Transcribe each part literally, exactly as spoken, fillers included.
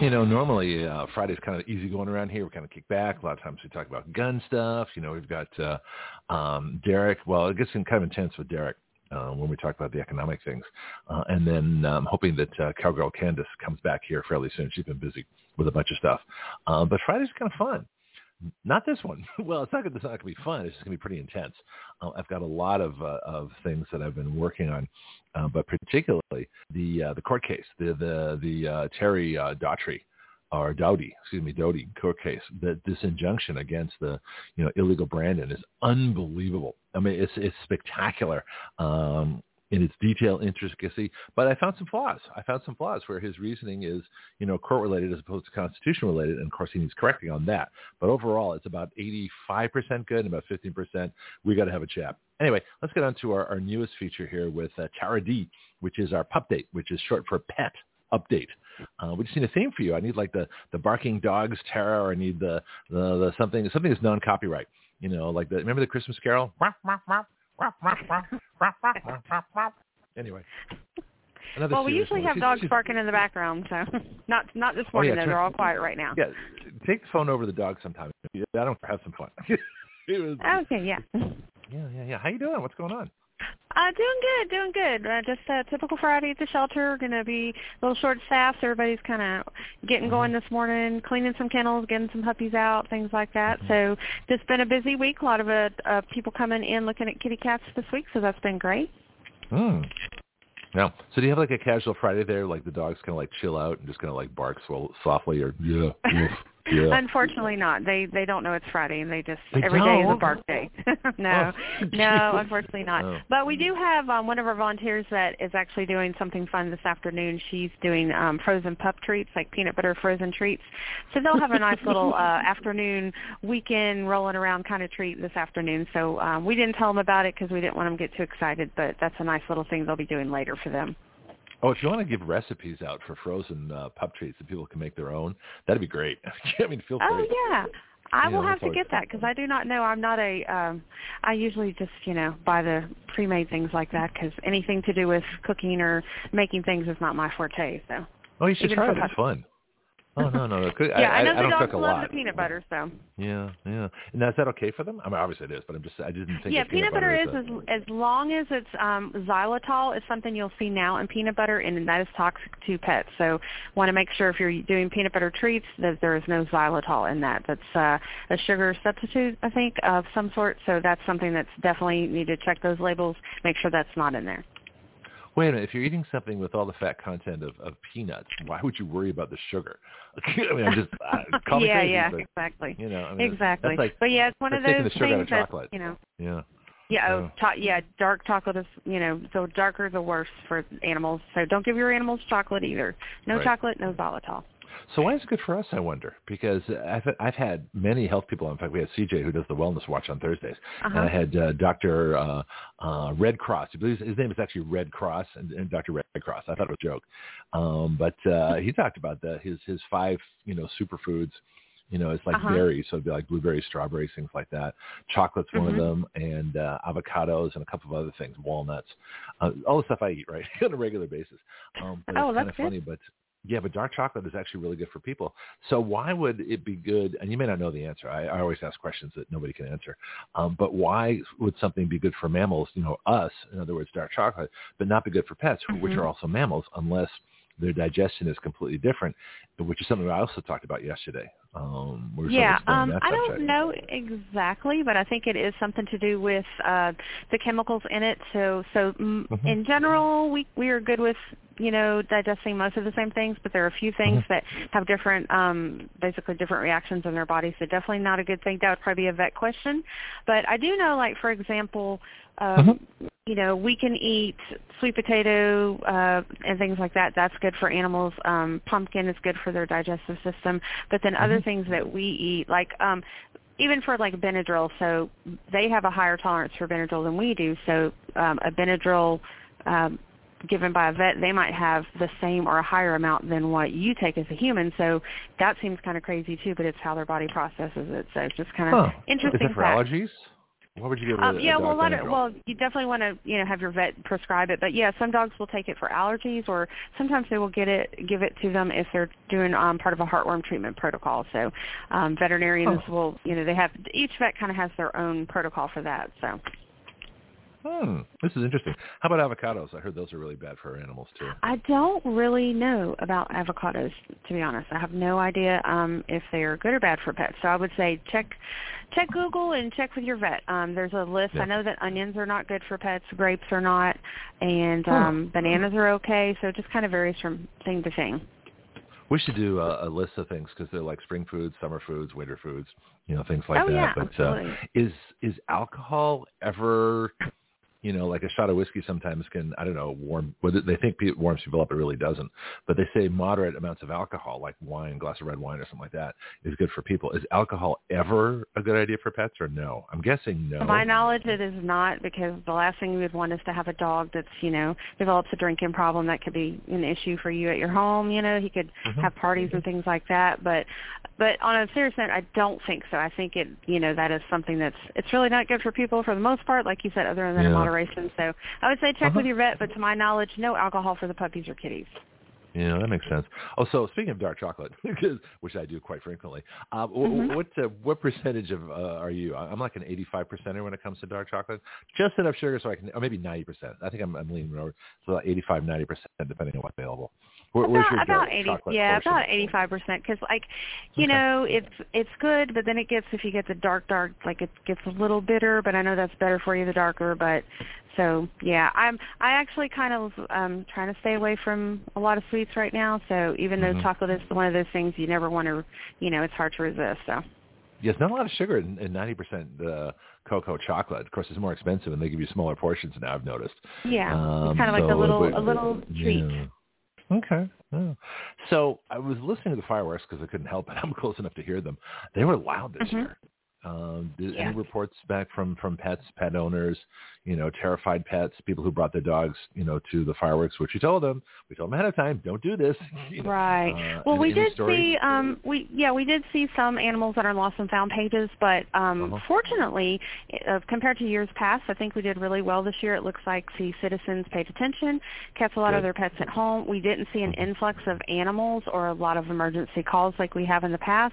You know, normally uh, Friday's kind of easy going around here. We kind of kick back. A lot of times we talk about gun stuff. You know, we've got uh, um, Derek. Well, it gets kind of intense with Derek. Uh, when we talk about the economic things. Uh, and then I'm um, hoping that uh, Cowgirl Candace comes back here fairly soon. She's been busy with a bunch of stuff. Uh, but Friday's kind of fun. Not this one. Well, it's not going to be fun. It's just going to be pretty intense. Uh, I've got a lot of uh, of things that I've been working on, uh, but particularly the uh, the court case, the the, the uh, Terry uh, Doughty. Or Doughty, excuse me, Doughty court case. That this injunction against the, you know, illegal Brandon is unbelievable. I mean, it's it's spectacular um, in its detail, intricacy. But I found some flaws. I found some flaws where his reasoning is, you know, court related as opposed to constitution related. And of course, he needs correcting on that. But overall, it's about eighty-five percent good and about fifteen percent. We got to have a chat. Anyway, let's get on to our, our newest feature here with uh, Tara D, which is our pup date, which is short for pet update. Uh, we just need a theme for you. I need like the, the barking dogs, Tara, or I need the, the, the something, something that's non-copyright, you know, like the, remember the Christmas Carol? Anyway. Well, we usually one. have she's, dogs she's, barking in the background, so not not this morning. Oh, yeah, though. They're all quiet right now. Yeah, take the phone over the dog sometime. I don't have some fun. was, okay, yeah. Yeah, yeah, yeah. How you doing? What's going on? Uh, doing good, doing good. Uh, just a typical Friday at the shelter. We're going to be a little short-staffed. Everybody's kind of getting going this morning, cleaning some kennels, getting some puppies out, things like that. So just been a busy week. A lot of uh, uh, people coming in looking at kitty cats this week, so that's been great. Mm. Now, so do you have like a casual Friday there, like the dogs kind of like chill out and just kind of like bark so- softly or yeah, yeah? Yeah. Unfortunately not. They they don't know it's Friday, and they just, they every don't. day is a bark day. no, oh. no, unfortunately not. Oh. But we do have um, one of our volunteers that is actually doing something fun this afternoon. She's doing um, frozen pup treats, like peanut butter frozen treats. So they'll have a nice little uh, afternoon, weekend, rolling around kind of treat this afternoon. So um, we didn't tell them about it because we didn't want them to get too excited, but that's a nice little thing they'll be doing later for them. Oh, if you want to give recipes out for frozen uh, pup treats that people can make their own, that'd be great. I mean, feel free. Oh, yeah. I you will know, have to get that because I do not know. I'm not a um, – I usually just, you know, buy the pre-made things like that because anything to do with cooking or making things is not my forte. So. Oh, you should Even try it. Pup- it's fun. Oh, no, no. no. yeah, I, I know I, the I don't dogs love the peanut butter, so. Yeah, yeah. Now, is that okay for them? I mean, obviously it is, but I'm just, I didn't think. Yeah, peanut, peanut butter, butter is, is a... as long as it's um, xylitol is something you'll see now in peanut butter, and that is toxic to pets. So want to make sure if you're doing peanut butter treats that there is no xylitol in that. That's uh, a sugar substitute, I think, of some sort. So that's something that's definitely need to check those labels, make sure that's not in there. Wait a minute, if you're eating something with all the fat content of, of peanuts, why would you worry about the sugar? I mean, I'm just, uh, call me yeah, crazy, yeah, but, exactly. You know, I mean, exactly. Like, but yeah, it's one of those things that, you know. Yeah. Yeah, oh, to- yeah, dark chocolate is, you know, the darker the worse for animals. So don't give your animals chocolate either. No right. chocolate, no volatile. So why is it good for us, I wonder? Because I've, I've had many health people. In fact, we had C J, who does the Wellness Watch on Thursdays. Uh-huh. And I had uh, Doctor Uh, uh, Red Cross. I believe his name is actually Red Cross, and, and Doctor Red Cross. I thought it was a joke. Um, but uh, he talked about the, his, his five, you know, superfoods. You know, it's like uh-huh. berries, so it'd be like blueberries, strawberries, things like that. Chocolate's mm-hmm. one of them, and uh, avocados and a couple of other things, walnuts. Uh, all the stuff I eat, right, on a regular basis. Um, but oh, it's that's kind of funny, but... Yeah, but dark chocolate is actually really good for people. So why would it be good? And you may not know the answer. I, I always ask questions that nobody can answer. Um, but why would something be good for mammals, you know, us, in other words, dark chocolate, but not be good for pets, mm-hmm. which are also mammals, unless their digestion is completely different, which is something I also talked about yesterday. Um, we yeah, um, I don't know exactly, but I think it is something to do with uh, the chemicals in it. So, so mm-hmm. in general, we we are good with, you know, digesting most of the same things, but there are a few things mm-hmm. that have different, um, basically different reactions in their body. So definitely not a good thing. That would probably be a vet question. But I do know, like, for example, um, mm-hmm. you know, we can eat sweet potato uh, and things like that. That's good for animals. Um, pumpkin is good for their digestive system. But then mm-hmm. other things that we eat, like um, even for like Benadryl, so they have a higher tolerance for Benadryl than we do. So um, a Benadryl um, given by a vet, they might have the same or a higher amount than what you take as a human. So that seems kind of crazy too, but it's how their body processes it. So it's just kind of huh. interesting. Is it for allergies? What would you do? Um, yeah, well, let it, well, you definitely want to, you know, have your vet prescribe it. But yeah, some dogs will take it for allergies, or sometimes they will get it, give it to them if they're doing um, part of a heartworm treatment protocol. So um, veterinarians oh. will, you know, they have each vet kind of has their own protocol for that. So. Hmm. This is interesting. How about avocados? I heard those are really bad for animals too. I don't really know about avocados, to be honest. I have no idea um, if they are good or bad for pets. So I would say check, check Google and check with your vet. Um, there's a list. Yeah. I know that onions are not good for pets, grapes are not, and um, huh. bananas are okay. So it just kind of varies from thing to thing. We should do a, a list of things because they're like spring foods, summer foods, winter foods, you know, things like oh, that. Yeah, but uh, is is alcohol ever? You know, like a shot of whiskey sometimes can, I don't know, warm, whether they think it warms people up, it really doesn't. But they say moderate amounts of alcohol, like wine, glass of red wine or something like that, is good for people. Is alcohol ever a good idea for pets or no? I'm guessing no. To my knowledge, it is not, because the last thing you would want is to have a dog that's, you know, develops a drinking problem. That could be an issue for you at your home. You know, he could mm-hmm. have parties mm-hmm. and things like that. But but on a serious note, I don't think so. I think it, you know, that is something that's, it's really not good for people for the most part, like you said, other than yeah. a moderate. So I would say check uh-huh. with your vet, but to my knowledge, no alcohol for the puppies or kitties. Yeah, that makes sense. Oh, so speaking of dark chocolate, which I do quite frequently, uh, mm-hmm. what uh, what percentage of uh, are you? I'm like an eighty-five percenter when it comes to dark chocolate. Just enough sugar so I can, or maybe ninety percent. I think I'm, I'm leaning over. So about eighty-five, ninety percent, depending on what's available. Where, about, where's your about eighty, yeah, portion? About eighty-five percent. Because, like, you okay. know, it's it's good, but then it gets, if you get the dark, dark, like it gets a little bitter. But I know that's better for you, the darker. But so, yeah, I'm I actually kind of um, trying to stay away from a lot of sweets right now. So even mm-hmm. though chocolate is one of those things you never want to, you know, it's hard to resist. So. Yes, not a lot of sugar in, in ninety percent uh, cocoa chocolate. Of course, it's more expensive, and they give you smaller portions now, I've noticed. Yeah, um, it's kind of like so, a little but, a little treat. Yeah. Okay. Oh. So I was listening to the fireworks because I couldn't help it. I'm close enough to hear them. They were loud this mm-hmm. year. Um, did yeah. any reports back from, from pets, pet owners, you know, terrified pets, people who brought their dogs, you know, to the fireworks, which you told them, we told them ahead of time, don't do this. You know, right. Uh, well, we did see, um, we, yeah, we did see some animals that are lost and found pages, but, um, uh-huh. fortunately, uh, compared to years past, I think we did really well this year. It looks like the citizens paid attention, kept a lot Good. of their pets at home. We didn't see an influx of animals or a lot of emergency calls like we have in the past.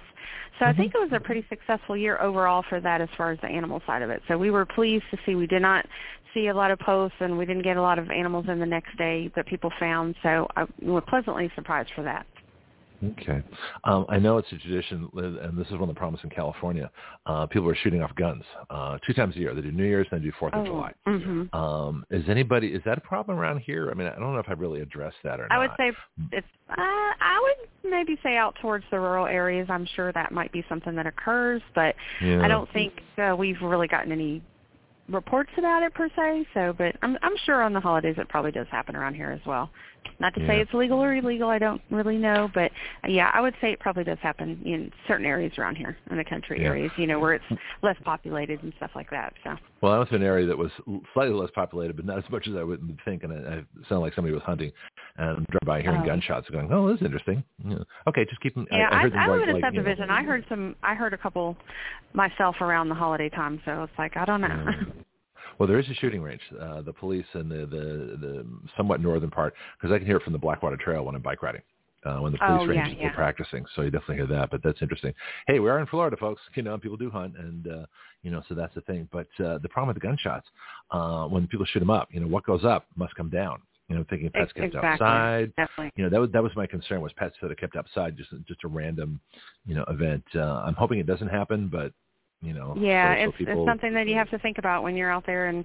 So mm-hmm. I think it was a pretty successful year over overall for that as far as the animal side of it. So we were pleased to see, we did not see a lot of posts and we didn't get a lot of animals in the next day that people found. So I, we were pleasantly surprised for that. Okay. Um, I know it's a tradition, and this is one of the problems in California. Uh, people are shooting off guns uh, two times a year. They do New Year's and they do Fourth oh, of July. Mm-hmm. Um, is anybody, is that a problem around here? I mean, I don't know if I really addressed that or I not. I would say it's, uh, I would maybe say out towards the rural areas, I'm sure that might be something that occurs, but yeah. I don't think uh, we've really gotten any reports about it per se. So, but I'm, I'm sure on the holidays it probably does happen around here as well. Not to yeah. say it's legal or illegal, I don't really know, but yeah, I would say it probably does happen in certain areas around here, in the country yeah. areas, you know, where it's less populated and stuff like that. So. Well, I was in an area that was slightly less populated, but not as much as I would think, and I, I sound like somebody was hunting, and I'm driving by hearing oh. gunshots, going, oh, that's interesting. Yeah. Okay, just keep them. Yeah, I, I, heard I, them I live in a subdivision. You know, I heard some. I heard a couple myself around the holiday time, so it's like I don't know. Yeah. Well, there is a shooting range. Uh, the police in the, the, the somewhat northern part, because I can hear it from the Blackwater Trail when I'm bike riding, uh, when the police oh, ranges yeah, yeah. are practicing. So you definitely hear that, but that's interesting. Hey, we are in Florida, folks. You know, people do hunt, and uh, you know, so that's the thing. But uh, the problem with the gunshots, uh, when people shoot them up, you know, what goes up must come down. You know, thinking pets kept exactly. outside. Definitely. You know, that was that was my concern, was pets that are kept outside, just just a random, you know, event. Uh, I'm hoping it doesn't happen, but. You know, yeah, it's, people, it's something that you have to think about when you're out there and,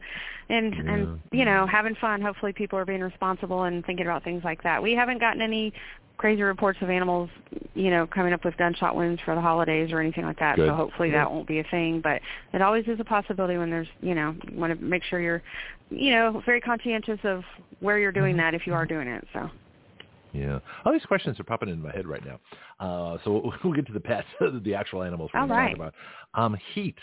and, yeah. and you know, having fun. Hopefully people are being responsible and thinking about things like that. We haven't gotten any crazy reports of animals, you know, coming up with gunshot wounds for the holidays or anything like that. Good. So hopefully yeah. that won't be a thing. But it always is a possibility when there's, you know, you want to make sure you're, you know, very conscientious of where you're doing mm-hmm. that if you are doing it. So. Yeah. All these questions are popping into my head right now. Uh, so we'll get to the pets, the actual animals we're talking about. Um, heat.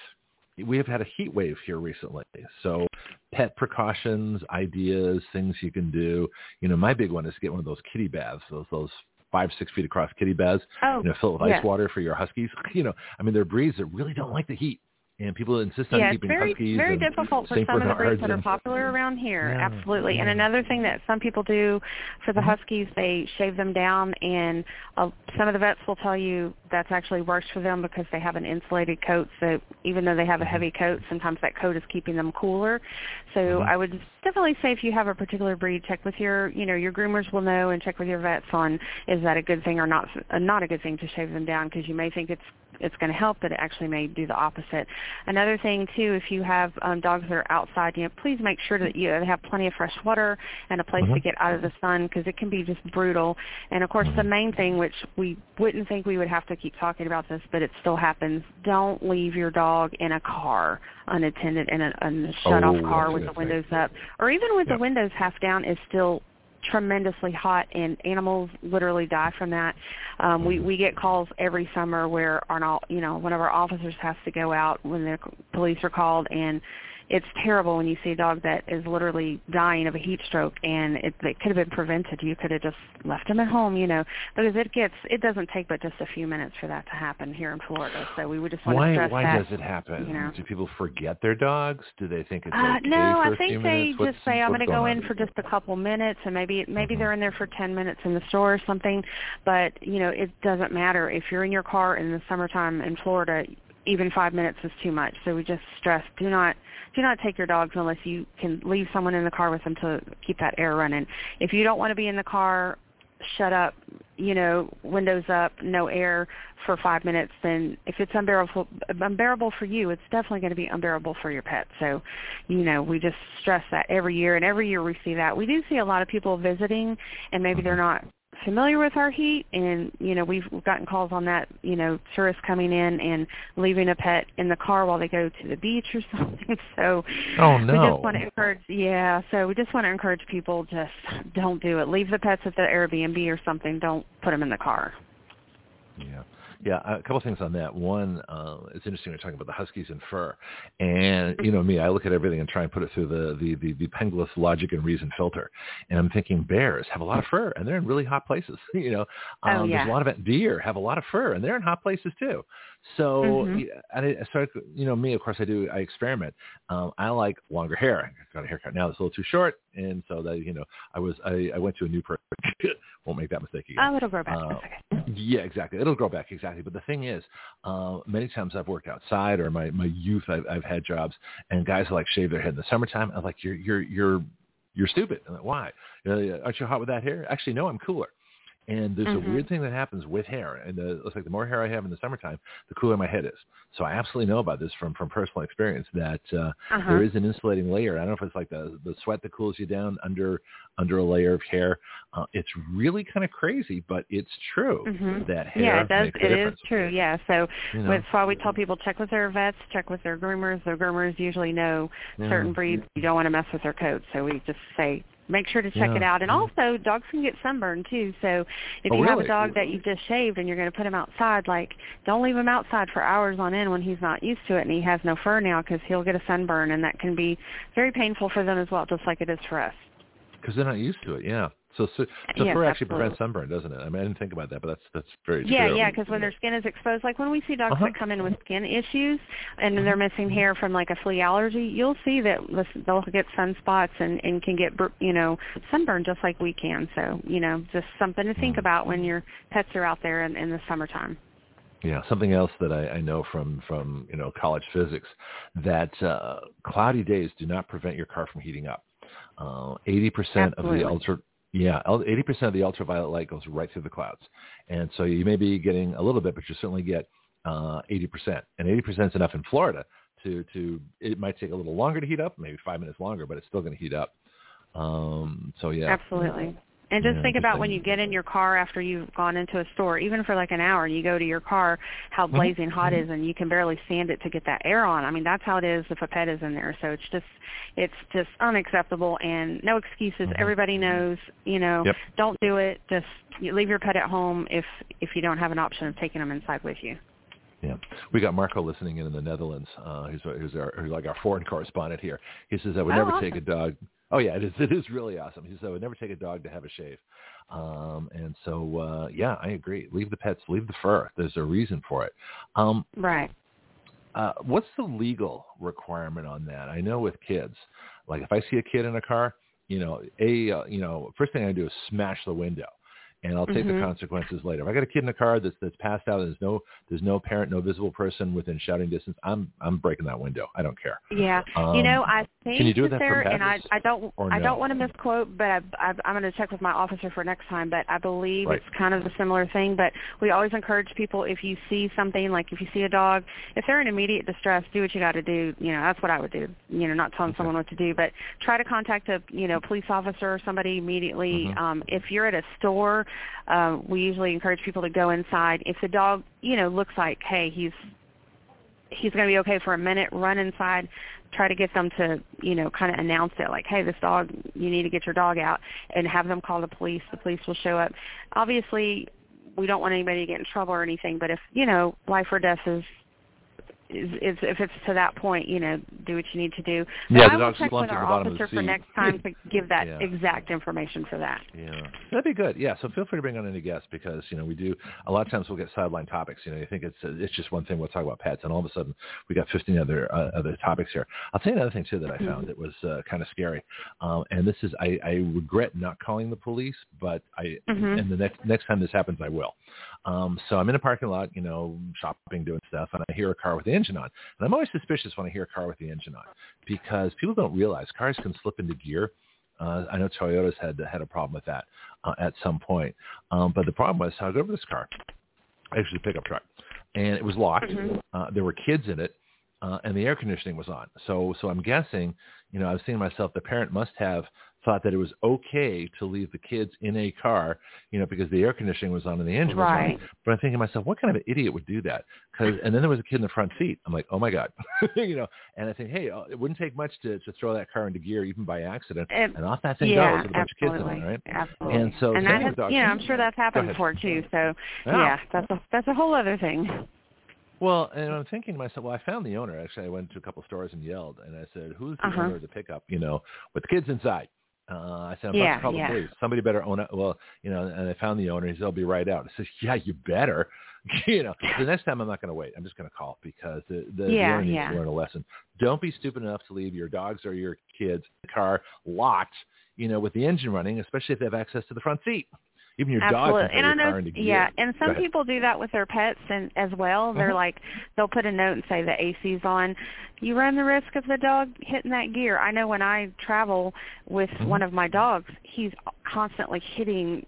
We have had a heat wave here recently. So pet precautions, ideas, things you can do. You know, my big one is to get one of those kitty baths, those those five, six feet across kitty baths, oh, you know, fill it with yeah. ice water for your huskies. You know, I mean, there are breeds that really don't like the heat. And people insist on yeah, keeping very, huskies. Yeah, it's very difficult for some of the breeds that are popular around here. Yeah, absolutely. Yeah. And another thing that some people do for the huskies, they shave them down, and uh, some of the vets will tell you that's actually worse for them because they have an insulated coat. So even though they have a heavy coat, sometimes that coat is keeping them cooler. So mm-hmm. I would definitely say if you have a particular breed, check with your, you know, your groomers will know, and check with your vets on is that a good thing or not, uh, not a good thing to shave them down, because you may think it's it's going to help, but it actually may do the opposite. Another thing, too, if you have um, dogs that are outside, you know, please make sure that you have plenty of fresh water and a place mm-hmm. to get out of the sun, because it can be just brutal. And, of course, mm-hmm. the main thing, which we wouldn't think we would have to keep talking about this, but it still happens, don't leave your dog in a car unattended, in a, in a shut-off oh, car with the windows thing. up. Or even with yep. the windows half down is still tremendously hot, and animals literally die from that. Um, we, we get calls every summer where our, you know, one of our officers has to go out when the police are called, and it's terrible when you see a dog that is literally dying of a heat stroke, and it, it could have been prevented. You could have just left him at home, you know, because it gets, it doesn't take but just a few minutes for that to happen here in Florida. So we would just want why, to stress why that. Why does it happen? You know. Do people forget their dogs? Do they think it's uh, okay no, for a few minutes? No, I think they what's, just say, I'm going to go in for just a couple minutes, and maybe maybe mm-hmm. they're in there for ten minutes in the store or something. But, you know, it doesn't matter. If you're in your car in the summertime in Florida, even five minutes is too much. So we just stress, do not do not take your dogs unless you can leave someone in the car with them to keep that air running. If you don't want to be in the car, shut up, you know, windows up, no air for five minutes, then if it's unbearable, unbearable for you, it's definitely going to be unbearable for your pet. So, you know, we just stress that every year, and every year we see that. We do see a lot of people visiting, and maybe they're not familiar with our heat, and you know we've gotten calls on that, you know, tourists coming in and leaving a pet in the car while they go to the beach or something. So oh, no. we just want to encourage yeah so we just want to encourage people, just don't do it. Leave the pets at the Airbnb or something. Don't put them in the car. Yeah. Yeah, a couple things on that. One, uh, it's interesting you're talking about the huskies and fur. And, you know me, I look at everything and try and put it through the, the, the, the Penglis logic and reason filter. And I'm thinking bears have a lot of fur, and they're in really hot places. You know, um, oh, yeah. there's a lot of deer have a lot of fur, and they're in hot places too. So, mm-hmm. and I started, you know, me, of course, I do, I experiment. Um, I like longer hair. I got a haircut now that's a little too short. And so, that, you know, I was, I, I went to a new person. Won't make that mistake again. Oh, it'll grow back. Uh, okay. Yeah, exactly. It'll grow back, exactly. But the thing is, uh, many times I've worked outside, or my, my youth, I've, I've had jobs, and guys like shave their head in the summertime. I'm like, you're, you're, you're, you're stupid. I'm like, why? You know, aren't you hot with that hair? Actually, no, I'm cooler. And there's mm-hmm. a weird thing that happens with hair. And the, it's like the more hair I have in the summertime, the cooler my head is. So I absolutely know about this from, from personal experience that uh, uh-huh. there is an insulating layer. I don't know if it's like the, the sweat that cools you down under under a layer of hair. Uh, it's really kind of crazy, but it's true mm-hmm. that hair yeah, it does, makes a difference. It is true, yeah. So you know, that's why we tell people check with their vets, check with their groomers. Their groomers usually know yeah. certain breeds. You don't want to mess with their coat. So we just say, make sure to check yeah. it out. And also, dogs can get sunburned, too. So if oh, you really? have a dog that you've just shaved and you're going to put him outside, like, don't leave him outside for hours on end when he's not used to it and he has no fur now, because he'll get a sunburn, and that can be very painful for them as well, just like it is for us. Because they're not used to it, yeah. So, so, so yes, fur actually absolutely. prevents sunburn, doesn't it? I mean, I didn't think about that, but that's that's very yeah, true. Yeah, yeah, because when their skin is exposed, like when we see dogs uh-huh. that come in with skin issues and they're missing hair from like a flea allergy, you'll see that they'll get sunspots and, and can get, you know, sunburn just like we can. So, you know, just something to think mm-hmm. about when your pets are out there in, in the summertime. Yeah, something else that I, I know from, from, you know, college physics, that uh, cloudy days do not prevent your car from heating up. Uh, eighty percent absolutely. of the ultra... Yeah, eighty percent of the ultraviolet light goes right through the clouds. And so you may be getting a little bit, but you certainly get uh, eighty percent. And eighty percent is enough in Florida to, to it might take a little longer to heat up, maybe five minutes longer, but it's still going to heat up. Um, so, yeah. Absolutely. And just yeah, think about when you get in your car after you've gone into a store, even for like an hour, and you go to your car, how blazing hot it is, and you can barely stand it to get that air on. I mean, that's how it is if a pet is in there. So it's just it's just unacceptable, and no excuses. Mm-hmm. Everybody knows, you know, yep. Don't do it. Just leave your pet at home if, if you don't have an option of taking them inside with you. Yeah, we got Marco listening in in the Netherlands, uh, who's, who's, our, who's like our foreign correspondent here. He says, I would oh, never awesome. take a dog. Oh, yeah, it is It is really awesome. He says, I would never take a dog to have a shave. Um, and so, uh, yeah, I agree. Leave the pets. Leave the fur. There's a reason for it. Um, right. Uh, what's the legal requirement on that? I know with kids, like if I see a kid in a car, you know, a uh, you know, first thing I do is smash the window. And I'll take mm-hmm. the consequences later. If I got a kid in a car that's that's passed out, and there's no there's no parent, no visible person within shouting distance, I'm I'm breaking that window. I don't care. Yeah, um, you know, I think can you do that there, for and I I don't no? I don't want to misquote, but I, I, I'm going to check with my officer for next time. But I believe right. it's kind of a similar thing. But we always encourage people, if you see something, like if you see a dog, if they're in immediate distress, do what you got to do. You know, that's what I would do. You know, not telling okay. someone what to do, but try to contact a you know police officer or somebody immediately. Mm-hmm. Um, if you're at a store. Uh, we usually encourage people to go inside. If the dog, you know, looks like, hey, he's he's going to be okay for a minute, run inside, try to get them to, you know, kind of announce it, like, hey, this dog, you need to get your dog out, and have them call the police. The police will show up. Obviously, we don't want anybody to get in trouble or anything, but if, you know, life or death is, is, is if it's to that point, you know, do what you need to do. But yeah, I will check with our officer for next time to give that yeah. exact information for that. Yeah, that'd be good. Yeah, so feel free to bring on any guests, because, you know, we do, a lot of times we'll get sideline topics. You know, you think it's it's just one thing, we'll talk about pets, and all of a sudden we got fifteen other uh, other topics here. I'll tell you another thing, too, that I found that was uh, kind of scary. Um, and this is, I, I regret not calling the police, but I, mm-hmm. and the next next time this happens, I will. Um, so I'm in a parking lot, you know, shopping, doing stuff, and I hear a car with the engine on. And I'm always suspicious when I hear a car with the engine on, because people don't realize cars can slip into gear. Uh, I know Toyota's had had a problem with that uh, at some point. Um, but the problem was, so I go over this car, actually a pickup truck, and it was locked. Mm-hmm. Uh, there were kids in it, uh, and the air conditioning was on. So, so I'm guessing, you know, I was thinking to myself, the parent must have thought that it was okay to leave the kids in a car, you know, because the air conditioning was on and the engine right. was on. But I'm thinking to myself, what kind of an idiot would do that? Cause, and then there was a kid in the front seat. I'm like, oh my God, you know, and I think, hey, it wouldn't take much to, to throw that car into gear, even by accident. It, and off that thing yeah, goes with a bunch absolutely. of kids in it, right? Absolutely. And so, and that has, dogs, yeah, I'm sure that's happened before too. So yeah, yeah that's, a, that's a whole other thing. Well, and I'm thinking to myself, well, I found the owner. Actually, I went to a couple stores and yelled, and I said, who's the uh-huh. owner of the pickup, you know, with the kids inside? Uh, I said, I'm yeah, about to call yeah. the police. Somebody better own it. Well, you know, and I found the owner. He said, I'll be right out. I said, yeah, you better. You know, the next time I'm not going to wait. I'm just going to call, because the, the, yeah, the owner needs yeah. to learn a lesson. Don't be stupid enough to leave your dogs or your kids in the car locked, you know, with the engine running, especially if they have access to the front seat. Even your Absolutely. dog can and I know, yeah, and some people do that with their pets and as well. They're mm-hmm. like, they'll put a note and say the A C's on. You run the risk of the dog hitting that gear. I know when I travel with mm-hmm. one of my dogs, he's constantly hitting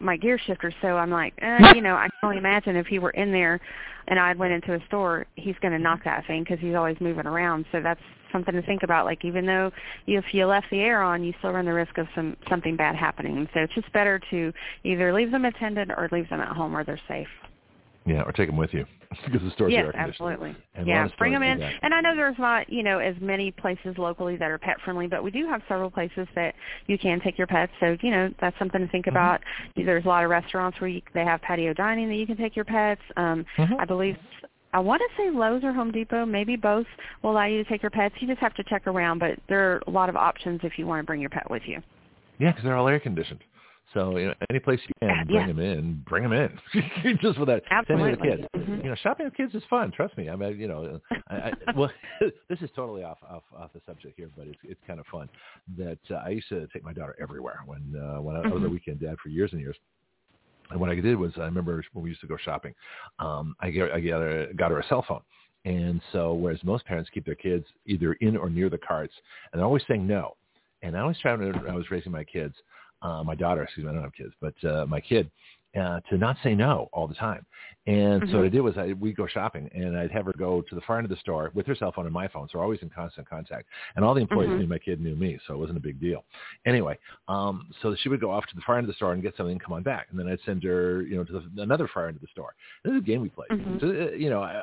my gear shifter. So I'm like, eh, you know, I can only imagine if he were in there and I went into a store, he's going to knock that thing, because he's always moving around. So that's something to think about. Like, even though if you left the air on, you still run the risk of some something bad happening. So it's just better to either leave them attended or leave them at home where they're safe. Yeah, or take them with you, because the stores yes, are air conditioned. Absolutely. And yeah, bring them in. And I know there's not, you know, as many places locally that are pet friendly, but we do have several places that you can take your pets. So, you know, that's something to think mm-hmm. about. There's a lot of restaurants where you, they have patio dining that you can take your pets. Um, mm-hmm. I believe... I want to say Lowe's or Home Depot, maybe both, will allow you to take your pets. You just have to check around, but there are a lot of options if you want to bring your pet with you. Yeah, because they're all air-conditioned. So, you know, any place you can, bring yeah. them in, bring them in. Just for that. Absolutely. Send them to the kids. Mm-hmm. You know, shopping with kids is fun. Trust me. I mean, you know, I, I, well, this is totally off, off off the subject here, but it's it's kind of fun. That uh, I used to take my daughter everywhere when, uh, when mm-hmm. I was a weekend dad for years and years. And what I did was, I remember when we used to go shopping, um, I, get, I get her, got her a cell phone. And so, whereas most parents keep their kids either in or near the carts, and they're always saying no. And I always tried when I was raising my kids, uh, my daughter, excuse me, I don't have kids, but uh, my kid, uh, to not say no all the time. And mm-hmm. so what I did was I, we'd go shopping, and I'd have her go to the far end of the store with her cell phone and my phone. So we're always in constant contact. And all the employees mm-hmm. knew my kid knew me, so it wasn't a big deal. Anyway, um, so she would go off to the far end of the store and get something and come on back. And then I'd send her, you know, to the, another far end of the store. This is a game we played. Mm-hmm. So, uh, you know, I,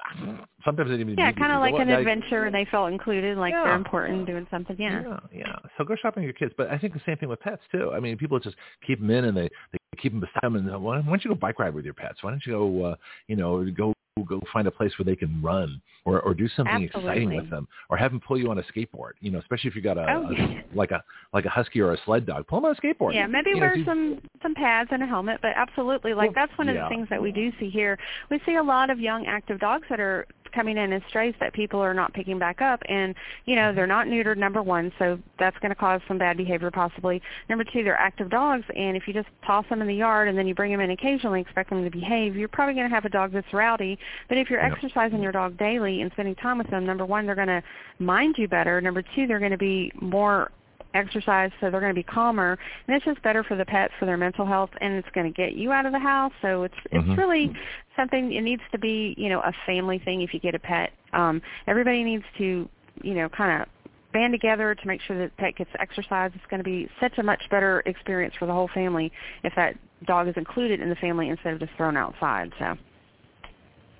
sometimes I didn't even Yeah, kind of like an I, adventure where they felt included, like yeah, they're important doing something. Yeah. yeah, yeah. So go shopping with your kids. But I think the same thing with pets, too. I mean, people just keep them in, and they, they keep them beside them. And why, why don't you go bike ride with your pets? Why don't you go, uh, you know, go go find a place where they can run or, or do something Absolutely. exciting with them, or have them pull you on a skateboard, you know, especially if you got a, oh, a yeah. like a like a husky or a sled dog, pull them on a skateboard. Yeah, maybe you wear know, some, you... some pads and a helmet, but absolutely, like well, that's one of yeah. the things that we do see here. We see a lot of young active dogs that are coming in as strays that people are not picking back up, and you know they're not neutered, number one, so that's going to cause some bad behavior possibly. Number two, they're active dogs, and if you just toss them in the yard and then you bring them in occasionally, expect them to behave, you're probably going to have a dog that's rowdy. But if you're yep. exercising your dog daily and spending time with them, number one, they're going to mind you better, number two, they're going to be more exercise, so they're going to be calmer, and it's just better for the pets, for their mental health, and it's going to get you out of the house. So it's it's mm-hmm. really something. It needs to be, you know, a family thing. If you get a pet, um, everybody needs to, you know, kind of band together to make sure that the pet gets exercise. It's going to be such a much better experience for the whole family if that dog is included in the family instead of just thrown outside. So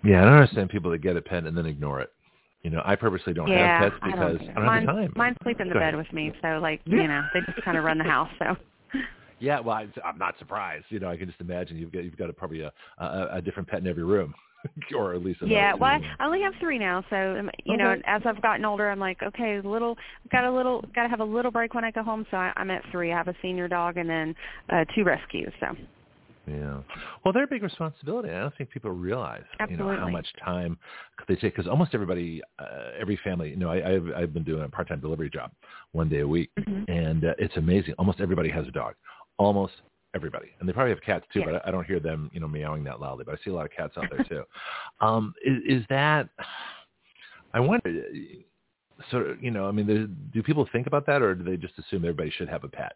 yeah, I don't understand people that get a pet and then ignore it. You know, I purposely don't yeah, have pets because I don't, I don't mine, have the time. Mine sleep in the bed with me, so, like, yeah. you know, they just kind of run the house, so. Yeah, well, I, I'm not surprised. You know, I can just imagine you've got, you've got a, probably a, a, a different pet in every room. Or at least yeah well I, I only have three now, so you okay. know, as I've gotten older, I'm like, okay, little got a little got to have a little break when I go home, so I, I'm at three. I have a senior dog and then uh, two rescues, so. Yeah. Well, they're a big responsibility. I don't think people realize you know, how much time they take, because almost everybody, uh, every family, you know, I, I've, I've been doing a part-time delivery job one day a week, mm-hmm. and uh, it's amazing. Almost everybody has a dog. Almost everybody. And they probably have cats, too, yes. but I, I don't hear them, you know, meowing that loudly, but I see a lot of cats out there, too. um, is, is that, I wonder, so, you know, I mean, do people think about that, or do they just assume everybody should have a pet?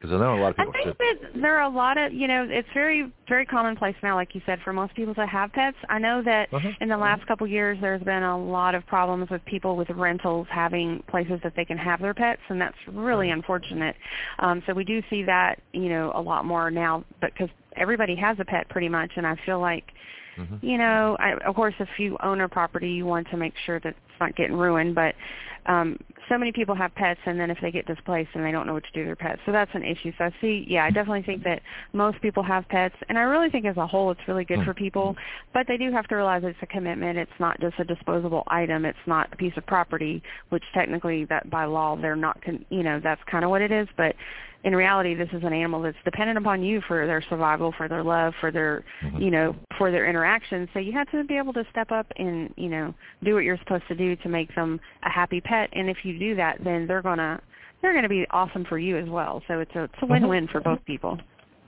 Because I know a lot of people I think should. That there are a lot of, you know, it's very, very commonplace now, like you said, for most people to have pets. I know that uh-huh. in the last couple of years there's been a lot of problems with people with rentals having places that they can have their pets, and that's really unfortunate. Um, so we do see that, you know, a lot more now, because everybody has a pet pretty much, and I feel like, mm-hmm. you know, I, of course, if you own a property, you want to make sure that it's not getting ruined, but um, so many people have pets, and then if they get displaced and they don't know what to do with their pets, so that's an issue. So I see, yeah, I definitely think that most people have pets, and I really think as a whole it's really good for people, but they do have to realize it's a commitment. It's not just a disposable item. It's not a piece of property, which technically that by law they're not, con- you know, that's kind of what it is, but in reality, this is an animal that's dependent upon you for their survival, for their love, for their, mm-hmm. you know, for their interaction. So you have to be able to step up and, you know, do what you're supposed to do to make them a happy pet. And if you do that, then they're gonna they're gonna be awesome for you as well. So it's a it's a win-win mm-hmm. for both people.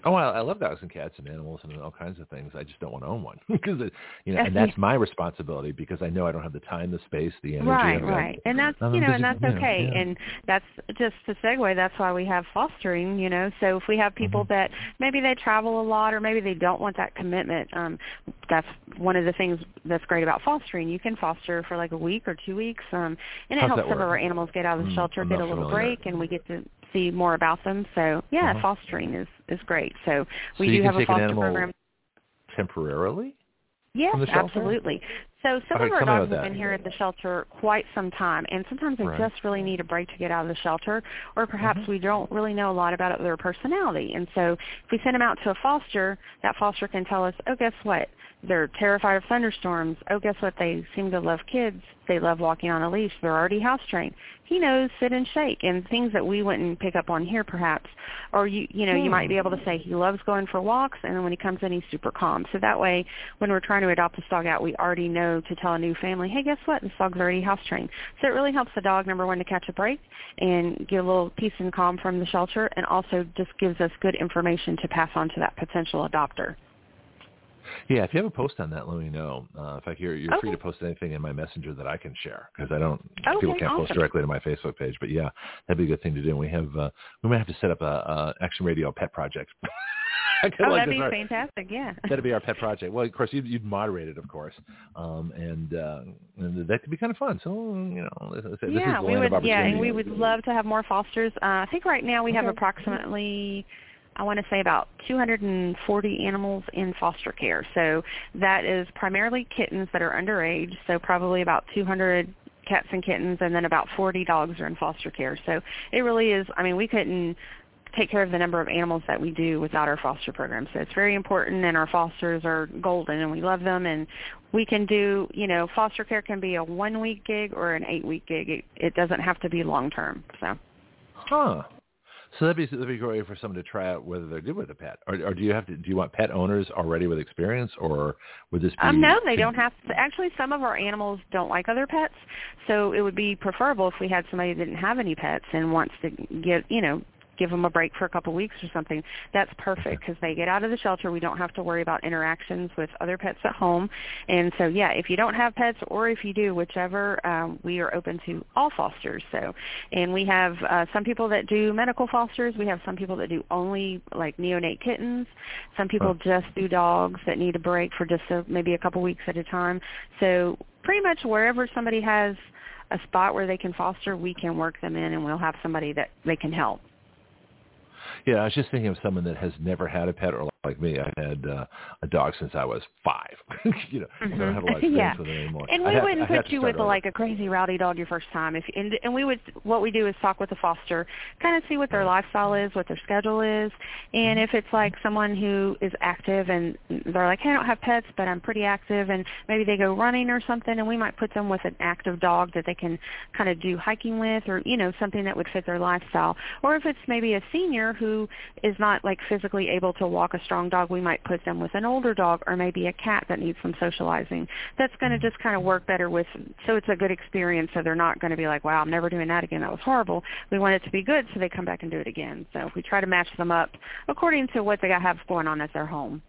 Oh, I, I love dogs and cats and animals and all kinds of things. I just don't want to own one because, you know, and that's my responsibility because I know I don't have the time, the space, the energy. Right, right, and that's you know, and that's okay, yeah. and that's just the segue. That's why we have fostering, you know. So if we have people mm-hmm. that maybe they travel a lot or maybe they don't want that commitment, um, that's one of the things that's great about fostering. You can foster for like a week or two weeks, um, and it How's helps some of our animals get out of the mm-hmm. shelter, I'm get a little break, and we get to see more about them. So yeah, uh-huh. fostering is, is great. So we so do have a foster program temporarily. Yes, absolutely. So some okay, of our dogs have been here at the shelter quite some time, and sometimes they right. just really need a break to get out of the shelter, or perhaps mm-hmm. we don't really know a lot about their personality. And so if we send them out to a foster, that foster can tell us, oh, guess what? They're terrified of thunderstorms. Oh, guess what? They seem to love kids. They love walking on a leash. They're already house trained. He knows sit and shake and things that we wouldn't pick up on here perhaps. Or, you you know, hmm. you might be able to say he loves going for walks, and then when he comes in, he's super calm. So that way, when we're trying to adopt this dog out, we already know to tell a new family, hey, guess what? This dog's already house trained. So it really helps the dog, number one, to catch a break and get a little peace and calm from the shelter, and also just gives us good information to pass on to that potential adopter. Yeah, if you have a post on that, let me know. Uh, in fact, you're, you're okay. free to post anything in my messenger that I can share, because I don't okay, people can't awesome. post directly to my Facebook page. But yeah, that'd be a good thing to do. And we have uh, we might have to set up a, a Action Radio pet project. I oh, like that'd be our, fantastic, yeah. That'd be our pet project. Well, of course, you'd, you'd moderate it, of course. Um, and, uh, and that could be kind of fun. So, you know, this, this yeah, is the we land would, of opportunity. Yeah, and we would love to have more fosters. Uh, I think right now we okay. have approximately... I want to say about two hundred forty animals in foster care. So that is primarily kittens that are underage, so probably about two hundred cats and kittens, and then about forty dogs are in foster care. So it really is, I mean, we couldn't take care of the number of animals that we do without our foster program. So it's very important, and our fosters are golden, and we love them. And we can do, you know, foster care can be a one-week gig or an eight-week gig. It, it doesn't have to be long-term. So. Huh. So that'd be, that'd be great for someone to try out whether they're good with a pet, or, or do you have to? Do you want pet owners already with experience, or would this be? Um, no, they don't have to. Actually, some of our animals don't like other pets, so it would be preferable if we had somebody that didn't have any pets and wants to get, you know, give them a break for a couple of weeks or something. That's perfect because they get out of the shelter. We don't have to worry about interactions with other pets at home. And so, yeah, if you don't have pets or if you do, whichever, um, we are open to all fosters. So, and we have uh, some people that do medical fosters. We have some people that do only like neonate kittens. Some people just do dogs that need a break for just a, maybe a couple weeks at a time. So pretty much wherever somebody has a spot where they can foster, we can work them in, and we'll have somebody that they can help. Yeah, I was just thinking of someone that has never had a pet, or like me, I've had uh, a dog since I was five. you know, mm-hmm. I don't have a lot of experience yeah. with it anymore. And we I wouldn't ha- put you with a, like a crazy rowdy dog your first time. If and, and we would, what we do is talk with the foster, kind of see what their lifestyle is, what their schedule is, and if it's like someone who is active and they're like, hey, I don't have pets, but I'm pretty active, and maybe they go running or something, and we might put them with an active dog that they can kind of do hiking with, or you know, something that would fit their lifestyle. Or if it's maybe a senior who is not like physically able to walk a strong dog, we might put them with an older dog or maybe a cat that needs some socializing. That's going to just kind of work better with, so it's a good experience, so they're not going to be like, wow, I'm never doing that again, that was horrible. We want it to be good, so they come back and do it again. So we try to match them up according to what they have going on at their home.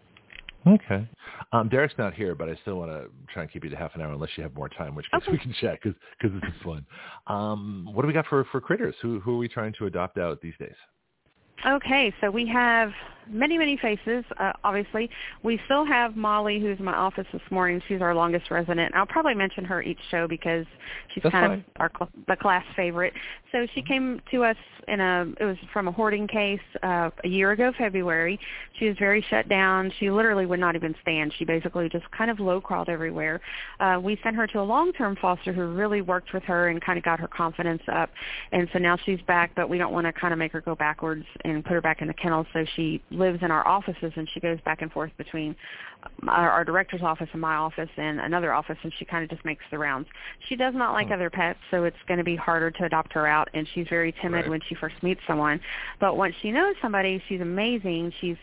Okay. Um, Derek's not here, but I still want to try and keep you to half an hour unless you have more time, which case okay. we can chat because this is fun. Um, what do we got for, for critters? Who, who are we trying to adopt out these days? Okay, so we have many, many faces, uh, obviously. We still have Molly, who's in my office this morning. She's our longest resident. I'll probably mention her each show because she's That's kind fine. of our cl- the class favorite. So she came to us in a, it was from a hoarding case uh, a year ago, February. She was very shut down. She literally would not even stand. She basically just kind of low crawled everywhere. Uh, we sent her to a long-term foster who really worked with her and kind of got her confidence up. And so now she's back, but we don't want to kind of make her go backwards and put her back in the kennel, so she lives in our offices, and she goes back and forth between our, our director's office and my office and another office, and she kind of just makes the rounds. She does not like oh. other pets, so it's going to be harder to adopt her out, and she's very timid right. when she first meets someone. But once she knows somebody, she's amazing. She's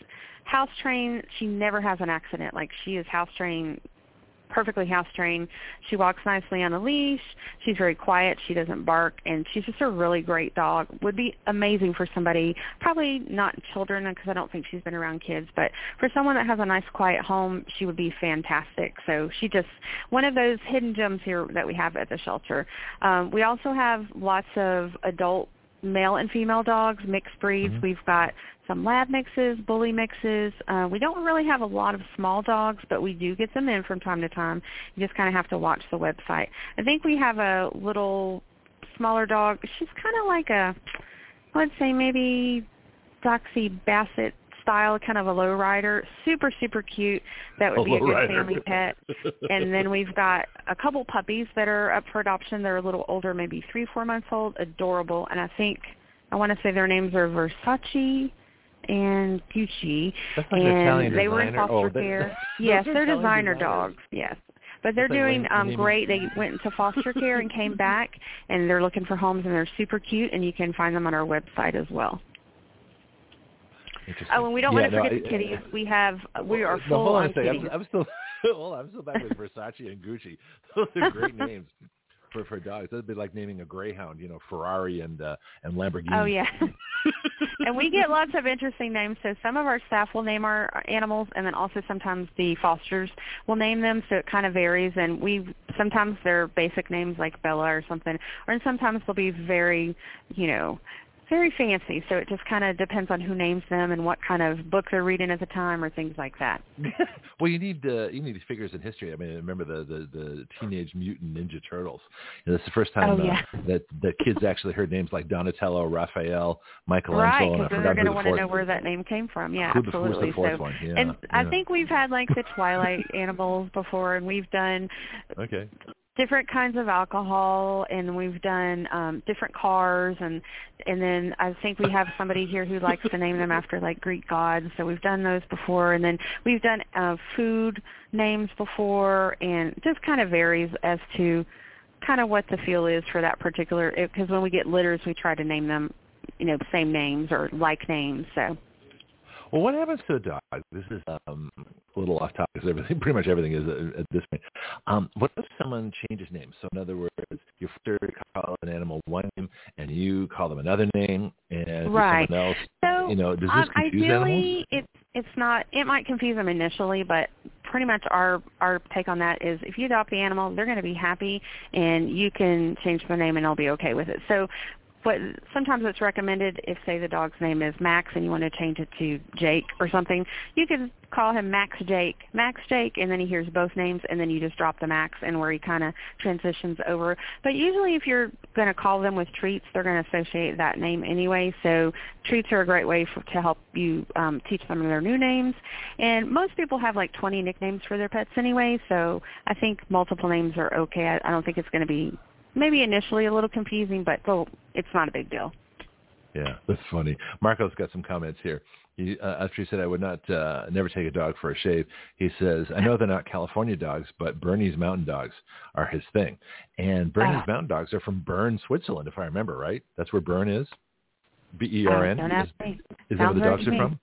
house trained. She never has an accident. Like, she is house trained. Perfectly house trained. She walks nicely on a leash. She's very quiet. She doesn't bark, and she's just a really great dog. Would be amazing for somebody, probably not children because I don't think she's been around kids, but for someone that has a nice quiet home, she would be fantastic. So she just, one of those hidden gems here that we have at the shelter. Um, we also have lots of adult male and female dogs, mixed breeds. Mm-hmm. We've got some lab mixes, bully mixes. Uh, we don't really have a lot of small dogs, but we do get them in from time to time. You just kind of have to watch the website. I think we have a little smaller dog. She's kind of like a, I would say maybe Doxy Bassett style, kind of a low rider. Super, super cute. That would be a good family pet. And then we've got a couple puppies that are up for adoption. They're a little older, maybe three, four months old. Adorable. And I think, I want to say their names are Versace and Gucci, That's like and an Italian they designer. were in foster oh, care. Yes, they're designer designers. dogs. Yes, but they're That's doing um, great. They went into foster care and came back, and they're looking for homes, and they're super cute. And you can find them on our website as well. Oh, and we don't yeah, want to no, forget I, the kitties. We have we are no, full hold on on kitties. I'm, I'm still hold on, I'm still back with Versace and Gucci. Those are great names. For, for dogs, that'd be like naming a greyhound, you know, Ferrari and uh, and Lamborghini. Oh yeah, and we get lots of interesting names. So some of our staff will name our animals, and then also sometimes the fosters will name them. So it kind of varies, and we sometimes they're basic names like Bella or something, or sometimes they'll be very, you know, very fancy, so it just kind of depends on who names them and what kind of book they're reading at the time or things like that. Well, you need uh, you need these figures in history. I mean, I remember the, the, the Teenage Mutant Ninja Turtles. You know, that's the first time oh, yeah. uh, that the kids actually heard names like Donatello, Raphael, Michelangelo. Right, because they're going to want to know where that name came from. Yeah, who absolutely. The, the so, yeah, and yeah. I think we've had like the Twilight animals before, and we've done okay. different kinds of alcohol, and we've done um, different cars, and and then I think we have somebody here who likes to name them after like Greek gods. So we've done those before, and then we've done uh, food names before, and it just kind of varies as to kind of what the feel is for that particular. Because when we get litters, we try to name them, you know, same names or like names. So. Well, what happens to a dog? This is um, a little off topic because everything, pretty much everything is at, at this point. Um, what if someone changes names? So in other words, your father calls an animal one name and you call them another name, and right. someone else, so, you know, does this confuse um, ideally, animals? It's, it's not, it might confuse them initially, but pretty much our, our take on that is if you adopt the animal, they're going to be happy, and you can change the name and they'll be okay with it. So But sometimes it's recommended if, say, the dog's name is Max and you want to change it to Jake or something, you can call him Max Jake, Max Jake, and then he hears both names, and then you just drop the Max and where he kind of transitions over. But usually if you're going to call them with treats, they're going to associate that name anyway. So treats are a great way for, to help you um, teach them their new names. And most people have like twenty nicknames for their pets anyway, so I think multiple names are okay. I, I don't think it's going to be maybe initially a little confusing, but well, it's not a big deal. Yeah, that's funny. Marco's got some comments here. He, uh, after he said, I would not, uh, never take a dog for a shave, he says, I know they're not California dogs, but Bernese Mountain Dogs are his thing. And Bernese oh. Mountain Dogs are from Bern, Switzerland, if I remember right. That's where Bern is? B E R N? Oh, is me. is that where the dogs are from?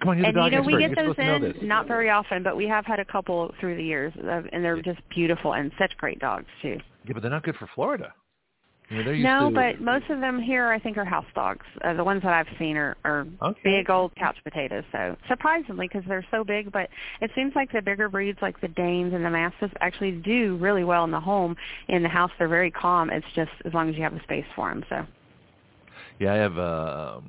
Come on, you're and the dog you know expert. We get you're those in not very often, but we have had a couple through the years, of, and they're just beautiful and such great dogs too. Yeah, but they're not good for Florida. I mean, they're used no, to... but most of them here, I think, are house dogs. Uh, the ones that I've seen are, are okay. big old couch potatoes. So surprisingly, because they're so big, but it seems like the bigger breeds, like the Danes and the Mastiffs, actually do really well in the home. In the house, they're very calm. It's just as long as you have the space for them. So. Yeah, I have uh,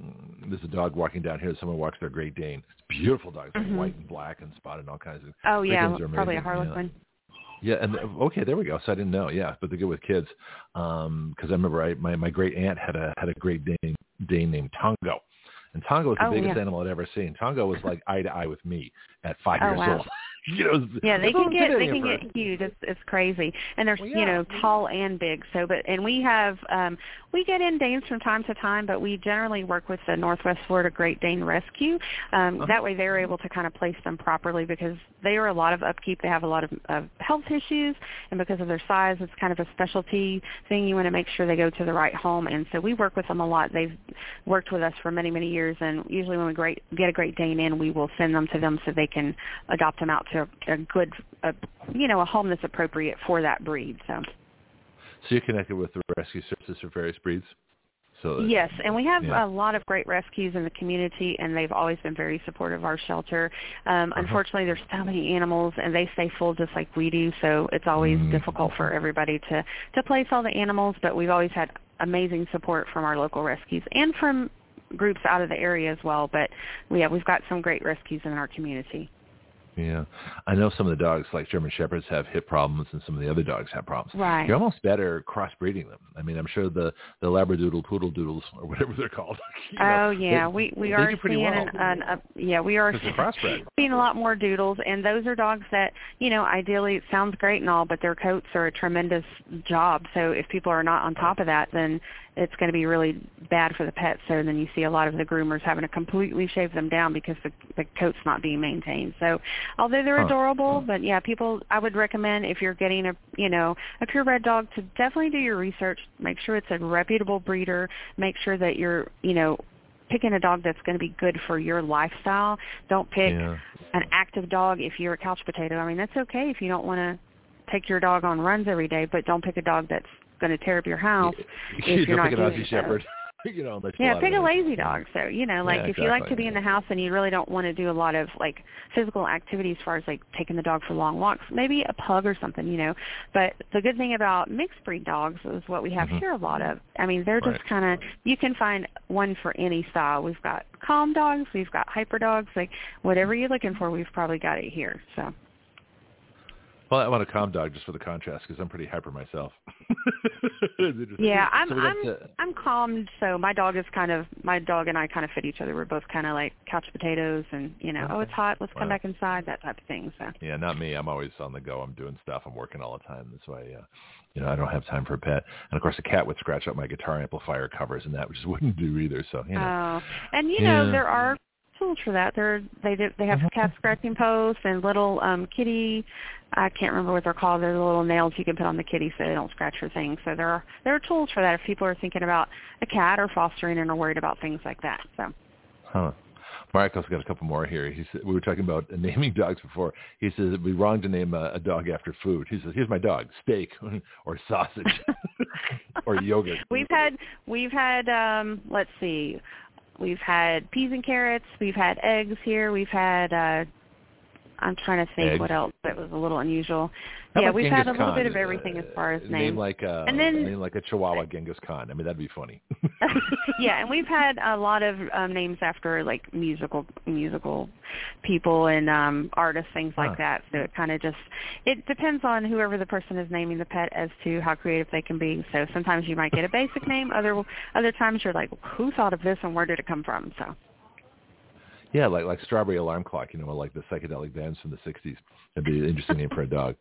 there's a dog walking down here. Someone walks their Great Dane. It's beautiful dogs, like mm-hmm. white and black and spotted and all kinds of. Oh yeah, probably a Harlequin. Yeah. Yeah, and okay, there we go. So I didn't know. Yeah, but they're good with kids because um, I remember I, my my great aunt had a had a Great Dane, Dane named Tongo, and Tongo was the oh, biggest yeah. animal I'd ever seen. Tongo was like eye to eye with me at five oh, years wow. old. You know, yeah, they can get they can for. get huge. It's, it's crazy, and they're well, yeah. you know tall and big. So, but and we have um, we get in Danes from time to time, but we generally work with the Northwest Florida Great Dane Rescue. Um, uh-huh. That way, they're able to kind of place them properly because they are a lot of upkeep. They have a lot of, of health issues, and because of their size, it's kind of a specialty thing. You want to make sure they go to the right home, and so we work with them a lot. They've worked with us for many many years, and usually when we great, get a Great Dane in, we will send them to them so they can adopt them out. A, a good, a, you know, a home that's appropriate for that breed. So, so you're connected with the rescue services for various breeds? So that, yes, and we have yeah. a lot of great rescues in the community, and they've always been very supportive of our shelter. Um, uh-huh. Unfortunately, there's so many animals, and they stay full just like we do, so it's always mm. difficult for everybody to, to place all the animals, but we've always had amazing support from our local rescues and from groups out of the area as well. But, yeah, we've got some great rescues in our community. Yeah. I know some of the dogs, like German Shepherds, have hip problems, and some of the other dogs have problems. Right. You're almost better crossbreeding them. I mean, I'm sure the, the Labradoodle Poodle Doodles, or whatever they're called. You know, oh, yeah. They, we we they are seeing well. an, an, uh, yeah, we are seeing a lot more doodles, and those are dogs that, you know, ideally it sounds great and all, but their coats are a tremendous job. So if people are not on top of that, then it's going to be really bad for the pets. So then you see a lot of the groomers having to completely shave them down because the, the coat's not being maintained. So although they're huh. adorable, huh. but yeah, people, I would recommend if you're getting a, you know, a purebred dog to definitely do your research, make sure it's a reputable breeder, make sure that you're, you know, picking a dog that's going to be good for your lifestyle. Don't pick yeah. an active dog if you're a couch potato. I mean, that's okay if you don't want to take your dog on runs every day, but don't pick a dog that's going to tear up your house. Yeah. If you you're don't not pick an Aussie Shepherd. you know, makes yeah, a pick a lazy dog. So, you know, like yeah, if exactly. you like to be in the house and you really don't want to do a lot of like physical activities as far as like taking the dog for long walks, maybe a pug or something, you know. But the good thing about mixed breed dogs is what we have mm-hmm. here a lot of. I mean, they're right. just kind of, you can find one for any style. We've got calm dogs, we've got hyper dogs, like whatever you're looking for, we've probably got it here. So. Well, I want a calm dog just for the contrast because I'm pretty hyper myself. yeah, I'm so I'm to... I'm calmed, so my dog is kind of my dog and I kind of fit each other. We're both kind of like couch potatoes, and you know, okay. oh, it's hot, let's wow. come back inside, that type of thing. So yeah, not me. I'm always on the go. I'm doing stuff. I'm working all the time. That's why, uh, you know, I don't have time for a pet. And of course, a cat would scratch up my guitar amplifier covers and that, which wouldn't do either. So you know, oh. and you yeah. know, there are. tools for that. They're, they do, they have cat scratching posts and little um, kitty, I can't remember what they're called. They're the little nails you can put on the kitty so they don't scratch her thing. So there are there are tools for that if people are thinking about a cat or fostering and are worried about things like that. So, huh. Marco's got a couple more here. He said, we were talking about naming dogs before. He says it'd be wrong to name a, a dog after food. He says, "Here's my dog, steak or sausage or yogurt." We've had we've had um, let's see. We've had peas and carrots. We've had eggs here. We've had, uh, I'm trying to think eggs. what else that was a little unusual. How yeah, we've Genghis had a little Khan bit of everything a, as far as names. Name like a, and then, a name like a Chihuahua Genghis Khan. I mean, that'd be funny. yeah, and we've had a lot of um, names after like musical musical people and um, artists, things like huh. that. So it kind of just, it depends on whoever the person is naming the pet as to how creative they can be. So sometimes you might get a basic name. Other other times you're like, who thought of this and where did it come from? So. Yeah, like like Strawberry Alarm Clock, you know, like the psychedelic bands from the sixties. That'd be an interesting name for a dog.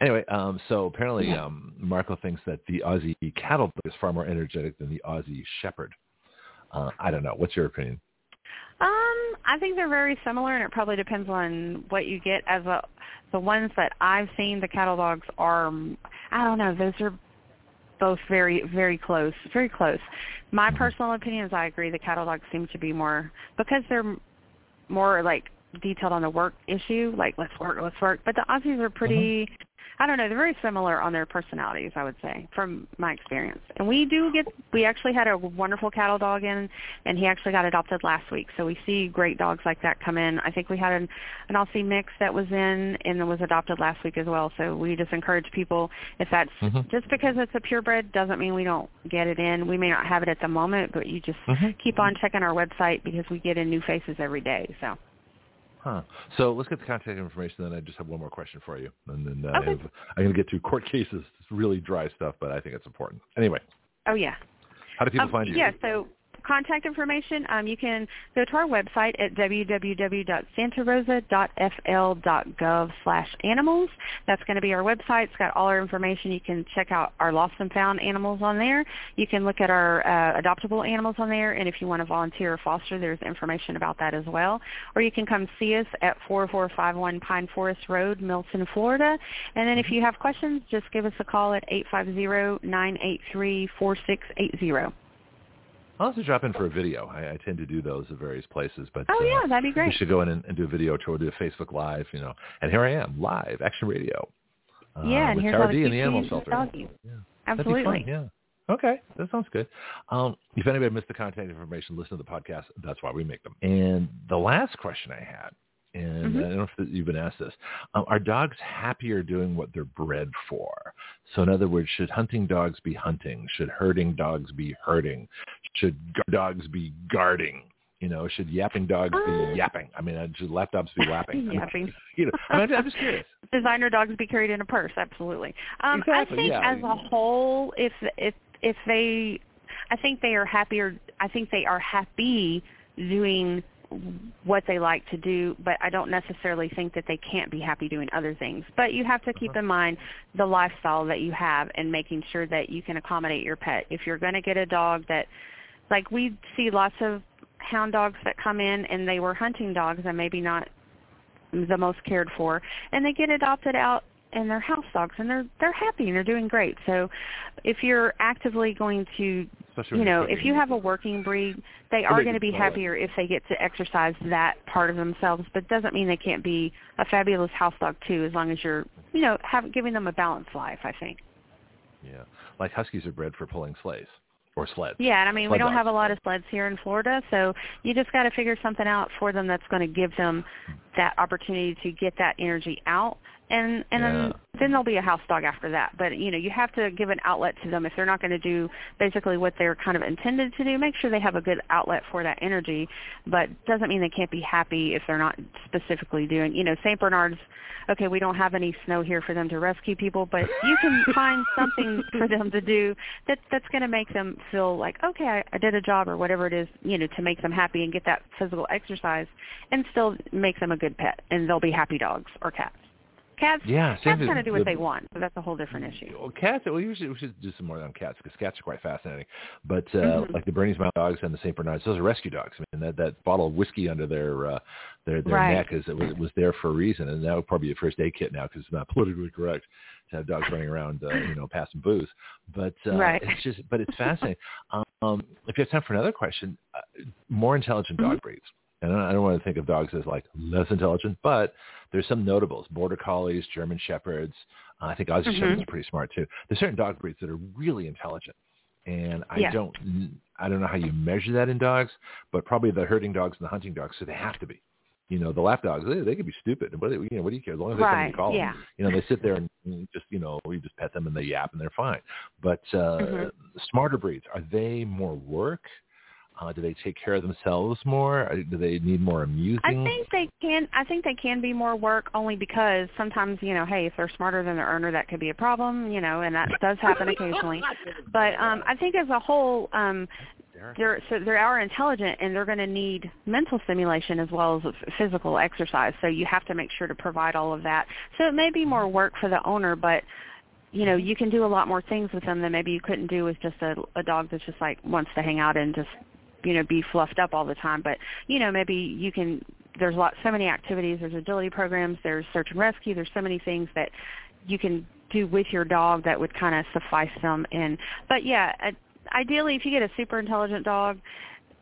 Anyway, um, so apparently um, Marco thinks that the Aussie cattle dog is far more energetic than the Aussie shepherd. Uh, I don't know. What's your opinion? Um, I think they're very similar, and it probably depends on what you get. As a, the ones that I've seen, the cattle dogs are, I don't know, those are both very, very close, very close. My mm-hmm. personal opinion is I agree the cattle dogs seem to be more, because they're more like detailed on the work issue, like let's work, let's work. But the Aussies are pretty, mm-hmm. I don't know, they're very similar on their personalities, I would say, from my experience. And we do get, we actually had a wonderful cattle dog in, and he actually got adopted last week. So we see great dogs like that come in. I think we had an, an Aussie mix that was in and was adopted last week as well. So we just encourage people, if that's, mm-hmm. just because it's a purebred doesn't mean we don't get it in. We may not have it at the moment, but you just mm-hmm. keep on checking our website because we get in new faces every day, so. Huh. So let's get the contact information, then I just have one more question for you. And then uh, okay. I have, I'm going to get to court cases. It's really dry stuff, but I think it's important. Anyway. Oh, yeah. How do people um, find you? Yeah, so contact information, um, you can go to our website at w w w dot santa rosa dot f l dot gov slash animals. That's going to be our website. It's got all our information. You can check out our lost and found animals on there. You can look at our uh, adoptable animals on there, and if you want to volunteer or foster, there's information about that as well. Or you can come see us at four four five one Pine Forest Road, Milton, Florida. And then if you have questions, just give us a call at eight five zero, nine eight three, four six eight zero. I'll also drop in for a video. I, I tend to do those at various places. But, oh, yeah, uh, that'd be great. We should go in and, and do a video tour, do a Facebook Live, you know. And here I am, live, Action Radio. Uh, yeah, and here's Tara D in the animal shelter. Yeah. Absolutely. Yeah. Okay, that sounds good. Um, if anybody missed the contact information, listen to the podcast. That's why we make them. And the last question I had, and mm-hmm. I don't know if you've been asked this, um, are dogs happier doing what they're bred for? So in other words, should hunting dogs be hunting? Should herding dogs be herding? Should dogs be guarding? You know, should yapping dogs uh, be yapping? I mean, should lapdogs be lapping? Yapping. I mean, you know, I mean, I'm just curious. Designer dogs be carried in a purse, absolutely. Um, exactly, I think yeah. as a whole, if if if they, I think they are happier. I think they are happy doing what they like to do, but I don't necessarily think that they can't be happy doing other things. But you have to keep in mind the lifestyle that you have and making sure that you can accommodate your pet. If you're going to get a dog that, like we see lots of hound dogs that come in and they were hunting dogs and maybe not the most cared for, and they get adopted out and they're house dogs and they're they're happy and they're doing great. So if you're actively going to, especially you know, if you have a working breed, they are going to be happier if they get to exercise that part of themselves, but doesn't mean they can't be a fabulous house dog too, as long as you're, you know, have, giving them a balanced life, I think. Yeah, like Huskies are bred for pulling sleighs. or sleds. Yeah, and I mean, sled we don't dogs. have a lot of sleds here in Florida, so you just got to figure something out for them that's going to give them that opportunity to get that energy out. And and yeah. then, then there'll be a house dog after that. But, you know, you have to give an outlet to them. If they're not going to do basically what they're kind of intended to do, make sure they have a good outlet for that energy. But doesn't mean they can't be happy if they're not specifically doing, you know, Saint Bernard's, okay, we don't have any snow here for them to rescue people, but you can find something for them to do that that's going to make them feel like, okay, I, I did a job or whatever it is, you know, to make them happy and get that physical exercise and still make them a good pet. And they'll be happy dogs or cats. Cats, yeah, cats kind of do what the, they want, so that's a whole different issue. Well, cats, well, we should, we should do some more on cats because cats are quite fascinating. But uh, mm-hmm. like the Bernese Mountain Dogs and the Saint Bernards, those are rescue dogs. I mean, that, that bottle of whiskey under their uh, their, their right. neck is it was, was there for a reason, and that would probably be a first aid kit now because it's not politically correct to have dogs running around, uh, you know, passing booze. But uh, right. it's just, but it's fascinating. um, if you have time for another question, uh, more intelligent mm-hmm. dog breeds. And I don't want to think of dogs as like less intelligent, but there's some notables, border collies, German Shepherds. Uh, I think Aussie mm-hmm. Shepherds are pretty smart too. There's certain dog breeds that are really intelligent. And I yeah. don't, I don't know how you measure that in dogs, but probably the herding dogs and the hunting dogs. So they have to be, you know, the lap dogs, they, they could be stupid. What do they, you know, what do you care? As long as they right. come to call yeah. them, you know, they sit there and just, you know, we just pet them and they yap and they're fine. But uh, mm-hmm. smarter breeds, are they more work? Uh, do they take care of themselves more? Do they need more amusing? I think they can. I think they can be more work only because sometimes, you know, hey, if they're smarter than their owner, that could be a problem, you know, and that does happen occasionally. But um, I think as a whole, um, they're so they are intelligent and they're going to need mental stimulation as well as physical exercise. So you have to make sure to provide all of that. So it may be more work for the owner, but you know, you can do a lot more things with them than maybe you couldn't do with just a, a dog that's just like wants to hang out and just, you know, be fluffed up all the time. But, you know, maybe you can, there's lot, so many activities, there's agility programs, there's search and rescue, there's so many things that you can do with your dog that would kind of suffice them in. But, yeah, ideally, if you get a super intelligent dog,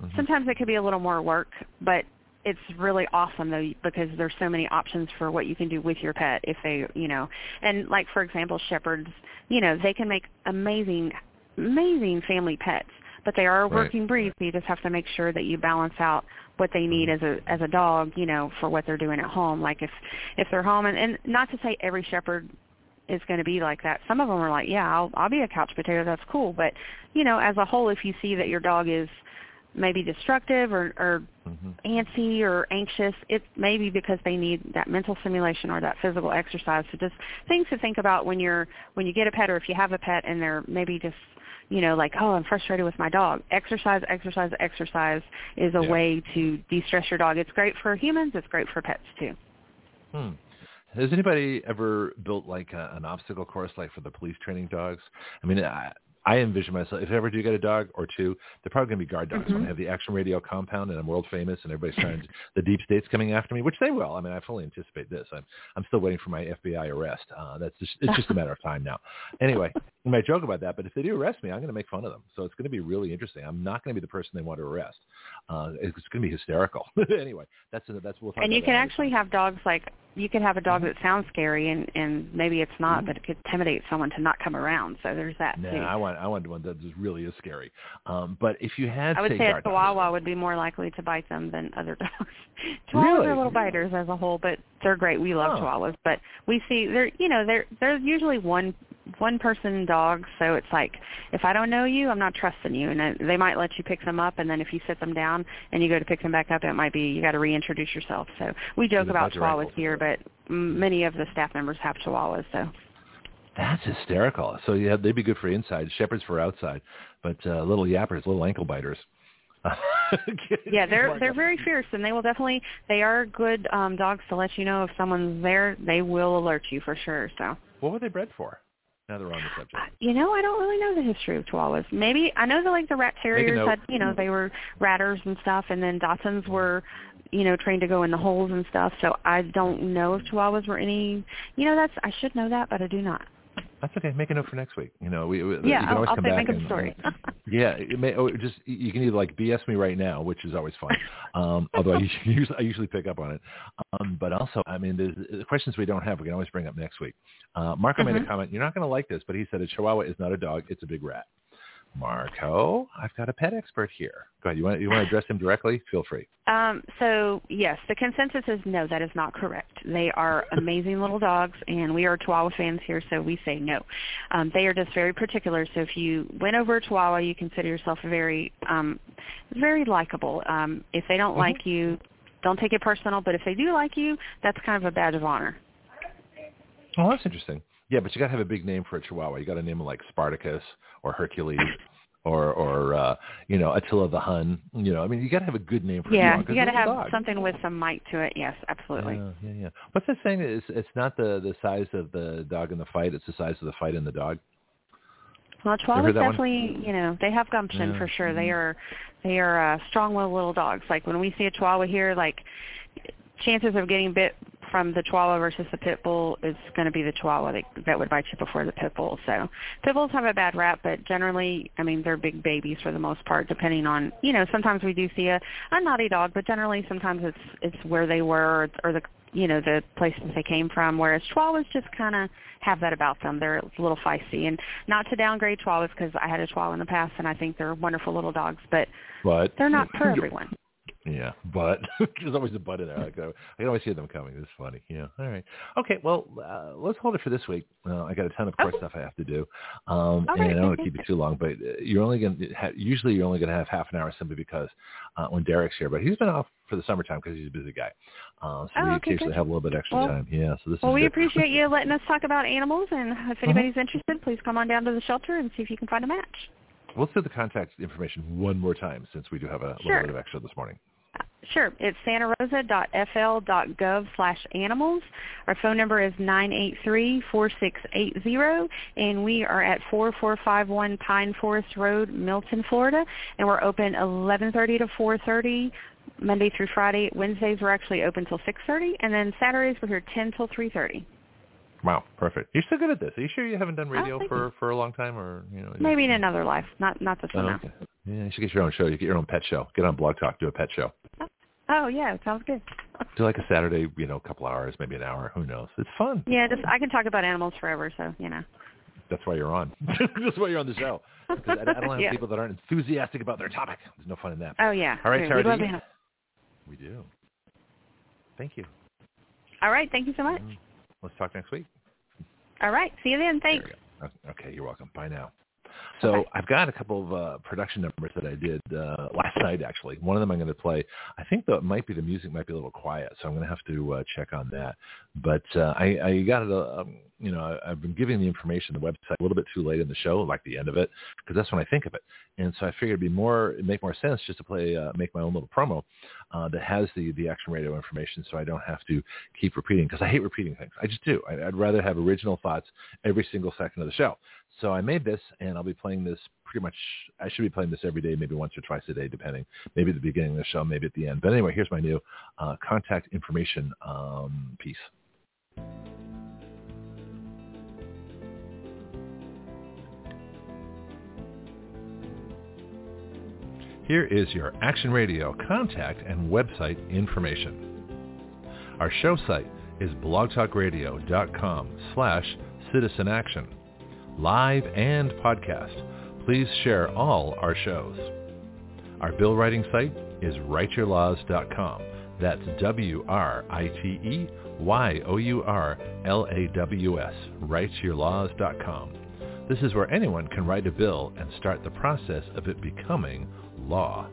mm-hmm. sometimes it could be a little more work, but it's really awesome, though, because there's so many options for what you can do with your pet if they, you know. And, like, for example, Shepherds, you know, they can make amazing, amazing family pets. But they are a working right. breed, so you just have to make sure that you balance out what they need as a as a dog, you know, for what they're doing at home. Like if, if they're home, and, and not to say every shepherd is going to be like that. Some of them are like, yeah, I'll, I'll be a couch potato, that's cool. But, you know, as a whole, if you see that your dog is maybe destructive or, or mm-hmm. antsy or anxious, it may be because they need that mental stimulation or that physical exercise. So just things to think about when you're when you get a pet or if you have a pet and they're maybe just, you know, like, oh, I'm frustrated with my dog. Exercise, exercise, exercise is a yeah. way to de-stress your dog. It's great for humans. It's great for pets, too. Hmm. Has anybody ever built, like, a, an obstacle course, like, for the police training dogs? I mean, I, I envision myself, if I ever do get a dog or two, they're probably going to be guard dogs. Mm-hmm. When I have the Action Radio compound and I'm world famous and everybody's trying to, the deep state's coming after me, which they will. I mean, I fully anticipate this. I'm, I'm still waiting for my F B I arrest. Uh, that's just, it's just a matter of time now. Anyway. You might joke about that, but if they do arrest me, I'm going to make fun of them. So it's going to be really interesting. I'm not going to be the person they want to arrest. Uh, it's going to be hysterical. Anyway, that's a, that's what we'll And you can actually later. have dogs like you can have a dog mm-hmm. that sounds scary, and, and maybe it's not, mm-hmm. but it could intimidate someone to not come around. So there's that. No, nah, I want I want one that just really is scary. Um, but if you had, I would say, say a Chihuahua dogs, would be more likely to bite them than other dogs. Chihuahuas really? are little biters as a whole, but they're great. We love oh. Chihuahuas, but we see they're you know they're they're usually one. one person dog, so it's like, if I don't know you, I'm not trusting you. And they might let you pick them up, and then if you sit them down and you go to pick them back up, it might be you got to reintroduce yourself. So we joke about Chihuahuas here, but many of the staff members have Chihuahuas. So that's hysterical. So yeah, they'd be good for inside, Shepherds for outside, but uh, little yappers, little ankle biters. Yeah, they're they're very fierce, and they will definitely they are good um, dogs to let you know if someone's there. They will alert you for sure. So what were they bred for? Now they're on the subject. Uh, you know, I don't really know the history of Chihuahuas. Maybe, I know that like the rat terriers had, you know, they were ratters and stuff, and then Dachshunds were, you know, trained to go in the holes and stuff, so I don't know if Chihuahuas were any, you know, that's, I should know that, but I do not. That's okay. Make a note for next week. You know, we, we yeah, you can always I'll, come I'll back. Yeah, I'll make a story. Yeah, it may, oh, just you can either like B S me right now, which is always fun. Um, although I usually, I usually pick up on it. Um, but also, I mean, there's questions we don't have. We can always bring up next week. Uh, Marco mm-hmm. made a comment. You're not going to like this, but he said a Chihuahua is not a dog. It's a big rat. Marco, I've got a pet expert here. Go ahead. You want, you want to address him directly? Feel free. Um, so, yes, the consensus is no, that is not correct. They are amazing little dogs, and we are Chihuahua fans here, so we say no. Um, they are just very particular. So if you went over a Chihuahua, you consider yourself very, um, very likable. Um, if they don't mm-hmm. like you, don't take it personal. But if they do like you, that's kind of a badge of honor. Oh, that's interesting. Yeah, but you got to have a big name for a Chihuahua. You got to name them like Spartacus or Hercules or, or uh, you know, Attila the Hun. You know, I mean, you got to have a good name for yeah, a Chihuahua. Yeah, you got to have dog. Something with some might to it. Yes, absolutely. Yeah, yeah, yeah. What's that saying? It's, it's not the, the size of the dog in the fight. It's the size of the fight in the dog. Well, Chihuahuas definitely, one? you know, they have gumption yeah. for sure. Mm-hmm. They are they are uh, strong-willed little dogs. Like when we see a Chihuahua here, like chances of getting bit from the Chihuahua versus the pit bull is going to be the Chihuahua that, that would bite you before the pit bull. So pit bulls have a bad rap, but generally, I mean, they're big babies for the most part, depending on, you know, sometimes we do see a, a naughty dog, but generally sometimes it's it's where they were or, or the, you know, the places they came from, whereas Chihuahuas just kind of have that about them. They're a little feisty. And not to downgrade Chihuahuas, because I had a Chihuahua in the past, and I think they're wonderful little dogs, but, but they're not for everyone. Yeah, but there's always a but in there. I can always hear them coming. It's funny. Yeah. All right. Okay. Well, uh, let's hold it for this week. Uh, I got a ton of course oh. stuff I have to do, um, and right. I don't want to keep it too long. But you're only going to ha- usually you're only going to have half an hour simply because uh, when Derek's here, but he's been off for the summertime because he's a busy guy. Uh, so oh, we okay, occasionally good. have a little bit extra well, time. Yeah. So this. Well, is we good. appreciate you letting us talk about animals, and if anybody's uh-huh. interested, please come on down to the shelter and see if you can find a match. Let's do the contact information one more time since we do have a sure. little bit of extra this morning. Sure. It's santarosa.fl.gov slash animals. Our phone number is nine eight three, four six eight zero, and we are at four four five one Pine Forest Road, Milton, Florida, and we're open eleven thirty to four thirty, Monday through Friday. Wednesdays we're actually open till six thirty, and then Saturdays we're here ten till three thirty. Wow, perfect. You're so good at this. Are you sure you haven't done radio for, for a long time? or you know? Maybe in another life, not not this one oh, now. Okay. Yeah, you should get your own show. You get your own pet show. Get on Blog Talk, do a pet show. Oh, oh yeah, sounds good. Do like a Saturday, you know, a couple hours, maybe an hour. Who knows? It's fun. Yeah, just, I can talk about animals forever, so, you know. That's why you're on. That's why you're on the show. Because I, I don't have yeah. people that aren't enthusiastic about their topic. There's no fun in that. Oh, yeah. All right, Tara D. We do. Thank you. All right, thank you so much. Let's talk next week. All right. See you then. Thanks. You okay. You're welcome. Bye now. So okay. I've got a couple of uh, production numbers that I did uh, last night, actually. One of them I'm going to play. I think that might be the music might be a little quiet, so I'm going to have to uh, check on that. But uh, I, I got it. Um, you know, I, I've been giving the information on the website a little bit too late in the show, like the end of it, because that's when I think of it. And so I figured it'd be more, it'd make more sense just to play, uh, make my own little promo uh, that has the, the Action Radio information, so I don't have to keep repeating, because I hate repeating things. I just do. I, I'd rather have original thoughts every single second of the show. So I made this, and I'll be playing this pretty much. I should be playing this every day, maybe once or twice a day, depending. Maybe at the beginning of the show, maybe at the end. But anyway, here's my new uh, contact information um, piece. Here is your Action Radio contact and website information. Our show site is blogtalkradio.com slash citizenaction. Live and podcast. Please share all our shows. Our bill writing site is write your laws dot com. That's W R I T E Y O U R L A W S, write your laws dot com. This is where anyone can write a bill and start the process of it becoming law.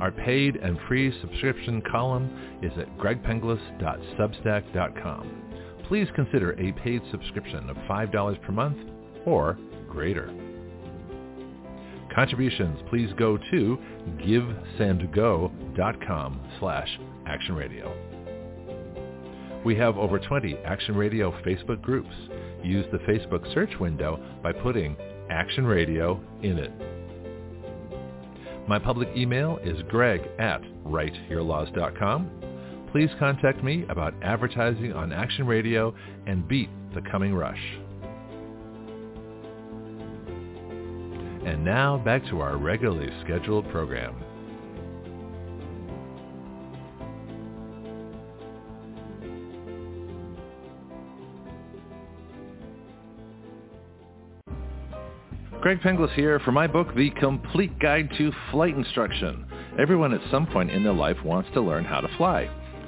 Our paid and free subscription column is at Greg Penglis dot Substack dot com. Please consider a paid subscription of five dollars per month or greater. Contributions, please go to givesendgo.com slash Action Radio. We have over twenty Action Radio Facebook groups. Use the Facebook search window by putting Action Radio in it. My public email is greg at write your laws dot com. Please contact me about advertising on Action Radio and beat the coming rush. And now back to our regularly scheduled program. Greg Penglis here for my book, The Complete Guide to Flight Instruction. Everyone at some point in their life wants to learn how to fly.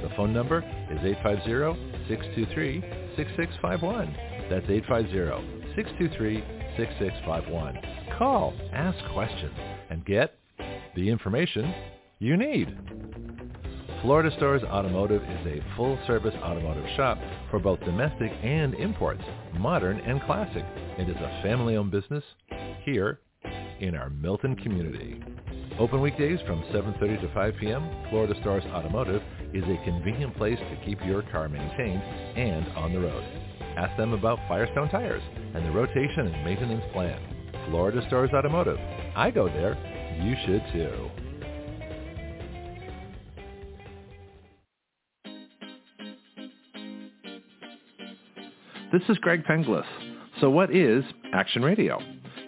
The phone number is eight five zero, six two three, six six five one. That's eight five zero, six two three, six six five one. Call, ask questions, and get the information you need. Florida Stores Automotive is a full-service automotive shop for both domestic and imports, modern and classic. It is a family-owned business here in our Milton community. Open weekdays from seven thirty to five p.m., Florida Stores Automotive is a convenient place to keep your car maintained and on the road. Ask them about Firestone tires and the rotation and maintenance plan. Florida Stores Automotive. I go there. You should too. This is Greg Penglis. So what is Action Radio?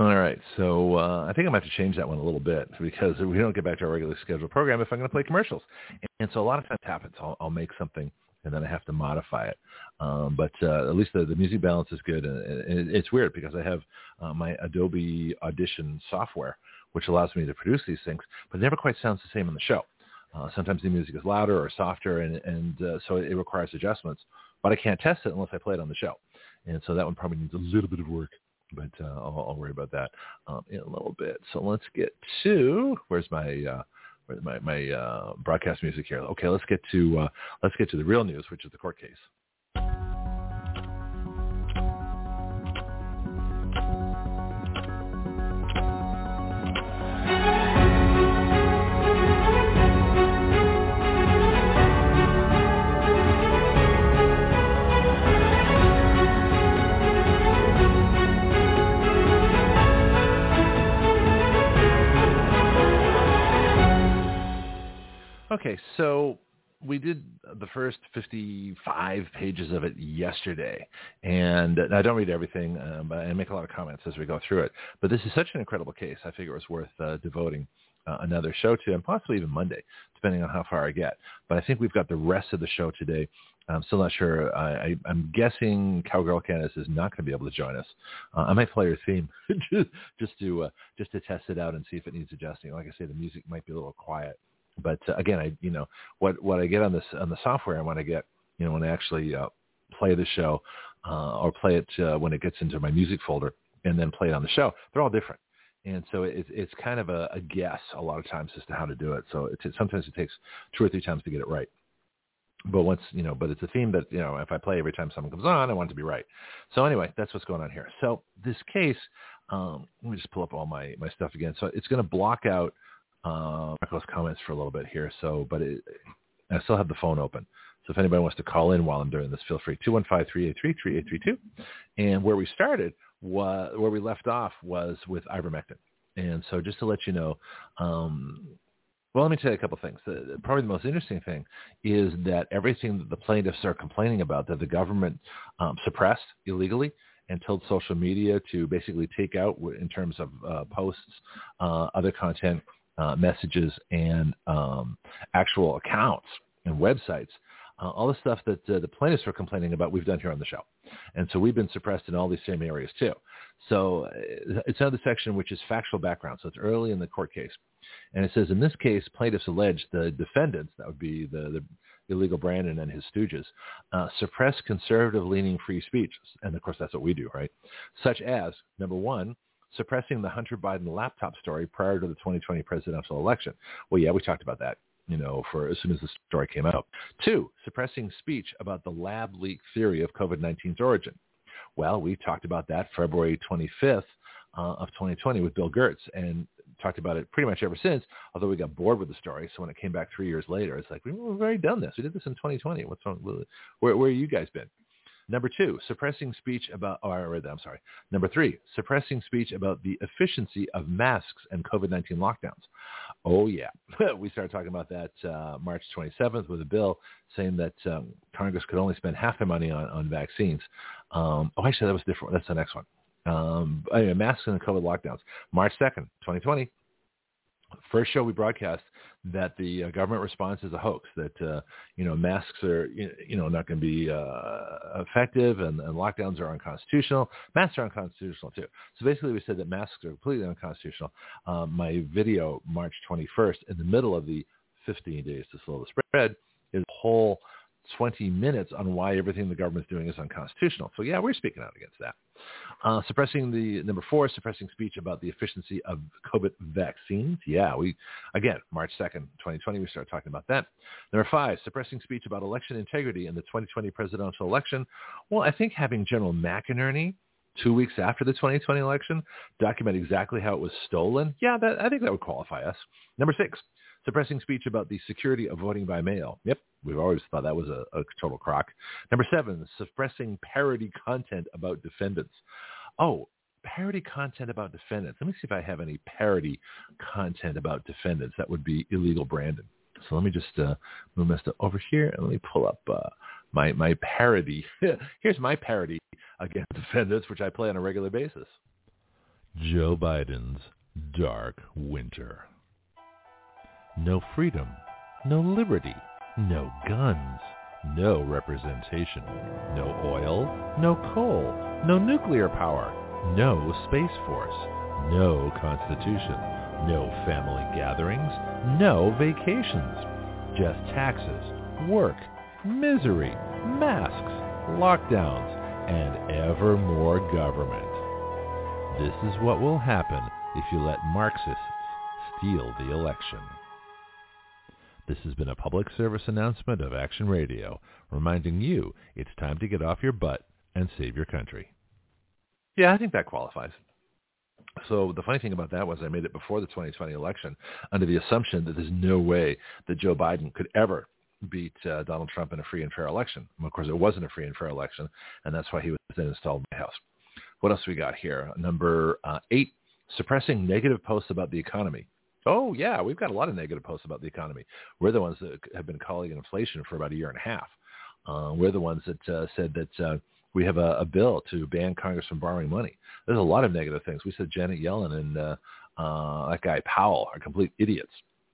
All right, so uh, I think I'm going to have to change that one a little bit, because we don't get back to our regularly scheduled program if I'm going to play commercials. And so a lot of times it happens. I'll, I'll make something, and then I have to modify it. Um, but uh, at least the, the music balance is good. And, and it's weird because I have uh, my Adobe Audition software, which allows me to produce these things, but it never quite sounds the same on the show. Uh, sometimes the music is louder or softer, and, and uh, so it requires adjustments. But I can't test it unless I play it on the show. And so that one probably needs a little bit of work, but uh, I'll, I'll worry about that um, in a little bit. So let's get to – where's my uh, – With my my uh, broadcast music here. Okay, let's get to uh, let's get to the real news, which is the court case. Okay, so we did the first fifty-five pages of it yesterday, and I don't read everything, um, but I make a lot of comments as we go through it. But this is such an incredible case, I figure it was worth uh, devoting uh, another show to, and possibly even Monday, depending on how far I get. But I think we've got the rest of the show today. I'm still not sure. I, I, I'm guessing Cowgirl Candace is not going to be able to join us. Uh, I might play her theme just, just to uh, just to test it out and see if it needs adjusting. Like I say, the music might be a little quiet. But uh, again, I you know what what I get on this on the software, I want to get you know when I actually uh, play the show uh, or play it uh, when it gets into my music folder and then play it on the show. They're all different, and so it's it's kind of a, a guess a lot of times as to how to do it. So it, sometimes it takes two or three times to get it right. But once you know, but it's a theme that you know if I play every time someone comes on, I want it to be right. So anyway, that's what's going on here. So this case, um, let me just pull up all my my stuff again. So it's going to block out Uh, Marco's comments for a little bit here. So, but it, I still have the phone open. So if anybody wants to call in while I'm doing this, feel free. two one five, three eight three, three eight three two. And where we started was, where we left off was with ivermectin. And so just to let you know, um, well, let me tell you a couple of things. The, probably the most interesting thing is that everything that the plaintiffs are complaining about that the government um, suppressed illegally and told social media to basically take out in terms of uh, posts, uh, other content, uh, messages, and um, actual accounts and websites, uh, all the stuff that uh, the plaintiffs are complaining about, we've done here on the show. And so we've been suppressed in all these same areas too. So it's another section which is factual background. So it's early in the court case. And it says, in this case, plaintiffs allege the defendants, that would be the, the illegal Brandon and his stooges, uh, suppress conservative-leaning free speech. And, of course, that's what we do, right? Such as, number one, suppressing the Hunter Biden laptop story prior to the twenty twenty presidential election. Well, yeah, we talked about that, you know, for as soon as the story came out. Two, suppressing speech about the lab leak theory of COVID nineteen's origin. Well, we talked about that February twenty-fifth uh, of twenty twenty with Bill Gertz, and talked about it pretty much ever since, although we got bored with the story. So when it came back three years later, it's like, we've already done this. We did this in twenty twenty. What's wrong? Where, where have you guys been? Number two, suppressing speech about, oh, I read that. I'm sorry. Number three, suppressing speech about the efficiency of masks and COVID nineteen lockdowns. Oh, yeah. We started talking about that uh, March twenty-seventh with a bill saying that um, Congress could only spend half the money on, on vaccines. Um, oh, actually, that was different. That's the next one. Um, anyway, masks and COVID lockdowns. March second, twenty twenty. First show we broadcast that the uh, government response is a hoax, that, uh, you know, masks are, you, you know, not going to be uh, effective, and, and lockdowns are unconstitutional. Masks are unconstitutional, too. So basically we said that masks are completely unconstitutional. Um, my video, March twenty-first, in the middle of the fifteen days to slow the spread, is a whole twenty minutes on why everything the government's doing is unconstitutional. So, yeah, we're speaking out against that. Uh, suppressing the number four, suppressing speech about the efficiency of COVID vaccines. Yeah, we, again, March second, twenty twenty, we started talking about that. Number five, suppressing speech about election integrity in the twenty twenty presidential election. Well, I think having General McInerney two weeks after the twenty twenty election document exactly how it was stolen. Yeah, that, I think that would qualify us. Number six, suppressing speech about the security of voting by mail. Yep, we've always thought that was a, a total crock. Number seven, suppressing parody content about defendants. Oh, parody content about defendants. Let me see if I have any parody content about defendants. That would be illegal Brandon. So let me just uh, move this to over here, and let me pull up uh, my, my parody. Here's my parody against defendants, which I play on a regular basis. Joe Biden's Dark Winter. No freedom, no liberty, no guns, no representation, no oil, no coal, no nuclear power, no space force, no constitution, no family gatherings, no vacations, just taxes, work, misery, masks, lockdowns, and ever more government. This is what will happen if you let Marxists steal the election. This has been a public service announcement of Action Radio, reminding you it's time to get off your butt and save your country. Yeah, I think that qualifies. So the funny thing about that was I made it before the twenty twenty election under the assumption that there's no way that Joe Biden could ever beat uh, Donald Trump in a free and fair election. Well, of course, it wasn't a free and fair election, and that's why he was then installed in the House. What else we got here? Number uh, eight, suppressing negative posts about the economy. Oh, yeah, we've got a lot of negative posts about the economy. We're the ones that have been calling it inflation for about a year and a half. Uh, we're the ones that uh, said that uh, we have a, a bill to ban Congress from borrowing money. There's a lot of negative things. We said Janet Yellen and uh, uh, that guy Powell are complete idiots,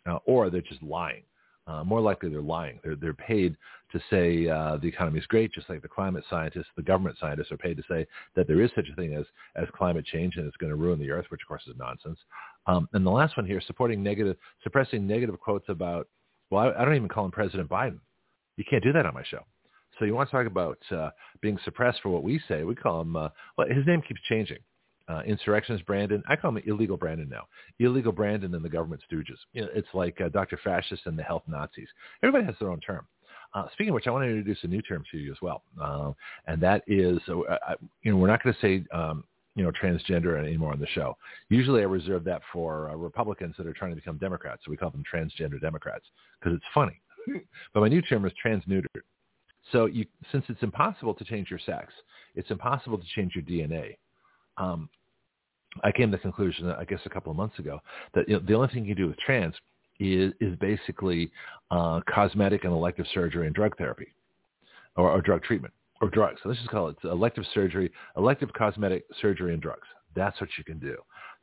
uh, or they're just lying. Uh, more likely they're lying. They're, they're paid to say uh, the economy is great, just like the climate scientists, the government scientists are paid to say that there is such a thing as, as climate change and it's going to ruin the earth, which of course is nonsense. Um, and the last one here, supporting negative, suppressing negative quotes about, well, I, I don't even call him President Biden. You can't do that on my show. So you want to talk about uh, being suppressed for what we say. We call him, uh, well, his name keeps changing. Uh, Insurrectionist Brandon. I call him Illegal Brandon now. Illegal Brandon and the government stooges. You know, it's like uh, Doctor Fascist and the health Nazis. Everybody has their own term. Uh, speaking of which, I want to introduce a new term to you as well. Uh, and that is, uh, I, you know, we're not going to say, um, you know, transgender anymore on the show. Usually I reserve that for uh, Republicans that are trying to become Democrats. So we call them transgender Democrats because it's funny. But my new term is transneutered. So you, since it's impossible to change your sex, it's impossible to change your D N A. um, I came to the conclusion, I guess, a couple of months ago, that you know, the only thing you can do with trans is, is basically uh, cosmetic and elective surgery and drug therapy or, or drug treatment or drugs. So let's just call it elective surgery, elective cosmetic surgery and drugs. That's what you can do.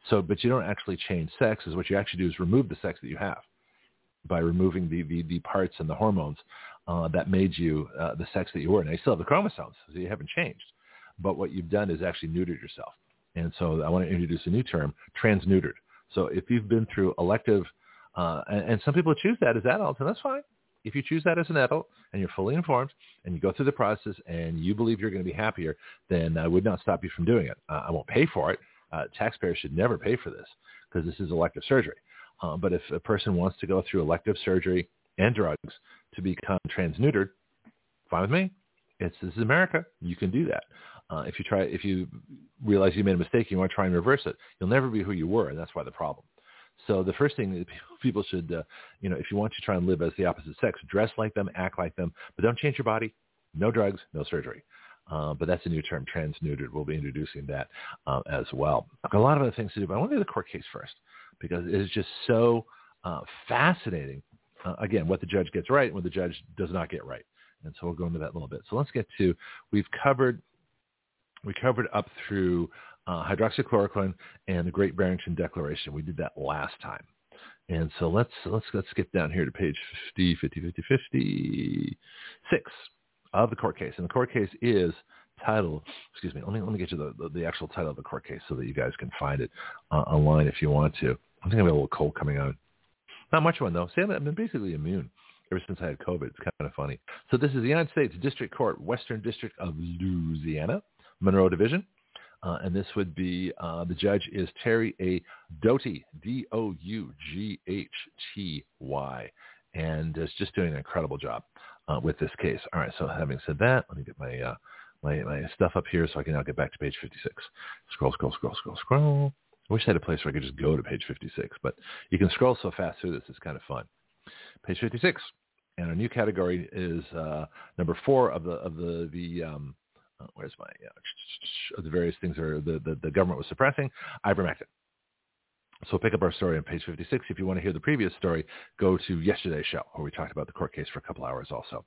So, but you don't actually change sex. Is what you actually do is remove the sex that you have by removing the, the, the parts and the hormones uh, that made you uh, the sex that you were. Now you still have the chromosomes, so you haven't changed. But what you've done is actually neutered yourself. And so I want to introduce a new term, transneutered. So if you've been through elective, uh, and, and some people choose that as adults, and that's fine. If you choose that as an adult and you're fully informed and you go through the process and you believe you're going to be happier, then I would not stop you from doing it. Uh, I won't pay for it. Uh, taxpayers should never pay for this because this is elective surgery. Uh, but if a person wants to go through elective surgery and drugs to become transneutered, fine with me. It's, this is America. You can do that. Uh, if you try, if you realize you made a mistake, you want to try and reverse it, you'll never be who you were, and that's why the problem. So the first thing that people should, uh, you know, if you want to try and live as the opposite sex, dress like them, act like them, but don't change your body. No drugs, no surgery. Uh, but that's a new term, transneutered. We'll be introducing that uh, as well. I've got a lot of other things to do, but I want to do the court case first because it is just so uh, fascinating. Uh, again, what the judge gets right and what the judge does not get right. And so we'll go into that in a little bit. So let's get to, we've covered, we covered up through uh, hydroxychloroquine and the Great Barrington Declaration. We did that last time. And so let's, let's, let's get down here to page fifty, fifty, fifty, fifty-six of the court case. And the court case is titled, excuse me, let me, let me get you the, the, the actual title of the court case so that you guys can find it uh, online if you want to. I'm thinking I have a little cold coming on. Not much one though. See, I've been basically immune ever since I had COVID. It's kind of funny. So this is the United States District Court, Western District of Louisiana, Monroe Division. Uh, and this would be, uh, the judge is Terry A. Doughty, D O U G H T Y. And is just doing an incredible job uh, with this case. All right. So having said that, let me get my, uh, my, my stuff up here so I can now get back to page fifty-six. Scroll, scroll, scroll, scroll, scroll. I wish I had a place where I could just go to page fifty-six, but you can scroll so fast through this. It's kind of fun. Page fifty-six, and our new category is uh, number four of the of the the um, uh, where's my uh, the various things are the, the the government was suppressing ivermectin. So we'll pick up our story on page fifty-six. If you want to hear the previous story, go to yesterday's show where we talked about the court case for a couple hours also.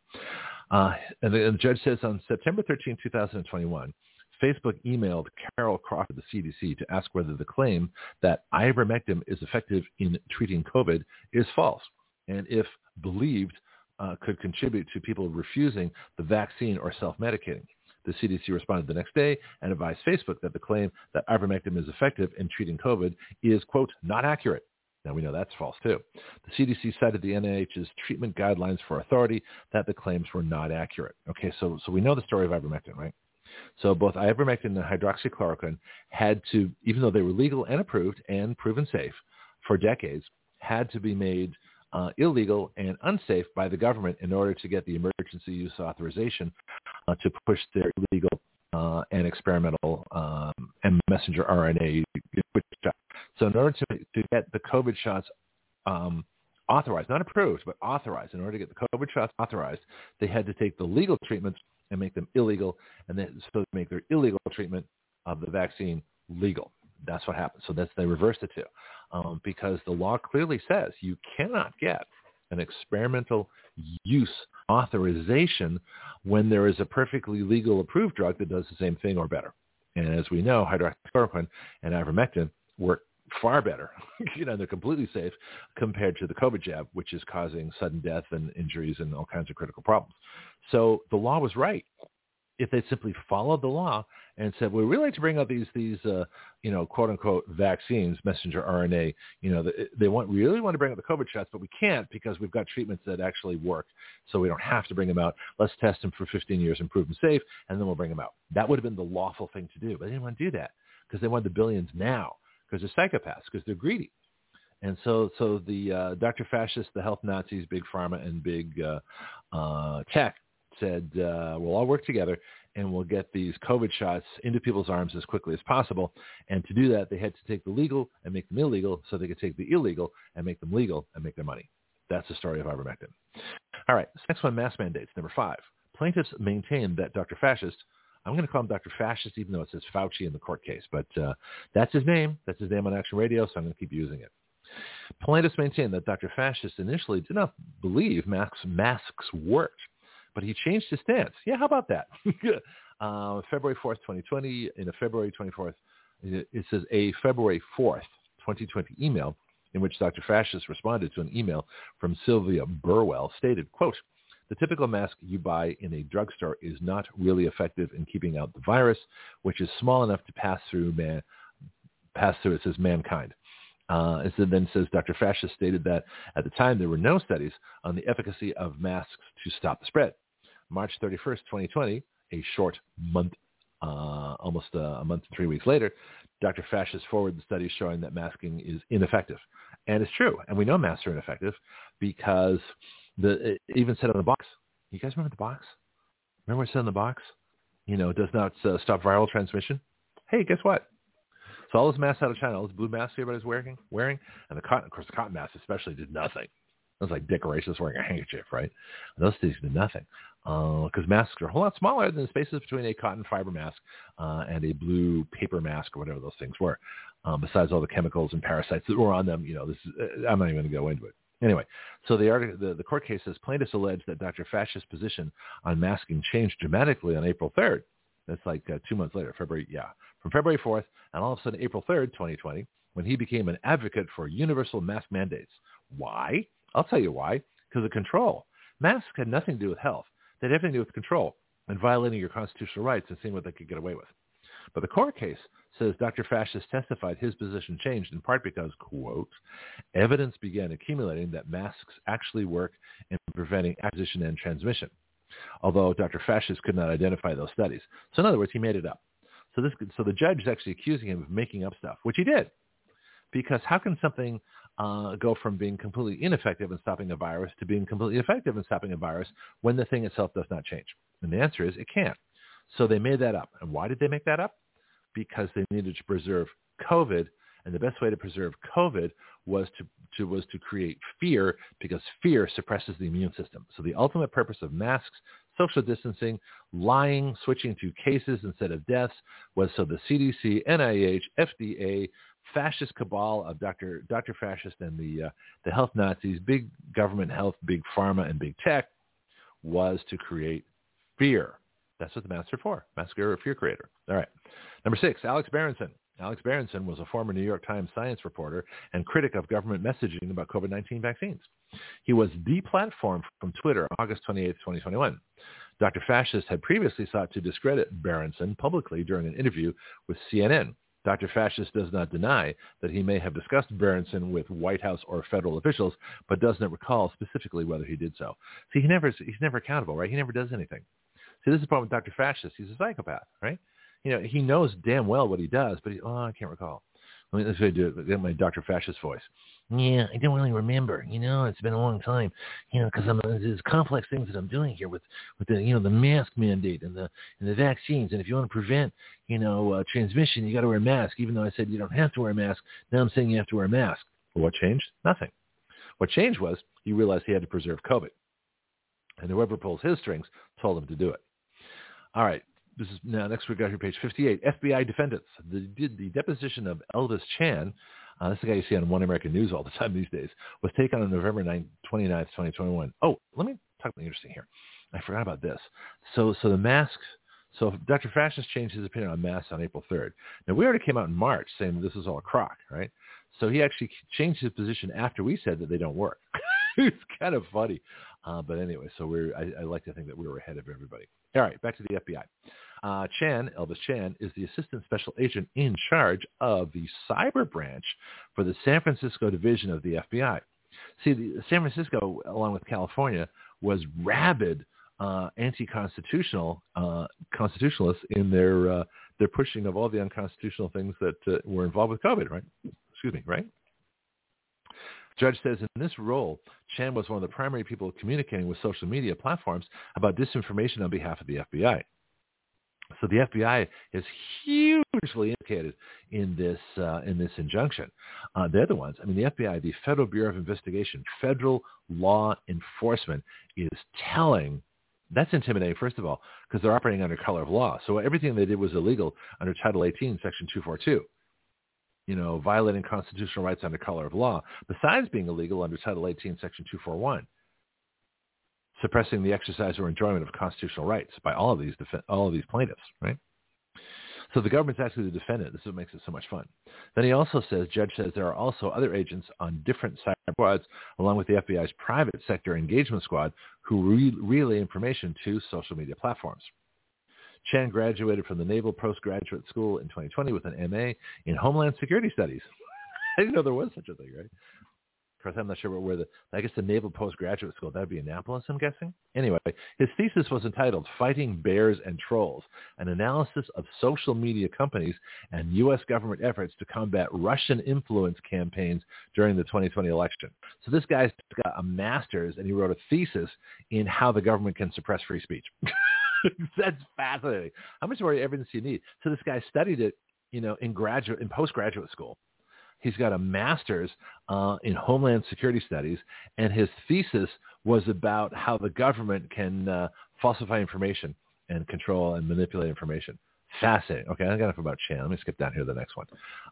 Uh, and, the, and the judge says on September thirteenth, two thousand twenty-one. Facebook emailed Carol Croft of the C D C to ask whether the claim that ivermectin is effective in treating COVID is false, and if believed, uh, could contribute to people refusing the vaccine or self-medicating. The C D C responded the next day and advised Facebook that the claim that ivermectin is effective in treating COVID is, quote, not accurate. Now, we know that's false, too. The C D C cited the N I H's treatment guidelines for authority that the claims were not accurate. Okay, so, so we know the story of ivermectin, right? So both ivermectin and hydroxychloroquine had to, even though they were legal and approved and proven safe for decades, had to be made uh, illegal and unsafe by the government in order to get the emergency use authorization uh, to push their illegal uh, and experimental um, and messenger R N A shot. So in order to, to get the COVID shots um, authorized, not approved, but authorized, in order to get the COVID shots authorized, they had to take the legal treatments and make them illegal, and then so they make their illegal treatment of the vaccine legal. That's what happened. So that's, they reversed the two um, because the law clearly says you cannot get an experimental use authorization when there is a perfectly legal approved drug that does the same thing or better. And as we know, hydroxychloroquine and ivermectin work far better. You know, they're completely safe compared to the COVID jab, which is causing sudden death and injuries and all kinds of critical problems. So the law was right. If they simply followed the law and said, we really like to bring out these, these, uh, you know, quote unquote vaccines, messenger R N A, you know, the, they want, really want to bring out the COVID shots, but we can't because we've got treatments that actually work. So we don't have to bring them out. Let's test them for fifteen years and prove them safe. And then we'll bring them out. That would have been the lawful thing to do, but they didn't want to do that because they wanted the billions now. Because they're psychopaths, because they're greedy. And so so the uh, Doctor Fascist, the health Nazis, big pharma, and big uh, uh, tech said, uh, we'll all work together and we'll get these COVID shots into people's arms as quickly as possible. And to do that, they had to take the legal and make them illegal so they could take the illegal and make them legal and make their money. That's the story of ivermectin. All right, this next one, mask mandates, number five. Plaintiffs maintain that Doctor Fascist, I'm going to call him Doctor Fascist, even though it says Fauci in the court case. But uh, that's his name. That's his name on Action Radio, so I'm going to keep using it. Plaintiffs maintain that Doctor Fascist initially did not believe masks, masks worked, but he changed his stance. Yeah, how about that? uh, February fourth, twenty twenty, in a February twenty-fourth, it says a February fourth, twenty twenty email in which Doctor Fascist responded to an email from Sylvia Burwell stated, quote, the typical mask you buy in a drugstore is not really effective in keeping out the virus, which is small enough to pass through, man, pass through, it says, mankind. Uh, and so then it says Doctor Fascist stated that at the time there were no studies on the efficacy of masks to stop the spread. March thirty-first, twenty twenty, a short month, uh, almost uh, a month and three weeks later, Doctor Fascist forwarded the studies showing that masking is ineffective. And it's true. And we know masks are ineffective because the it even said on the box, you guys remember the box? Remember what it said on the box? You know, it does not uh, stop viral transmission. Hey, guess what? So all those masks out of China, all those blue masks everybody's wearing, wearing, and the cotton, of course, the cotton masks especially did nothing. It was like Dick Orace's wearing a handkerchief, right? And those things did nothing because uh, masks are a whole lot smaller than the spaces between a cotton fiber mask uh, and a blue paper mask or whatever those things were. Um, besides all the chemicals and parasites that were on them, you know, this is, uh, I'm not even going to go into it. Anyway, so the, article, the the court case says plaintiffs allege that Doctor Fascist's position on masking changed dramatically on April third. That's like uh, two months later, February, yeah, from February fourth, and all of a sudden April third, twenty twenty, when he became an advocate for universal mask mandates. Why? I'll tell you why. Because of control. Masks had nothing to do with health. They had everything to do with control and violating your constitutional rights and seeing what they could get away with. But the court case says Doctor Fascist testified his position changed in part because, quote, evidence began accumulating that masks actually work in preventing acquisition and transmission, although Doctor Fascist could not identify those studies. So in other words, he made it up. So this, so the judge is actually accusing him of making up stuff, which he did, because how can something uh, go from being completely ineffective in stopping a virus to being completely effective in stopping a virus when the thing itself does not change? And the answer is it can't. So they made that up. And why did they make that up? Because they needed to preserve COVID, and the best way to preserve COVID was to, to was to create fear, because fear suppresses the immune system. So the ultimate purpose of masks, social distancing, lying, switching to cases instead of deaths was so the C D C, N I H, F D A, fascist cabal of Doctor Doctor Fascist and the uh, the health Nazis, big government health, big pharma, and big tech was to create fear. That's what the masks are for. Masks are a fear creator. All right. Number six, Alex Berenson. Alex Berenson was a former New York Times science reporter and critic of government messaging about COVID nineteen vaccines. He was deplatformed from Twitter on August twenty-eighth, twenty twenty-one. Doctor Fascist had previously sought to discredit Berenson publicly during an interview with C N N. Doctor Fascist does not deny that he may have discussed Berenson with White House or federal officials, but does not recall specifically whether he did so. See, he never, he's never accountable, right? He never does anything. See, this is the problem with Doctor Fascist. He's a psychopath, right? You know, he knows damn well what he does, but he, oh, I can't recall. Let me, let's do it. Get my Doctor Fascist voice. Yeah, I don't really remember. You know, it's been a long time. You know, because I'm there's complex things that I'm doing here with, with the you know the mask mandate and the and the vaccines. And if you want to prevent you know uh, transmission, you got to wear a mask. Even though I said you don't have to wear a mask, now I'm saying you have to wear a mask. Well, what changed? Nothing. What changed was he realized he had to preserve COVID, and whoever pulls his strings told him to do it. All right. This is now next we got here page fifty-eight. F B I defendants. The, the deposition of Elvis Chan, uh, that's the guy you see on One American News all the time these days, was taken on November ninth, twenty-ninth, twenty twenty-one. Oh, let me talk something interesting here. I forgot about this. So, so the masks. So Doctor Fascist changed his opinion on masks on April third. Now we already came out in March saying this is all a crock, right? So he actually changed his position after we said that they don't work. It's kind of funny. Uh, but anyway, so we're, I, I like to think that we were ahead of everybody. All right, back to the F B I. Uh, Chan, Elvis Chan, is the assistant special agent in charge of the cyber branch for the San Francisco division of the F B I. See, the, San Francisco, along with California, was rabid uh, anti-constitutional uh, constitutionalists in their uh, their pushing of all the unconstitutional things that uh, were involved with COVID, right? Excuse me, right? Judge says in this role, Chan was one of the primary people communicating with social media platforms about disinformation on behalf of the F B I. So the F B I is hugely implicated in this uh, in this injunction. Uh, they're the ones. I mean, the F B I, the Federal Bureau of Investigation, federal law enforcement, is telling That's intimidating, first of all, because they're operating under color of law. So everything they did was illegal under Title eighteen, Section two forty-two. You know, violating constitutional rights under color of law, besides being illegal under Title eighteen, Section two forty-one. Suppressing the exercise or enjoyment of constitutional rights by all of these def- all of these plaintiffs, right? So the government's actually the defendant. This is what makes it so much fun. Then he also says, judge says, there are also other agents on different cyber squads, along with the F B I's private sector engagement squad, who re- relay information to social media platforms. Chan graduated from the Naval Postgraduate School in twenty twenty with an M A in Homeland Security Studies. I didn't know there was such a thing, right? Of course, I'm not sure where the, I guess the Naval Postgraduate School, that'd be Annapolis, I'm guessing. Anyway, his thesis was entitled Fighting Bears and Trolls, an analysis of social media companies and U S government efforts to combat Russian influence campaigns during the twenty twenty election. So this guy's got a master's and he wrote a thesis in how the government can suppress free speech. That's fascinating. How much more evidence do you need? So this guy studied it, you know, in graduate, in postgraduate school. He's got a master's uh, in Homeland Security Studies, and his thesis was about how the government can uh, falsify information and control and manipulate information. Fascinating. Okay, I got enough about Chan. Let me skip down here to the next one.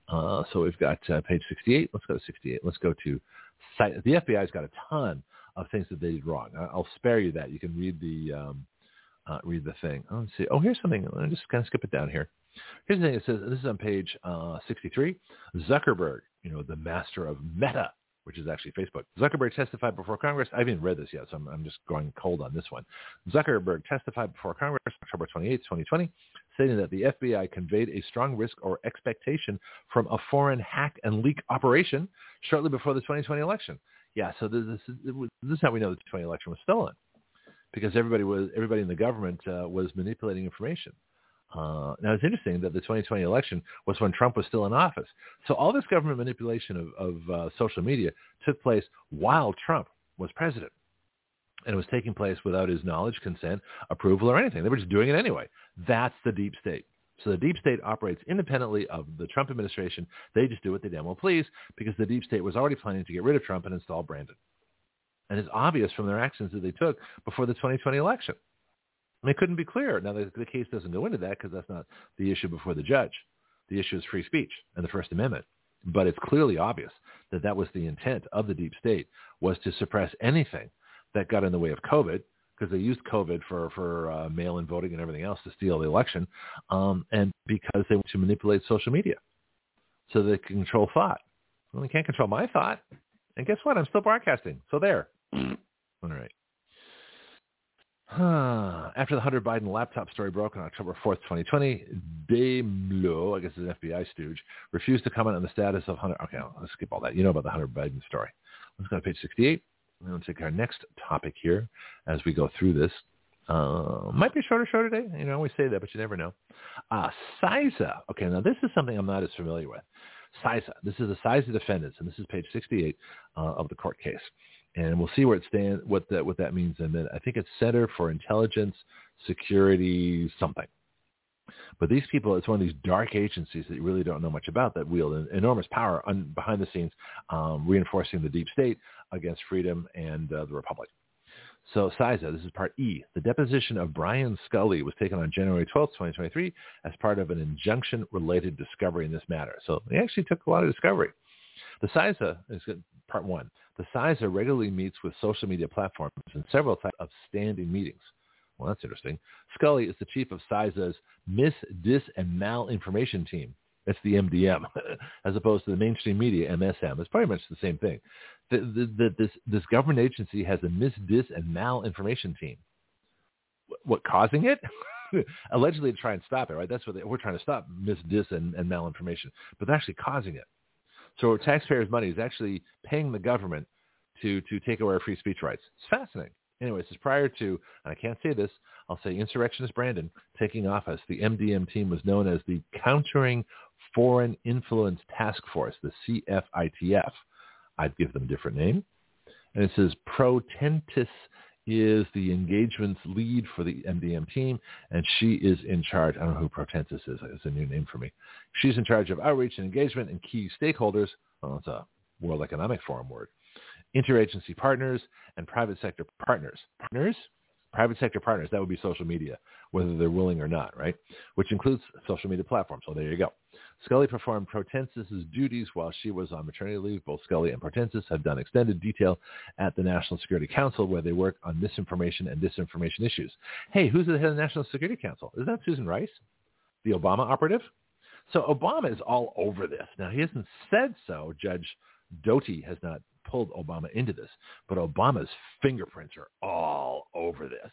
Uh, so we've got uh, page sixty-eight. Let's go to sixty-eight. Let's go to site. The F B I's got a ton of things that they did wrong. I'll spare you that. You can read the um, uh, read the thing. Oh, let's see. Oh, here's something. I'll just kind of skip it down here. Here's the thing. It says, this is on page uh, sixty-three. Zuckerberg, you know, the master of Meta, which is actually Facebook. Zuckerberg testified before Congress. I haven't even read this yet, so I'm, I'm just going cold on this one. Zuckerberg testified before Congress October twenty-eighth, twenty twenty, stating that the F B I conveyed a strong risk or expectation from a foreign hack and leak operation shortly before the twenty twenty election. Yeah, so this is, this is how we know the twenty twenty election was stolen, because everybody was everybody in the government uh, was manipulating information. Uh, now, it's interesting that the twenty twenty election was when Trump was still in office. So all this government manipulation of, of uh, social media took place while Trump was president. And it was taking place without his knowledge, consent, approval, or anything. They were just doing it anyway. That's the deep state. So the deep state operates independently of the Trump administration. They just do what they damn well please, because the deep state was already planning to get rid of Trump and install Brandon. And it's obvious from their actions that they took before the twenty twenty election. And it couldn't be clearer. Now, the, the case doesn't go into that because that's not the issue before the judge. The issue is free speech and the First Amendment. But it's clearly obvious that that was the intent of the deep state, was to suppress anything that got in the way of COVID, because they used COVID for, for uh, mail-in voting and everything else to steal the election, um, and because they want to manipulate social media so they can control thought. Well, they can't control my thought. And guess what? I'm still broadcasting. So there. All right. After the Hunter Biden laptop story broke on October fourth, twenty twenty, Daimler, I guess it's an F B I stooge, refused to comment on the status of Hunter. Okay, let's skip all that. You know about the Hunter Biden story. Let's go to page sixty-eight. We're going to take our next topic here as we go through this. Uh, might be a shorter show today. You know, I always say that, but you never know. Uh, S I S A. Okay, now this is something I'm not as familiar with. S I S A. This is the S I S A defendants, and this is page sixty-eight uh, of the court case. And we'll see where it stands, what that what that means. And then I think it's Center for Intelligence, Security, something. But these people, it's one of these dark agencies that you really don't know much about that wield enormous power un, behind the scenes, um, reinforcing the deep state against freedom and uh, the republic. So S I S A, this is part E. The deposition of Brian Scully was taken on January twelfth, twenty twenty-three, as part of an injunction-related discovery in this matter. So they actually took a lot of discovery. The S I S A is part one. The S I S A regularly meets with social media platforms in several types of standing meetings. Well, that's interesting. Scully is the chief of S I S A's Mis, Dis, and Malinformation team. That's the M D M, as opposed to the mainstream media, M S M. It's pretty much the same thing. The, the, the, this, this government agency has a Mis, Dis, and Malinformation team. What, what causing it? Allegedly to try and stop it, right? That's what they, we're trying to stop, Mis, Dis, and, and Malinformation. But they're actually causing it. So taxpayers' money is actually paying the government to, to take away our free speech rights. It's fascinating. Anyway, this is prior to, and I can't say this, I'll say insurrectionist Brandon taking office. The M D M team was known as the Countering Foreign Influence Task Force, the C F I T F. I'd give them a different name. And it says Protentis is the engagements lead for the M D M team, and she is in charge. I don't know who Protensis is. It's a new name for me. She's in charge of outreach and engagement and key stakeholders. Well, it's a World Economic Forum word. Interagency partners and private sector partners. Partners? private sector partners, that would be social media, whether they're willing or not, right? Which includes social media platforms. So there you go. Scully performed Protensis's duties while she was on maternity leave. Both Scully and Protensis have done extended detail at the National Security Council, where they work on misinformation and disinformation issues. Hey, who's the head of the National Security Council? Isn't that Susan Rice, the Obama operative? So Obama is all over this. Now, he hasn't said so. Judge Doughty has not pulled Obama into this, but Obama's fingerprints are all over this,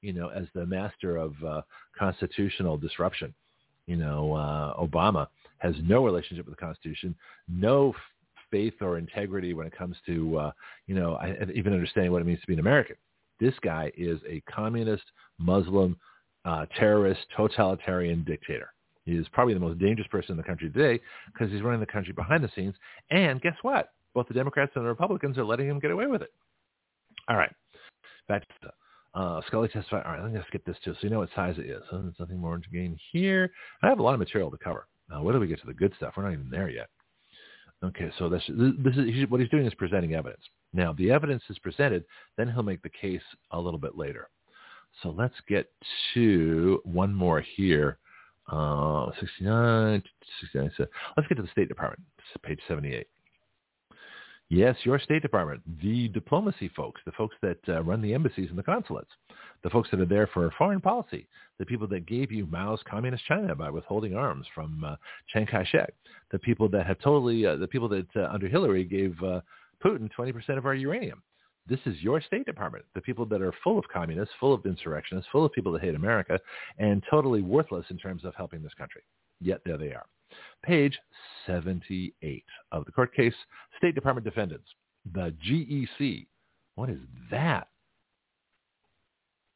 you know, as the master of uh, constitutional disruption. You know, uh, Obama has no relationship with the Constitution, no f- faith or integrity when it comes to, uh, you know, I, even understanding what it means to be an American. This guy is a communist, Muslim, uh, terrorist, totalitarian dictator. He is probably the most dangerous person in the country today because he's running the country behind the scenes. And guess what? Both the Democrats and the Republicans are letting him get away with it. All right. Back to the Uh, Scully testified. All right, let me just get this too, so you know what size it is. So there's nothing more to gain here. I have a lot of material to cover. Uh, whether we get to the good stuff, we're not even there yet. Okay, so this, this is what he's doing is presenting evidence. Now, the evidence is presented, then he'll make the case a little bit later. So let's get to one more here. Uh, sixty-nine, sixty-nine. So let's get to the State Department, page seventy-eight. Yes, your State Department, the diplomacy folks, the folks that uh, run the embassies and the consulates, the folks that are there for foreign policy, the people that gave you Mao's communist China by withholding arms from uh, Chiang Kai-shek, the people that have totally, uh, the people that uh, under Hillary gave uh, Putin twenty percent of our uranium. This is your State Department, the people that are full of communists, full of insurrectionists, full of people that hate America, and totally worthless in terms of helping this country. Yet there they are. Page seventy-eight of the court case, State Department defendants, the G E C. What is that?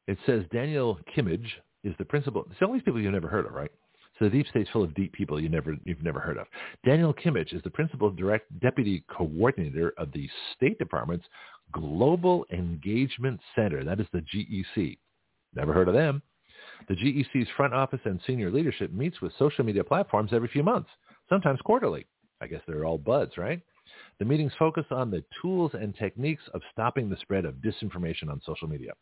It says Daniel Kimmage is the principal. It's all these people you've never heard of, right? So the deep state's full of deep people you never, you've never heard of. Daniel Kimmage is the principal direct deputy coordinator of the State Department's Global Engagement Center. That is the G E C. Never heard of them. The G E C's front office and senior leadership meets with social media platforms every few months, sometimes quarterly. I guess they're all buds, right? The meetings focus on the tools and techniques of stopping the spread of disinformation on social media,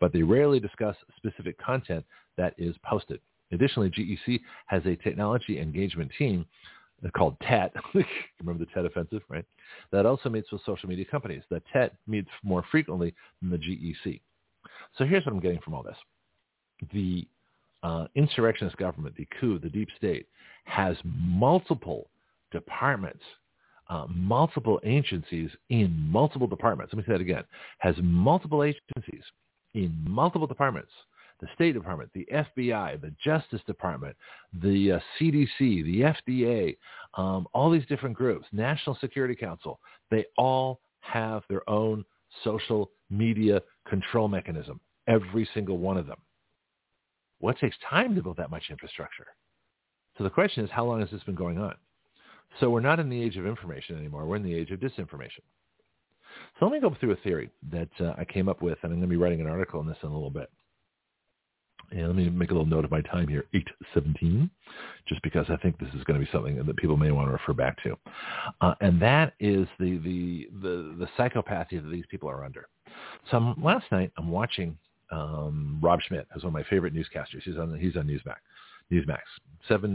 but they rarely discuss specific content that is posted. Additionally, G E C has a technology engagement team called T E T, remember the T E T offensive, right? That also meets with social media companies. The T E T meets more frequently than the G E C. So here's what I'm getting from all this. The uh, insurrectionist government, the coup, the deep state, has multiple departments, uh, multiple agencies in multiple departments. Let me say that again. Has multiple agencies in multiple departments. The State Department, the F B I, the Justice Department, the uh, C D C, the F D A, um, all these different groups, National Security Council, they all have their own social media control mechanism, every single one of them. What takes time to build that much infrastructure? So the question is, how long has this been going on? So we're not in the age of information anymore. We're in the age of disinformation. So let me go through a theory that uh, I came up with, and I'm going to be writing an article on this in a little bit. And let me make a little note of my time here, eight seventeen, just because I think this is going to be something that people may want to refer back to. Uh, and that is the, the the the psychopathy that these people are under. So I'm, last night I'm watching Um, Rob Schmidt is one of my favorite newscasters. He's on he's on Newsmax, Newsmax seven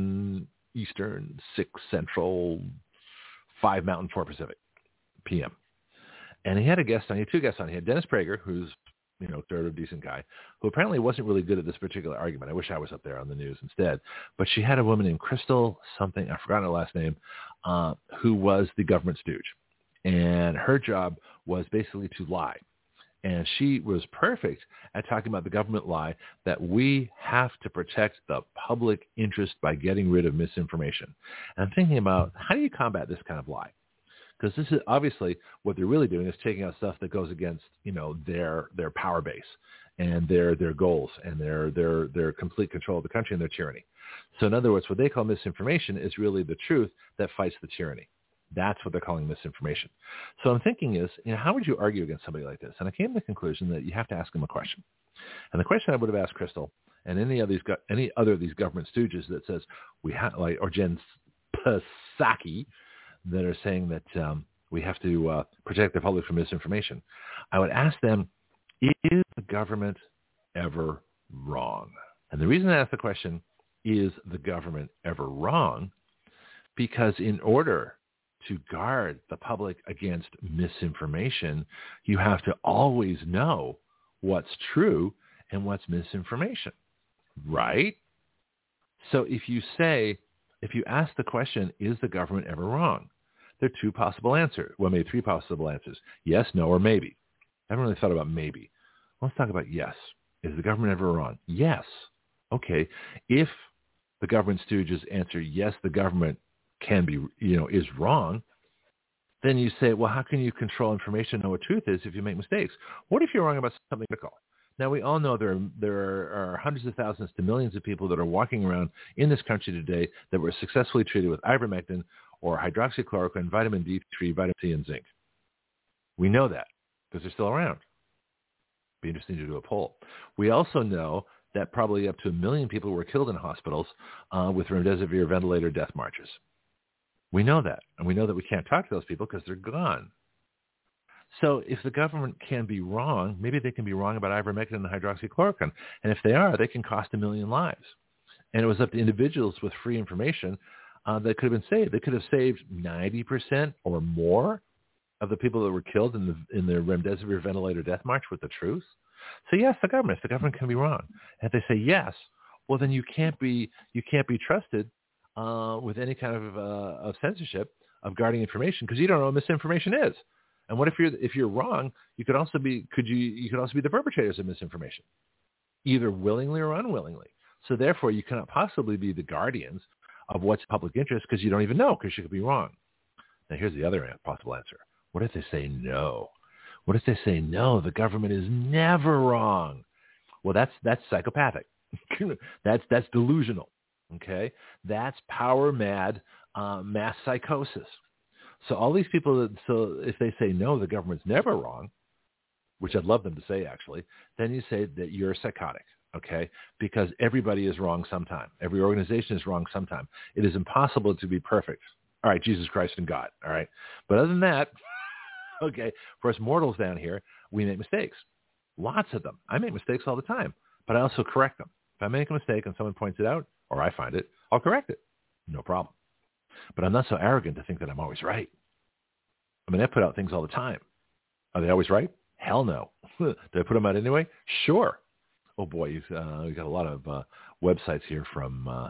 Eastern, six Central, five Mountain, four Pacific, P M. And he had a guest on. He had two guests on. He had Dennis Prager, who's you know sort of decent guy, who apparently wasn't really good at this particular argument. I wish I was up there on the news instead. But she had a woman named Crystal something. I forgot her last name, uh, who was the government stooge, and her job was basically to lie. And she was perfect at talking about the government lie that we have to protect the public interest by getting rid of misinformation. And I'm thinking about, how do you combat this kind of lie? Because this is obviously what they're really doing is taking out stuff that goes against, you know, their their power base and their their goals and their their their complete control of the country and their tyranny. So in other words, what they call misinformation is really the truth that fights the tyranny. That's what they're calling misinformation. So I'm thinking is, you know, how would you argue against somebody like this? And I came to the conclusion that you have to ask them a question. And the question I would have asked Crystal and any of these any other of these government stooges that says we have, like, or Jen Psaki, that are saying that um, we have to uh, protect the public from misinformation. I would ask them: is the government ever wrong? And the reason I ask the question, is the government ever wrong? Because in order to guard the public against misinformation, you have to always know what's true and what's misinformation, right? So if you say, if you ask the question, is the government ever wrong? There are two possible answers. Well, maybe three possible answers. Yes, no, or maybe. I haven't really thought about maybe. Let's talk about yes. Is the government ever wrong? Yes. Okay. If the government stooges answer, yes, the government can be, you know, is wrong, then you say, well, how can you control information and know what truth is if you make mistakes? What if you're wrong about something critical? Now, we all know there are, there are hundreds of thousands to millions of people that are walking around in this country today that were successfully treated with ivermectin or hydroxychloroquine, vitamin D three, vitamin C, and zinc. We know that because they're still around. Be interesting to do a poll. We also know that probably up to a million people were killed in hospitals uh, with remdesivir ventilator death marches. We know that, and we know that we can't talk to those people because they're gone. So if the government can be wrong, maybe they can be wrong about ivermectin and hydroxychloroquine, and if they are, they can cost a million lives. And it was up to individuals with free information uh, that could have been saved. They could have saved ninety percent or more of the people that were killed in the in the remdesivir ventilator death march with the truth. So yes, the government, the government can be wrong. And if they say yes, well, then you can't be, you can't be trusted uh, with any kind of, uh, of censorship of guarding information because you don't know what misinformation is. And what if you're, if you're wrong, you could also be, could you, you could also be the perpetrators of misinformation, either willingly or unwillingly. So therefore you cannot possibly be the guardians of what's public interest because you don't even know because you could be wrong. Now here's the other possible answer. What if they say no? What if they say, no, the government is never wrong? Well, that's that's psychopathic. that's that's delusional, okay? That's power-mad uh, mass psychosis. So all these people, that, so if they say, no, the government's never wrong, which I'd love them to say, actually, then you say that you're psychotic, okay? Because everybody is wrong sometime. Every organization is wrong sometime. It is impossible to be perfect. All right, Jesus Christ and God, all right? But other than that... Okay, for us mortals down here, we make mistakes. Lots of them. I make mistakes all the time, but I also correct them. If I make a mistake and someone points it out, or I find it, I'll correct it. No problem. But I'm not so arrogant to think that I'm always right. I mean, I put out things all the time. Are they always right? Hell no. Did I put them out anyway? Sure. Oh, boy, you've uh, got a lot of uh, websites here from uh,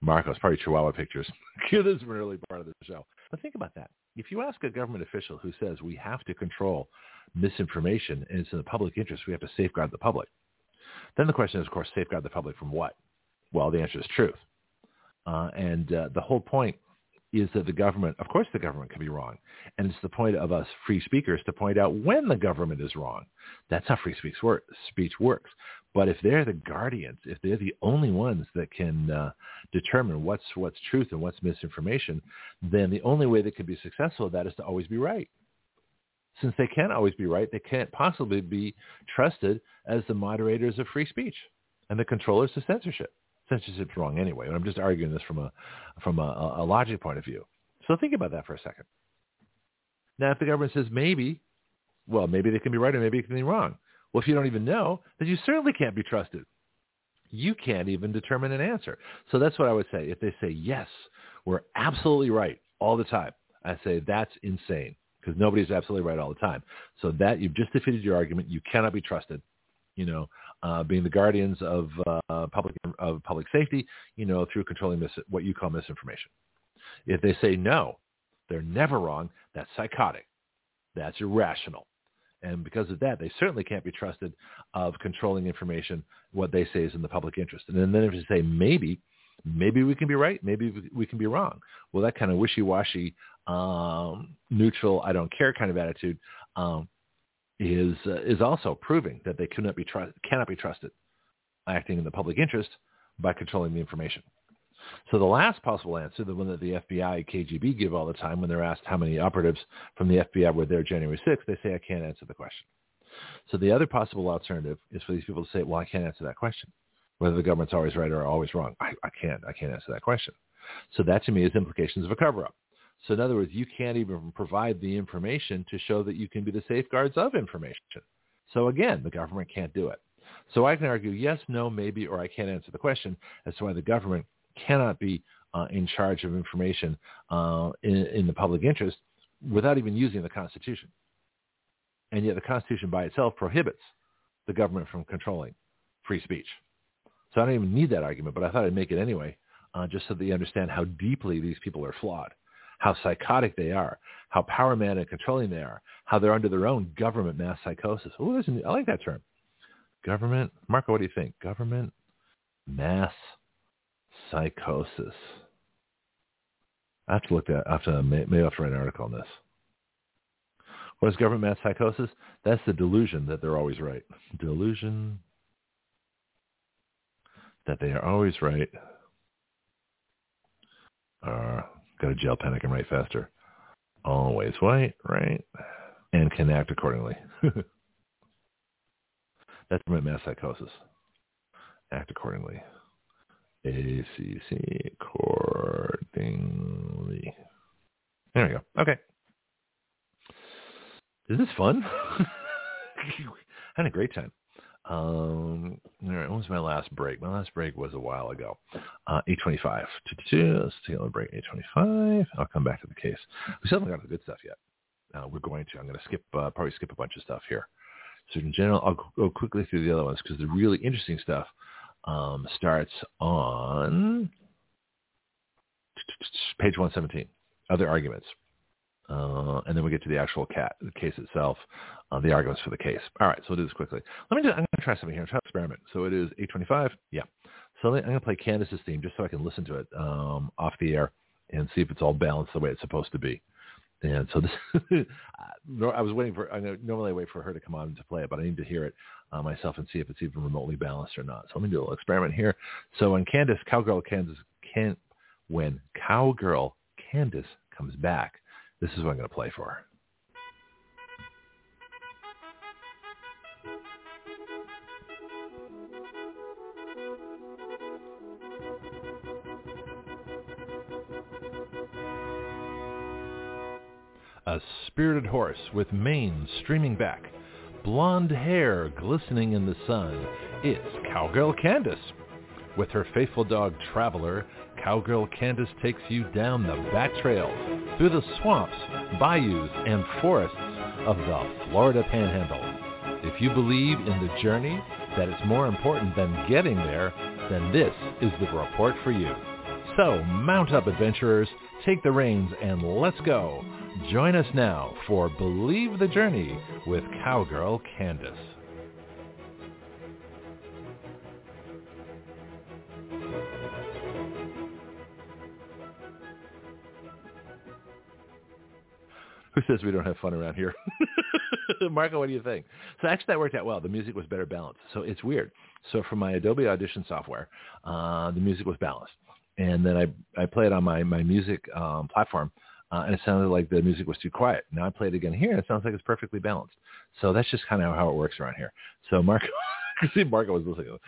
Marcos, probably Chihuahua pictures. This is an early part of the show. But think about that. If you ask a government official who says we have to control misinformation and it's in the public interest, we have to safeguard the public. Then the question is, of course, safeguard the public from what? Well, the answer is truth. Uh, and uh, the whole point is that the government, of course the government can be wrong. And it's the point of us free speakers to point out when the government is wrong. That's how free speech, work, speech works. But if they're the guardians, if they're the only ones that can uh, determine what's what's truth and what's misinformation, then the only way that can be successful at that is to always be right. Since they can't always be right, they can't possibly be trusted as the moderators of free speech and the controllers of censorship. Censorship's wrong anyway, and I'm just arguing this from a from a, a logic point of view. So think about that for a second. Now, if the government says maybe, well, maybe they can be right or maybe they can be wrong. Well, if you don't even know, then you certainly can't be trusted. You can't even determine an answer. So that's what I would say. If they say, yes, we're absolutely right all the time, I say that's insane because nobody's absolutely right all the time. So that you've just defeated your argument. You cannot be trusted. You know, uh, being the guardians of uh, public of public safety, you know, through controlling mis- what you call misinformation. If they say no, they're never wrong, that's psychotic. That's irrational. And because of that, they certainly can't be trusted of controlling information, what they say is in the public interest. And then if you say maybe, maybe we can be right, maybe we can be wrong. Well, that kind of wishy-washy, um, neutral, I don't care kind of attitude um, is uh, is also proving that they cannot be, tr- cannot be trusted acting in the public interest by controlling the information. So the last possible answer, the one that the F B I, K G B give all the time when they're asked how many operatives from the F B I were there January sixth, they say, I can't answer the question. So the other possible alternative is for these people to say, well, I can't answer that question. Whether the government's always right or always wrong. I, I can't. I can't answer that question. So that to me is implications of a cover-up. So in other words, you can't even provide the information to show that you can be the safeguards of information. So again, the government can't do it. So I can argue yes, no, maybe, or I can't answer the question as to why the government cannot be uh, in charge of information uh, in, in the public interest without even using the Constitution. And yet the Constitution by itself prohibits the government from controlling free speech. So I don't even need that argument, but I thought I'd make it anyway, uh, just so that you understand how deeply these people are flawed, how psychotic they are, how power-mad and controlling they are, how they're under their own government mass psychosis. Oh, I like that term. Government. Marco, what do you think? Government mass psychosis. I have to look that. I have to, maybe I have to write an article on this. What is government mass psychosis? That's the delusion that they're always right. Delusion that they are always right. Uh, got a jail pen, I can write faster. Always right, right, and can act accordingly. That's government mass psychosis. Act accordingly. A C C, accordingly. There we go. Okay. Is this fun? I had a great time. Um, all right, when was my last break? My last break was a while ago. Uh, eight twenty-five. Let's take a break. eight twenty-five. I'll come back to the case. We still haven't got to the good stuff yet. Uh, we're going to. I'm going to skip, uh, probably skip a bunch of stuff here. So in general, I'll go quickly through the other ones because the really interesting stuff um, starts on page one seventeen, other arguments. Uh, and then we get to the actual cat, the case itself, uh, the arguments for the case. All right, so we'll do this quickly. Let me do, I'm going to try something here. I'm trying to experiment. So it is eight twenty-five. Yeah. So I'm going to play Candace's theme just so I can listen to it um, off the air and see if it's all balanced the way it's supposed to be. And so this, I was waiting for, I normally wait for her to come on to play it, but I need to hear it uh, myself and see if it's even remotely balanced or not. So let me do a little experiment here. So when Candace, Cowgirl Candace, can, when Cowgirl Candace comes back, this is what I'm going to play for her. A spirited horse with mane streaming back, blonde hair glistening in the sun, it's Cowgirl Candace. With her faithful dog, Traveler, Cowgirl Candace takes you down the back trails, through the swamps, bayous, and forests of the Florida Panhandle. If you believe in the journey, that it's more important than getting there, then this is the report for you. So mount up, adventurers, take the reins, and let's go. Join us now for Believe the Journey with Cowgirl Candace. Who says we don't have fun around here? Marco, what do you think? So actually that worked out well. The music was better balanced. So it's weird. So for my Adobe Audition software, uh, the music was balanced. And then I, I played it on my, my music um, platform, uh, and it sounded like the music was too quiet. Now I play it again here, and it sounds like it's perfectly balanced. So that's just kind of how it works around here. So Marco, see, Marco was listening.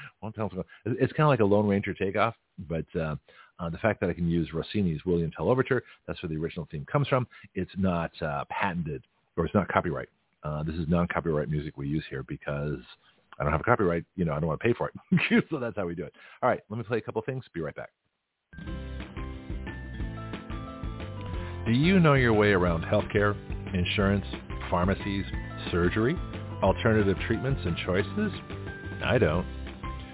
It's kind of like a Lone Ranger takeoff, but... Uh, Uh, the fact that I can use Rossini's William Tell Overture, that's where the original theme comes from. It's not uh, patented, or it's not copyright. Uh, this is non-copyright music we use here because I don't have a copyright. You know, I don't want to pay for it. So that's how we do it. All right, let me play a couple things. Be right back. Do you know your way around healthcare, insurance, pharmacies, surgery, alternative treatments and choices? I don't.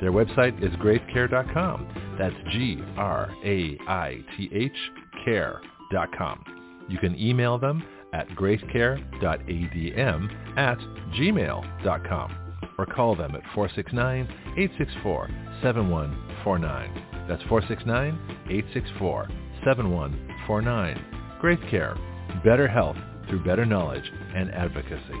Their website is Graith Care dot com. That's G R A I T H care dot com. You can email them at graithcare.adm at gmail dot com or call them at four six nine, eight six four, seven one four nine. That's four six nine, eight six four, seven one four nine. GraithCare, better health through better knowledge and advocacy.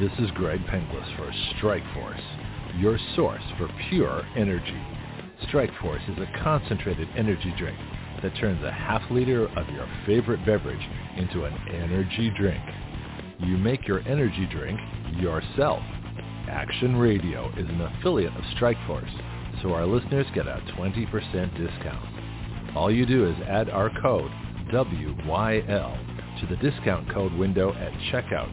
This is Greg Penglis for Strikeforce, your source for pure energy. Strikeforce is a concentrated energy drink that turns a half liter of your favorite beverage into an energy drink. You make your energy drink yourself. Action Radio is an affiliate of Strikeforce, so our listeners get a twenty percent discount. All you do is add our code W Y L to the discount code window at checkout.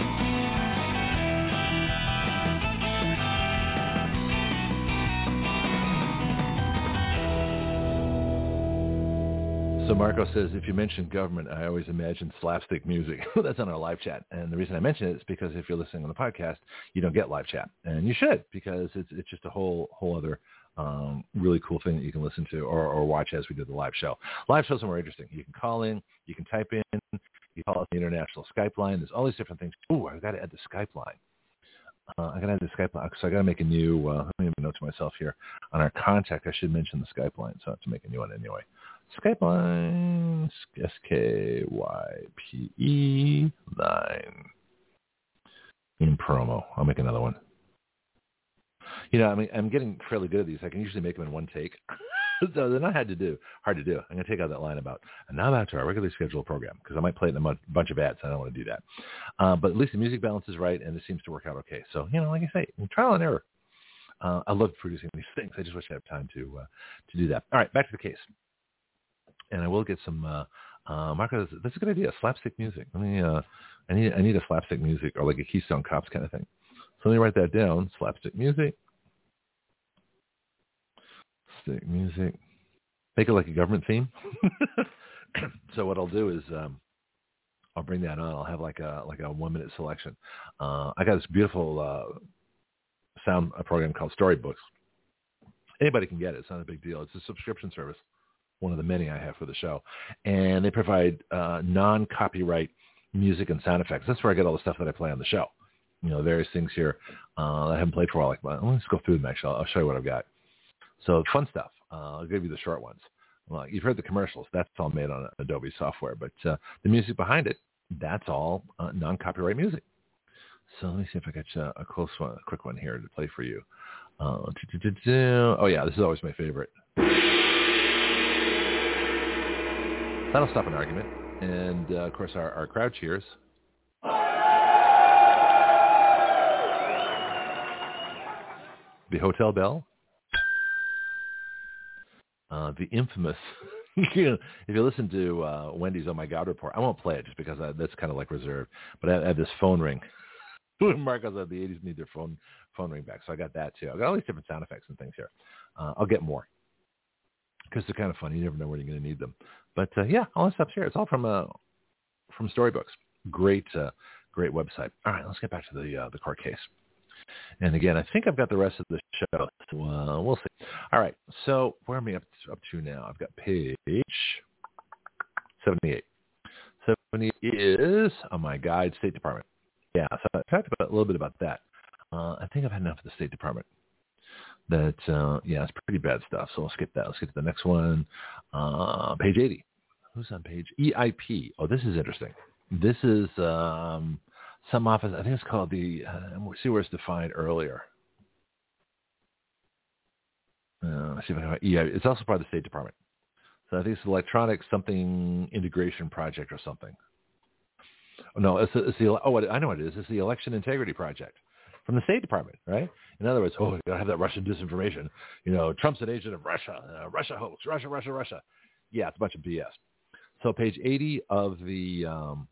So Marco says, if you mention government, I always imagine slapstick music. That's on our live chat. And the reason I mention it is because if you're listening on the podcast, you don't get live chat. And you should, because it's it's just a whole whole other um, really cool thing that you can listen to or, or watch as we do the live show. Live shows are more interesting. You can call in. You can type in. You can call us the international Skype line. There's all these different things. Ooh, I've got to add the Skype line. Uh, I got to add the Skype line. So I got to make a new, uh, let me make a note to myself here. On our contact, I should mention the Skype line. So I have to make a new one anyway. Skype line, S K Y P E line, in promo. I'll make another one. You know, I mean, I'm getting fairly good at these. I can usually make them in one take. So they're not hard to do. Hard to do. I'm going to take out that line about, and now back to our regularly scheduled program, because I might play it in a bunch of ads. I don't want to do that. Uh, but at least the music balance is right, and it seems to work out okay. So, you know, like I say, trial and error. Uh, I love producing these things. I just wish I had time to uh, to do that. All right, back to the case. And I will get some, uh, uh, Marco, that's a good idea, slapstick music. Let me, uh, I need I need a slapstick music or like a Keystone Cops kind of thing. So let me write that down, slapstick music. Slapstick music. Make it like a government theme. So what I'll do is um, I'll bring that on. I'll have like a like a one-minute selection. Uh, I got this beautiful uh, sound a program called Storybooks. Anybody can get it. It's not a big deal. It's a subscription service. One of the many I have for the show, and they provide uh, non-copyright music and sound effects. That's where I get all the stuff that I play on the show. You know, various things here uh, that I haven't played for a while. Like, well, let's go through them, actually. I'll, I'll show you what I've got. So fun stuff. Uh, I'll give you the short ones. Well, you've heard the commercials. That's all made on Adobe software, but uh, the music behind it, that's all uh, non-copyright music. So let me see if I got uh, a close one, a quick one here to play for you. Uh, oh, yeah, this is always my favorite. That'll stop an argument. And, uh, of course, our, our crowd cheers. The hotel bell. Uh, the infamous. If you listen to uh, Wendy's Oh My God report, I won't play it just because I, that's kind of like reserved. But I, I have this phone ring. Marcos of the eighties need their phone phone ring back, so I got that too. I got all these different sound effects and things here. Uh, I'll get more because they're kind of fun. You never know when you're going to need them. But uh, yeah, all this stuff's here. It's all from uh, from storybooks. Great, uh, great website. All right, let's get back to the uh, the court case. And again, I think I've got the rest of the show. So, uh, we'll see. All right. So where am I up to, up to now? I've got page seventy-eight. seventy-eight is on my guide, State Department. Yeah. So I talked about a little bit about that. Uh, I think I've had enough of the State Department. That, uh, yeah, it's pretty bad stuff. So we'll skip that. Let's get to the next one. Uh, page eighty. Who's on page? E I P. Oh, this is interesting. This is... Um, Some office, I think it's called the, uh, we'll see where it's defined earlier. Uh, see if I can, yeah, it's also part of the State Department. So I think it's electronic something integration project or something. No, it's, it's the, oh, I know what it is. It's the election integrity project from the State Department, right? In other words, oh, you got to have that Russian disinformation. You know, Trump's an agent of Russia, uh, Russia hoax, Russia, Russia, Russia. Yeah, it's a bunch of B S. So page eighty of the, um,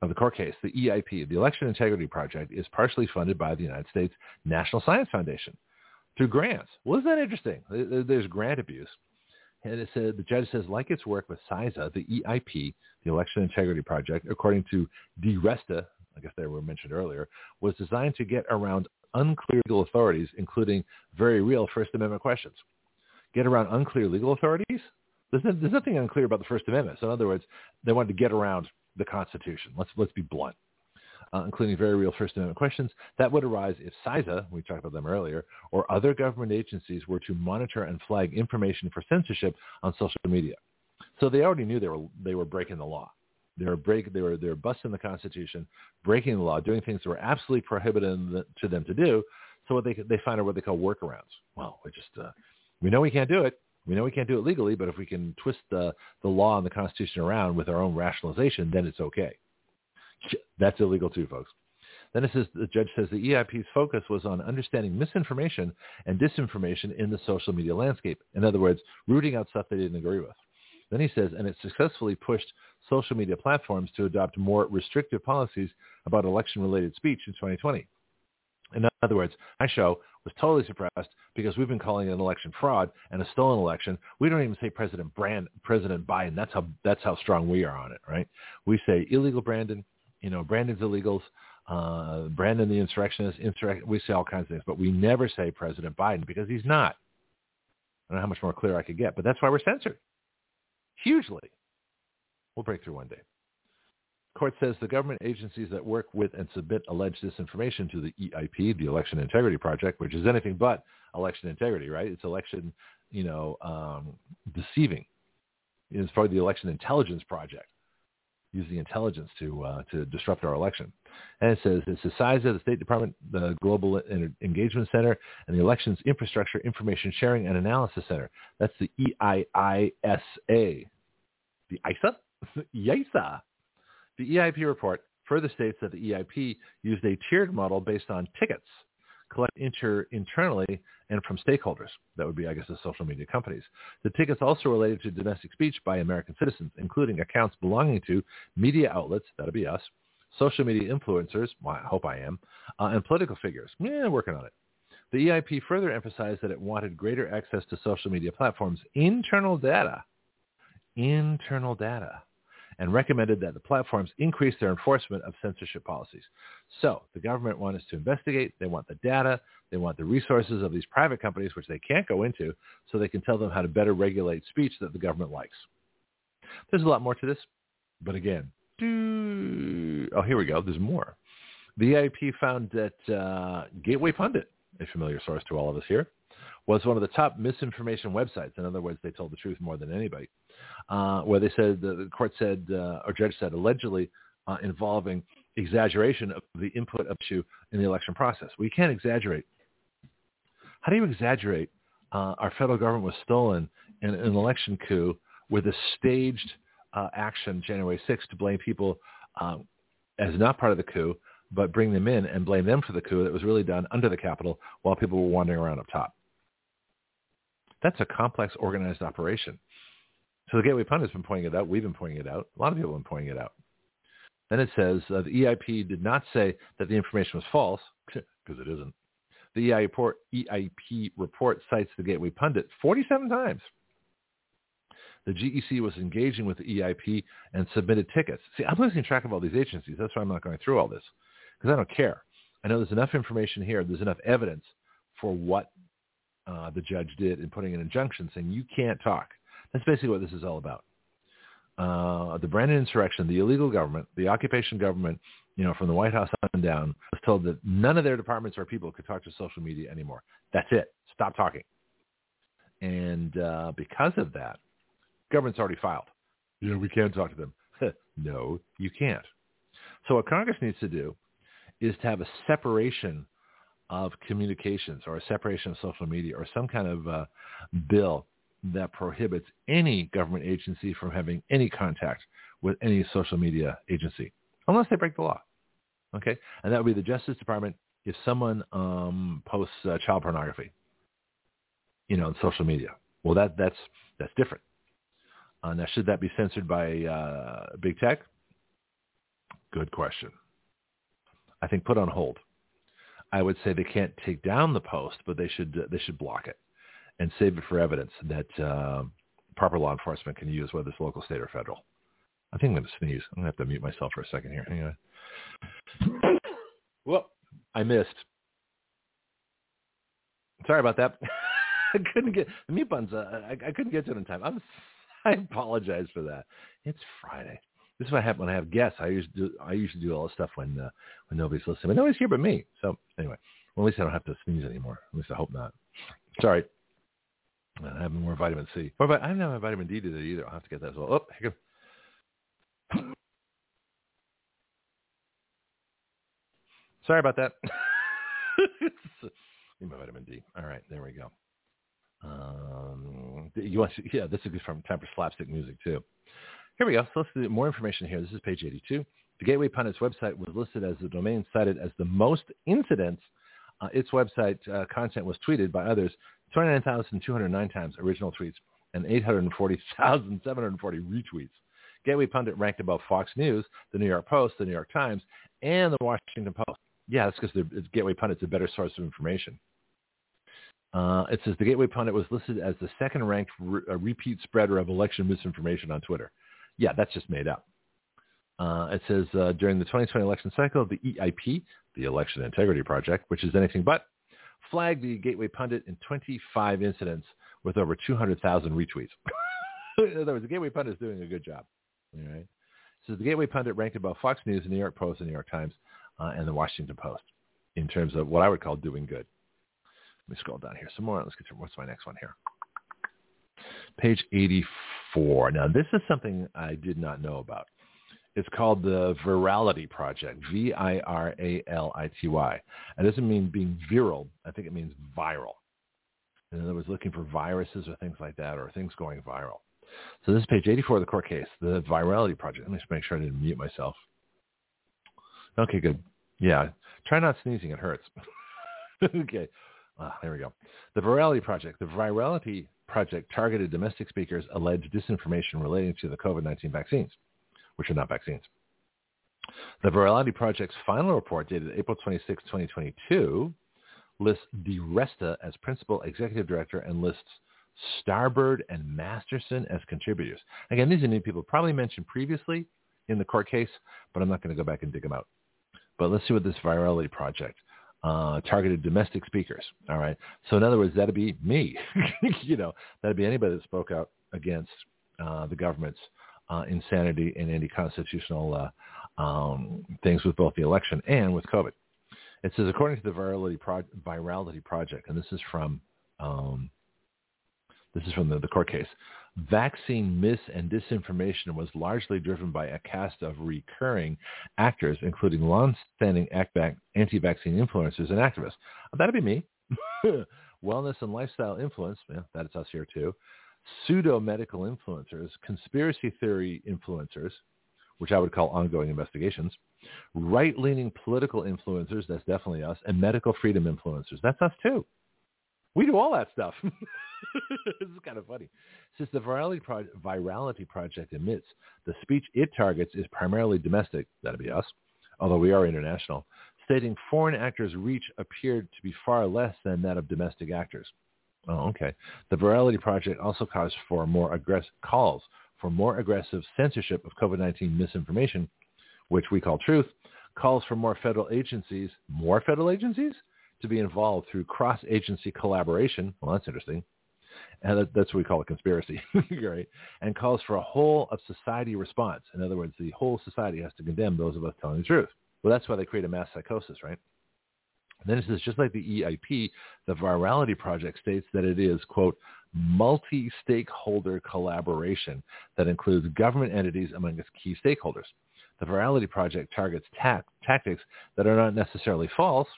of the court case, the E I P, the Election Integrity Project, is partially funded by the United States National Science Foundation through grants. Well, isn't that interesting? There's grant abuse. And it said, the judge says, like its work with SISA, the E I P, the Election Integrity Project, according to DRESTA, I guess they were mentioned earlier, was designed to get around unclear legal authorities, including very real First Amendment questions. Get around unclear legal authorities? There's, no, there's nothing unclear about the First Amendment. So in other words, they wanted to get around the Constitution. Let's let's be blunt, uh, including very real First Amendment questions that would arise if SISA, we talked about them earlier, or other government agencies were to monitor and flag information for censorship on social media. So they already knew they were they were breaking the law. They were break they were they were busting the Constitution, breaking the law, doing things that were absolutely prohibited to them to do. So what they they find out what they call workarounds. Well, we just uh, we know we can't do it. We know we can't do it legally, but if we can twist the, the law and the Constitution around with our own rationalization, then it's okay. That's illegal too, folks. Then it says, the judge says the E I P's focus was on understanding misinformation and disinformation in the social media landscape. In other words, rooting out stuff they didn't agree with. Then he says, and it successfully pushed social media platforms to adopt more restrictive policies about election-related speech in twenty twenty. In other words, my show was totally suppressed because we've been calling it an election fraud and a stolen election. We don't even say President Brand, President Biden. That's how that's how strong we are on it, right? We say illegal Brandon, you know, Brandon's illegals, uh, Brandon the insurrectionist, insurrect. We say all kinds of things, but we never say President Biden because he's not. I don't know how much more clear I could get, but that's why we're censored hugely. We'll break through one day. Court says the government agencies that work with and submit alleged disinformation to the E I P, the Election Integrity Project, which is anything but election integrity, right? It's election, you know, um, deceiving. It's part of the Election Intelligence Project. Use the intelligence to uh, to disrupt our election. And it says it's the size of the State Department, the Global Engagement Center, and the Elections Infrastructure Information Sharing and Analysis Center. That's the E I I S A. The I S A? Y I S A. The E I P report further states that the E I P used a tiered model based on tickets collected inter- internally and from stakeholders. That would be, I guess, the social media companies. The tickets also related to domestic speech by American citizens, including accounts belonging to media outlets, that would be us, social media influencers, well, I hope I am, uh, and political figures. Yeah, working on it. The E I P further emphasized that it wanted greater access to social media platforms' internal data. Internal data. And recommended that the platforms increase their enforcement of censorship policies. So the government wants us to investigate. They want the data. They want the resources of these private companies, which they can't go into, so they can tell them how to better regulate speech that the government likes. There's a lot more to this, but again, doo- oh, here we go. There's more. The E I P found that uh, Gateway Pundit, a familiar source to all of us here, was one of the top misinformation websites. In other words, they told the truth more than anybody. Uh, where they said, the court said, uh, or judge said, allegedly uh, involving exaggeration of the input of issue in the election process. We can't exaggerate. How do you exaggerate uh, our federal government was stolen in an election coup with a staged uh, action January sixth to blame people um, as not part of the coup, but bring them in and blame them for the coup that was really done under the Capitol while people were wandering around up top. That's a complex, organized operation. So the Gateway Pundit's been pointing it out. We've been pointing it out. A lot of people have been pointing it out. Then it says uh, the E I P did not say that the information was false, because it isn't. The E I P report, E I P report cites the Gateway Pundit forty-seven times. The G E C was engaging with the E I P and submitted tickets. See, I'm losing track of all these agencies. That's why I'm not going through all this, because I don't care. I know there's enough information here. There's enough evidence for what uh, the judge did in putting an injunction saying you can't talk. That's basically what this is all about. Uh, the Brandon insurrection, the illegal government, the occupation government, you know, from the White House on down, was told that none of their departments or people could talk to social media anymore. That's it. Stop talking. And uh, because of that, government's already filed. Yeah, we can't talk to them. No, you can't. So what Congress needs to do is to have a separation of communications or a separation of social media or some kind of uh, bill that prohibits any government agency from having any contact with any social media agency, unless they break the law. Okay? And that would be the Justice Department if someone um, posts uh, child pornography, you know, on social media. Well, that that's that's different. Uh, now, should that be censored by uh, big tech? Good question. I think put on hold. I would say they can't take down the post, but they should uh, they should block it and save it for evidence that uh, proper law enforcement can use, whether it's local, state, or federal. I think I'm going to sneeze. I'm going to have to mute myself for a second here. Hang on. Well, I missed. Sorry about that. I couldn't get the mute buttons. Uh, I, I couldn't get to it in time. I'm. I apologize for that. It's Friday. This is what happens when I have guests. I usually do, I usually do all this stuff when uh, when nobody's listening. But nobody's here but me. So anyway, well, at least I don't have to sneeze anymore. At least I hope not. It's all right. I have more vitamin C. Or, but I don't have vitamin D today either. I'll have to get that as well. Oh, here we go. Sorry about that. Need my vitamin D. All right, there we go. Um, you want to, yeah, this is good from time for slapstick music too. Here we go. So let's get more information here. This is page eighty-two. The Gateway Pundit's website was listed as the domain cited as the most incidents. Uh, its website uh, content was tweeted by others twenty-nine thousand two hundred nine times original tweets and eight hundred forty thousand seven hundred forty retweets. Gateway Pundit ranked above Fox News, the New York Post, the New York Times, and the Washington Post. Yeah, that's because the Gateway Pundit's a better source of information. Uh, it says the Gateway Pundit was listed as the second-ranked re- repeat spreader of election misinformation on Twitter. Yeah, that's just made up. Uh, it says uh, during the twenty twenty election cycle, the E I P, the Election Integrity Project, which is anything but, flagged the Gateway Pundit in twenty-five incidents with over two hundred thousand retweets. In other words, the Gateway Pundit is doing a good job. All right. So the Gateway Pundit ranked above Fox News, the New York Post, the New York Times, uh, and the Washington Post in terms of what I would call doing good. Let me scroll down here some more. Let's get to what's my next one here. Page eighty-four. Now, this is something I did not know about. It's called the Virality Project, V I R A L I T Y. It doesn't mean being viral. I think it means viral. In other words, looking for viruses or things like that or things going viral. So this is page eighty-four of the court case, the Virality Project. Let me just make sure I didn't mute myself. Okay, good. Yeah. Try not sneezing. It hurts. Okay. Ah, there we go. The Virality Project. The Virality Project targeted domestic speakers' alleged disinformation relating to the COVID nineteen vaccines, which are not vaccines. The Virality Project's final report dated April twenty-sixth, twenty twenty-two, lists DiResta as principal executive director and lists Starbird and Masterson as contributors. Again, these are new people probably mentioned previously in the court case, but I'm not going to go back and dig them out. But let's see what this Virality Project Uh, targeted domestic speakers. All right. So in other words, that'd be me. You know, that'd be anybody that spoke out against uh, the government's uh, insanity and anti-constitutional uh, um, things with both the election and with COVID. It says, according to the Virality, Pro- Virality Project, and this is from um, this is from the, the court case, vaccine mis and disinformation was largely driven by a cast of recurring actors, including long-standing anti-vaccine influencers and activists. That'd be me. Wellness and lifestyle influence, yeah, that's us here too. pseudo-medical influencers, conspiracy theory influencers, which I would call ongoing investigations, right-leaning political influencers, that's definitely us, and medical freedom influencers. That's us too. We do all that stuff. This is kind of funny. Since the Virality, Pro- Virality Project admits the speech it targets is primarily domestic, that'd be us, although we are international, stating foreign actors' reach appeared to be far less than that of domestic actors. Oh, okay. The Virality Project also calls for more aggressive calls for more aggressive censorship of COVID nineteen misinformation, which we call truth, calls for more federal agencies, more federal agencies, to be involved through cross-agency collaboration. Well, that's interesting. And that, that's what we call a conspiracy, right? And calls for a whole of society response. In other words, the whole society has to condemn those of us telling the truth. Well, that's why they create a mass psychosis, right? And then it says, just like the E I P, the Virality Project states that it is, quote, multi-stakeholder collaboration that includes government entities among its key stakeholders. The Virality Project targets ta- tactics that are not necessarily false,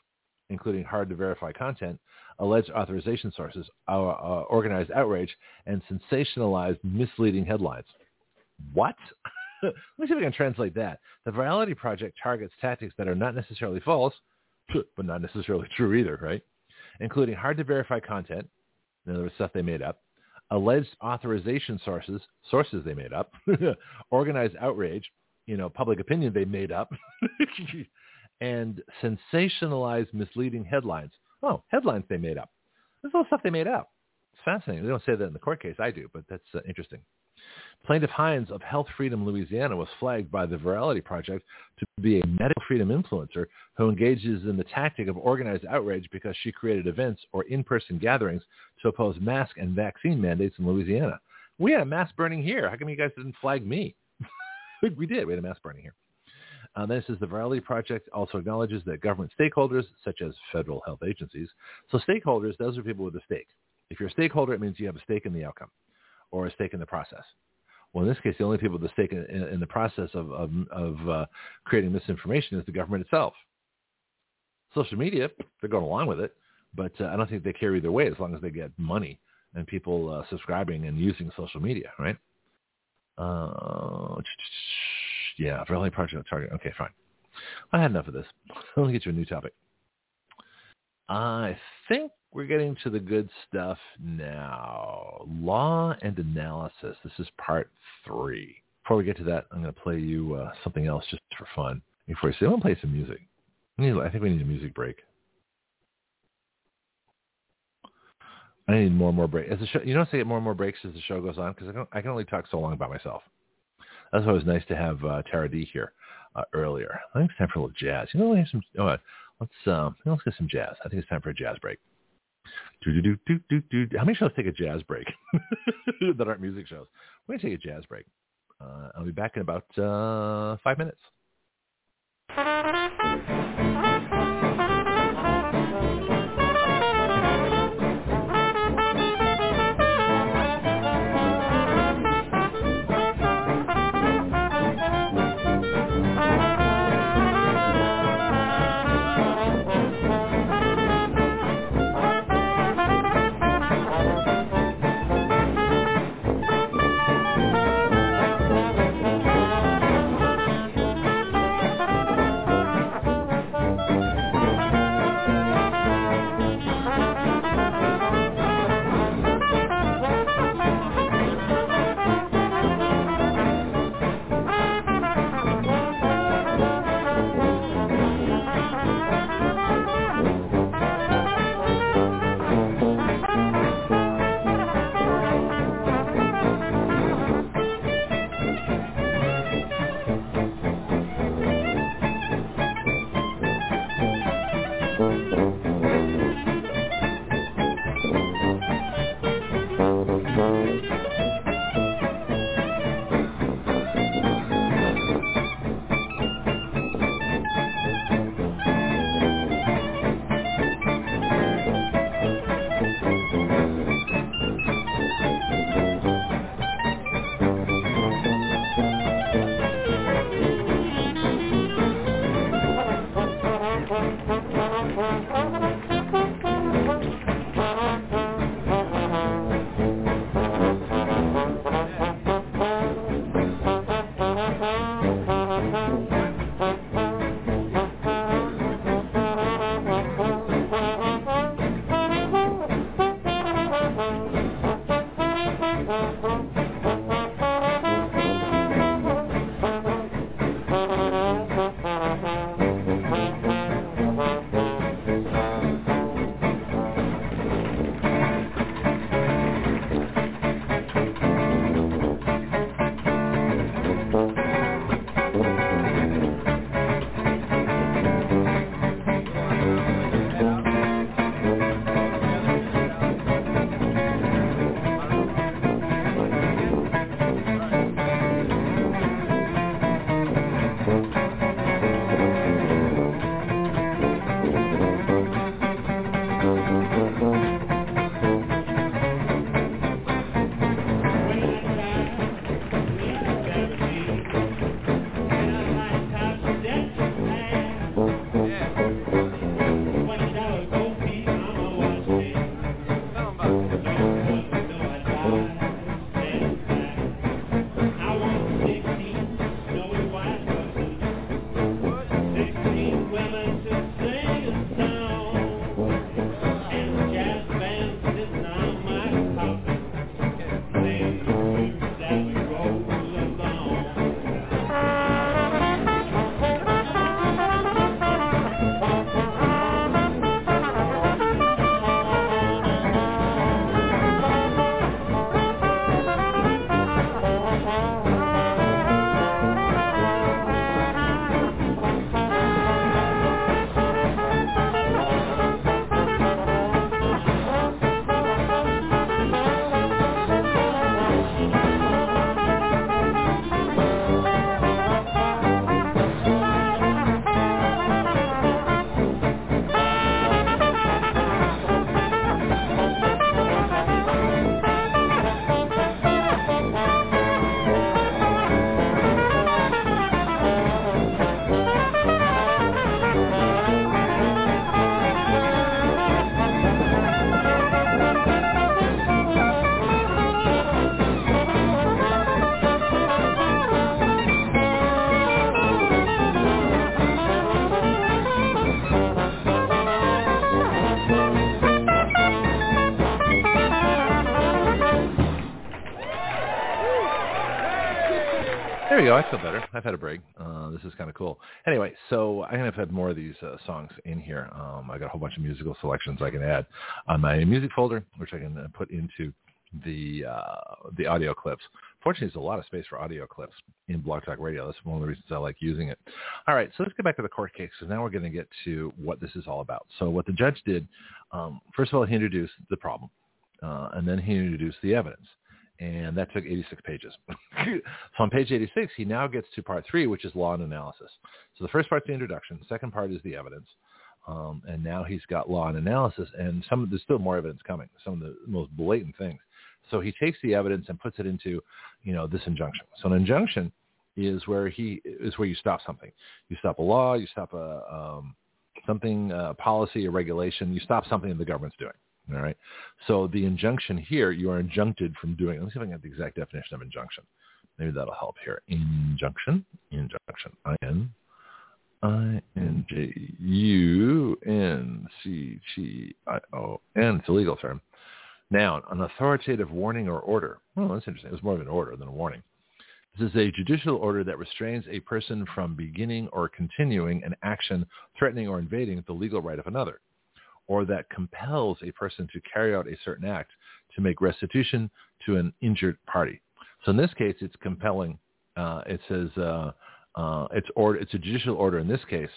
including hard-to-verify content, alleged authorization sources, uh, uh, organized outrage, and sensationalized misleading headlines. What? Let me see if I can translate that. The Virality Project targets tactics that are not necessarily false, but not necessarily true either, right? Including hard-to-verify content, in other words, stuff they made up, alleged authorization sources, sources they made up, organized outrage, you know, public opinion they made up, and sensationalized misleading headlines. Oh, headlines they made up. There's all stuff they made up. It's fascinating. They don't say that in the court case. I do, but that's uh, interesting. Plaintiff Hines of Health Freedom Louisiana was flagged by the Virality Project to be a medical freedom influencer who engages in the tactic of organized outrage because she created events or in-person gatherings to oppose mask and vaccine mandates in Louisiana. We had a mass burning here. How come you guys didn't flag me? We did. We had a mass burning here. Uh, this is the Virality Project also acknowledges that government stakeholders, such as federal health agencies, so stakeholders, those are people with a stake. If you're a stakeholder, it means you have a stake in the outcome or a stake in the process. Well, in this case, the only people with a stake in, in, in the process of, of, of uh, creating misinformation is the government itself. Social media, they're going along with it, but uh, I don't think they care either way as long as they get money and people uh, subscribing and using social media, right? Uh, yeah, Virality Project target. Okay, fine. I had enough of this. Let me get you a new topic. I think we're getting to the good stuff now. Law and analysis. This is part three. Before we get to that, I'm going to play you uh, something else just for fun. Before we say, I'm going to play some music. I think we need a music break. I need more and more breaks. As the show, you notice I get more and more breaks as the show goes on because I, I can only talk so long by myself. That's why it was nice to have uh, Tara D here uh, earlier. I think it's time for a little jazz. You know, we have some. Oh, let's um, let's get some jazz. I think it's time for a jazz break. Do, do, do, do, do, do. How many shows take a jazz break that aren't music shows? We're gonna take a jazz break. Uh, I'll be back in about uh, five minutes. There you go. I feel better. I've had a break. Uh, this is kind of cool. Anyway, so I'm going to have more of these uh, songs in here. Um, I got a whole bunch of musical selections I can add on my music folder, which I can uh, put into the uh, the audio clips. Fortunately, there's a lot of space for audio clips in Blog Talk Radio. That's one of the reasons I like using it. All right, so let's get back to the court case, because now we're going to get to what this is all about. So what the judge did, um, first of all, he introduced the problem, uh, and then he introduced the evidence. And that took eighty-six pages. So on page eighty-six, he now gets to part three, which is law and analysis. So the first part's the introduction. The second part is the evidence. Um, and now he's got law and analysis. And some there's still more evidence coming, some of the most blatant things. So he takes the evidence and puts it into, you know, this injunction. So an injunction is where he is where you stop something. You stop a law. You stop a um, something, a policy, a regulation. You stop something that the government's doing. All right. So the injunction here, you are injuncted from doing. Let me see if I can get the exact definition of injunction. Maybe that'll help here. Injunction. Injunction. I N I N J U N C T I O N. It's a legal term. Noun, an authoritative warning or order. Well, that's interesting. It was more of an order than a warning. This is a judicial order that restrains a person from beginning or continuing an action threatening or invading the legal right of another, or that compels a person to carry out a certain act to make restitution to an injured party. So in this case, it's compelling. Uh, it says uh, uh, it's order. It's a judicial order in this case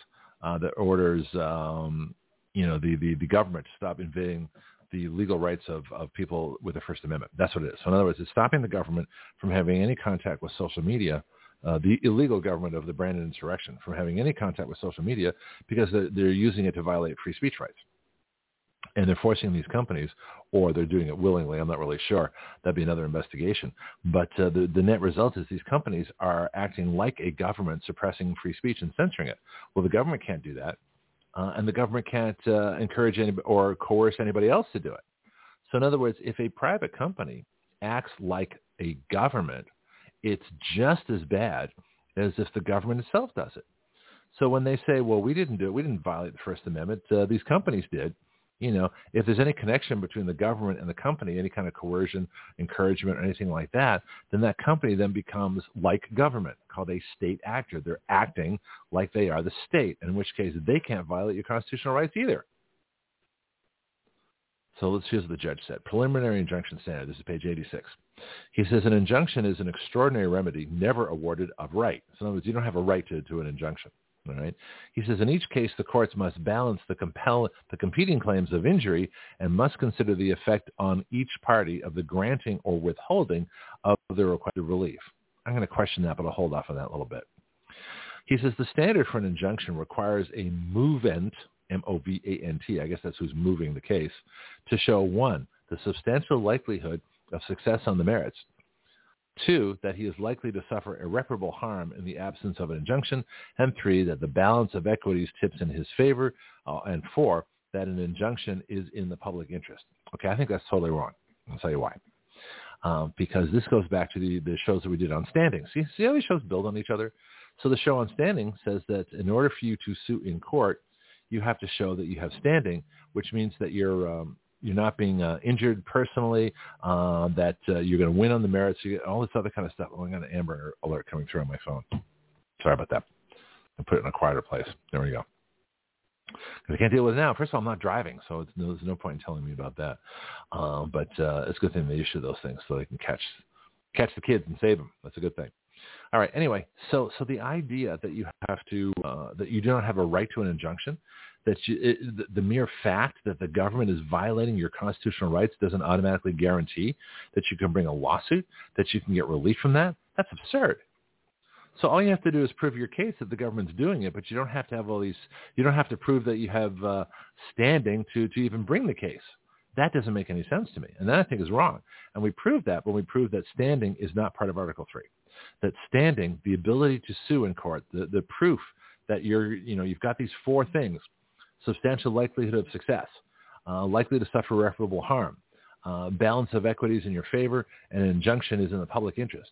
uh, that orders um, you know the, the the government to stop invading the legal rights of, of people with the First Amendment. That's what it is. So in other words, it's stopping the government from having any contact with social media. Uh, the illegal government of the Brandon insurrection from having any contact with social media because they're, they're using it to violate free speech rights. And they're forcing these companies, or they're doing it willingly. I'm not really sure. That'd be another investigation. But uh, the, the net result is these companies are acting like a government, suppressing free speech and censoring it. Well, the government can't do that, uh, and the government can't uh, encourage any or coerce anybody else to do it. So in other words, if a private company acts like a government, it's just as bad as if the government itself does it. So when they say, well, we didn't do it, we didn't violate the First Amendment, uh, these companies did. You know, if there's any connection between the government and the company, any kind of coercion, encouragement, or anything like that, then that company then becomes like government, called a state actor. They're acting like they are the state, in which case they can't violate your constitutional rights either. So let's here's what the judge said. Preliminary injunction standard. This is page eighty-six. He says an injunction is an extraordinary remedy never awarded of right. So in other words, you don't have a right to, to an injunction. All right. He says, in each case, the courts must balance the, compel- the competing claims of injury and must consider the effect on each party of the granting or withholding of the requested relief. I'm going to question that, but I'll hold off on that a little bit. He says, the standard for an injunction requires a movement, M O V A N T, I guess that's who's moving the case, to show, one, the substantial likelihood of success on the merits, two, that he is likely to suffer irreparable harm in the absence of an injunction, and three, that the balance of equities tips in his favor, uh, and four, that an injunction is in the public interest. Okay, I think that's totally wrong. I'll tell you why. Um, because this goes back to the, the shows that we did on standing. See, see how these shows build on each other? So the show on standing says that in order for you to sue in court, you have to show that you have standing, which means that you're um, you're not being uh, injured personally, uh, that uh, you're going to win on the merits, you get all this other kind of stuff. Oh, I got an Amber Alert coming through on my phone. Sorry about that. I put it in a quieter place. There we go. Because I can't deal with it now. First of all, I'm not driving, so it's no, there's no point in telling me about that. Um, but uh, it's a good thing they issue those things so they can catch catch the kids and save them. That's a good thing. All right. Anyway, so so the idea that you have to uh, that you don't have a right to an injunction, that you, it, the, the mere fact that the government is violating your constitutional rights doesn't automatically guarantee that you can bring a lawsuit, that you can get relief from that. That's absurd. So all you have to do is prove your case that the government's doing it, but you don't have to have all these, you don't have to prove that you have uh, standing to, to even bring the case. That doesn't make any sense to me. And that I think is wrong. And we proved that when we proved that standing is not part of Article three. That standing, the ability to sue in court, the, the proof that you're, you know, you've got these four things, substantial likelihood of success, uh, likely to suffer irreparable harm, Uh, balance of equities in your favor, and an injunction is in the public interest.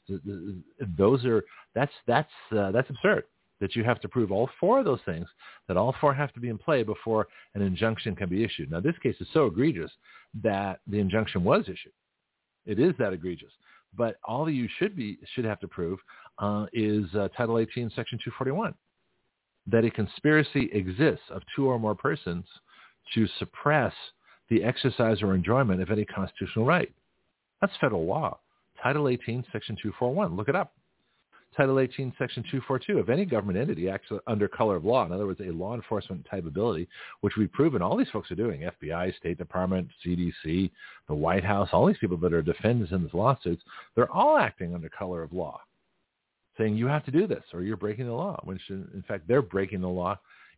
Those are that's that's uh, that's absurd. That you have to prove all four of those things. That all four have to be in play before an injunction can be issued. Now, this case is so egregious that the injunction was issued. It is that egregious. But all that you should be should have to prove uh, is uh, Title eighteen, Section two forty-one, that a conspiracy exists of two or more persons to suppress the exercise or enjoyment of any constitutional right. That's federal law. Title eighteen, Section two forty-one. Look it up. Title eighteen, Section two forty-two. If any government entity acts under color of law, in other words, a law enforcement type ability, which we've proven all these folks are doing, F B I, State Department, C D C, the White House, all these people that are defendants in these lawsuits, they're all acting under color of law, saying you have to do this or you're breaking the law, which in fact, they're breaking the law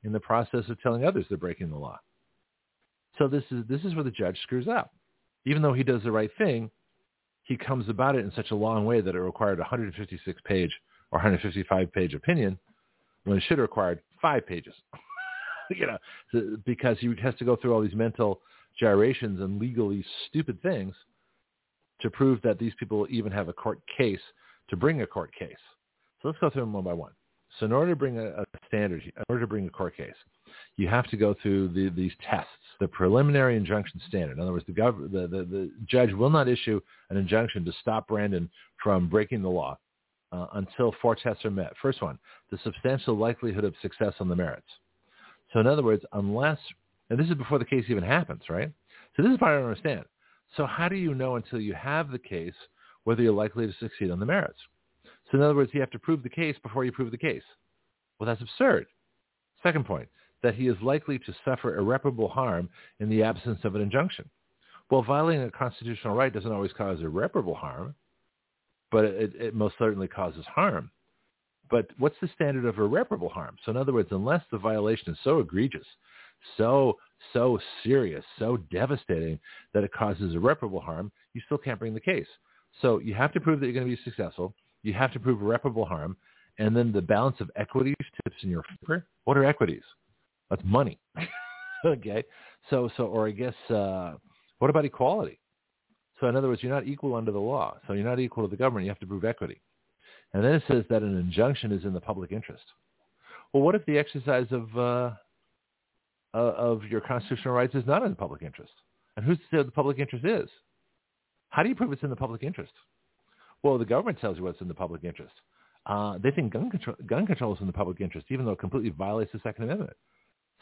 in the process of telling others they're breaking the law. So this is this is where the judge screws up. Even though he does the right thing, he comes about it in such a long way that it required a one hundred fifty-six page or one hundred fifty-five page opinion when it should have required five pages. You know, because he has to go through all these mental gyrations and legally stupid things to prove that these people even have a court case to bring a court case. So let's go through them one by one. So in order to bring a, a standard, in order to bring a court case, you have to go through the, these tests, the preliminary injunction standard. In other words, the, gov- the, the, the judge will not issue an injunction to stop Brandon from breaking the law uh, until four tests are met. First one, the substantial likelihood of success on the merits. So in other words, unless, and this is before the case even happens, right? So this is part I don't understand. So how do you know until you have the case whether you're likely to succeed on the merits? So in other words, you have to prove the case before you prove the case. Well, that's absurd. Second point, that he is likely to suffer irreparable harm in the absence of an injunction. Well, violating a constitutional right doesn't always cause irreparable harm, but it, it most certainly causes harm. But what's the standard of irreparable harm? So in other words, unless the violation is so egregious, so, so serious, so devastating that it causes irreparable harm, you still can't bring the case. So you have to prove that you're going to be successful. You have to prove irreparable harm. And then the balance of equities tips in your favor. What are equities? That's money. Okay. So, so, or I guess, uh, what about equality? So in other words, you're not equal under the law. So you're not equal to the government. You have to prove equity. And then it says that an injunction is in the public interest. Well, what if the exercise of, uh, of your constitutional rights is not in the public interest? And who's to say what the public interest is? How do you prove it's in the public interest? Well, the government tells you what's in the public interest. Uh, they think gun control, gun control is in the public interest, even though it completely violates the Second Amendment.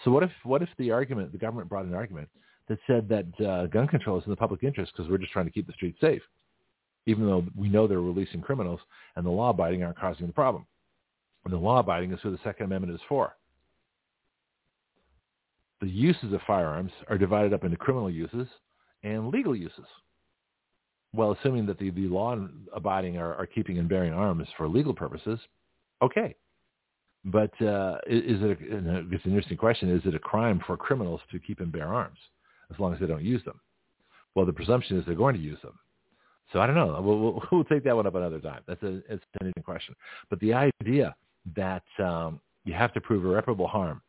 So what if what if the argument, the government brought an argument that said that uh, gun control is in the public interest because we're just trying to keep the streets safe, even though we know they're releasing criminals and the law-abiding aren't causing the problem. And the law-abiding is who the Second Amendment is for. The uses of firearms are divided up into criminal uses and legal uses. Well, assuming that the, the law-abiding are, are keeping and bearing arms for legal purposes, okay. But uh, is it? A, it's an interesting question. Is it a crime for criminals to keep and bear arms as long as they don't use them? Well, the presumption is they're going to use them. So I don't know. We'll, we'll, we'll take that one up another time. That's a, it's an interesting question. But the idea that um, you have to prove irreparable harm,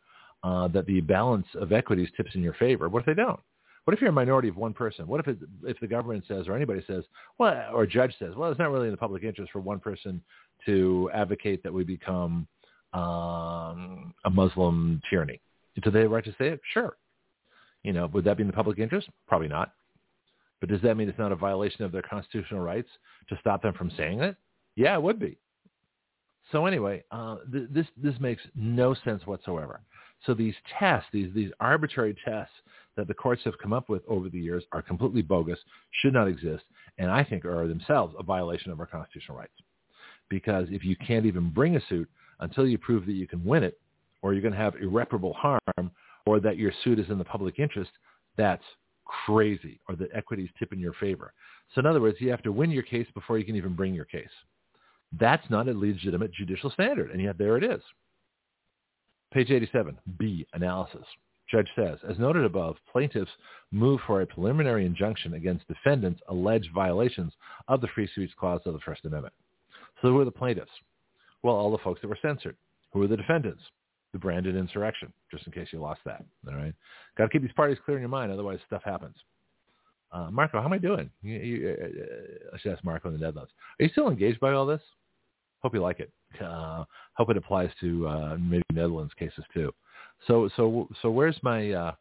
uh, that the balance of equities tips in your favor. What if they don't? What if you're a minority of one person? What if it, if the government says or anybody says, well, or a judge says, well, it's not really in the public interest for one person to advocate that we become um, a Muslim tyranny. Do they have the right to say it? Sure. You know, would that be in the public interest? Probably not. But does that mean it's not a violation of their constitutional rights to stop them from saying it? Yeah, it would be. So anyway, uh, th- this this makes no sense whatsoever. So these tests, these these arbitrary tests that the courts have come up with over the years are completely bogus, should not exist, and I think are themselves a violation of our constitutional rights. Because if you can't even bring a suit until you prove that you can win it, or you're going to have irreparable harm, or that your suit is in the public interest, that's crazy, or that equities tip in your favor. So in other words, you have to win your case before you can even bring your case. That's not a legitimate judicial standard, and yet there it is. Page eighty-seven, B, analysis. Judge says, as noted above, plaintiffs move for a preliminary injunction against defendants' alleged violations of the Free Speech Clause of the First Amendment. So who are the plaintiffs? Well, all the folks that were censored. Who are the defendants? The Brandon insurrection, just in case you lost that. All right? Got to keep these parties clear in your mind, otherwise stuff happens. Uh, Marco, how am I doing? You, you, uh, I should ask Marco in the Netherlands. Are you still engaged by all this? Hope you like it. Uh, hope it applies to uh, maybe Netherlands cases too. So, so, so where's my uh,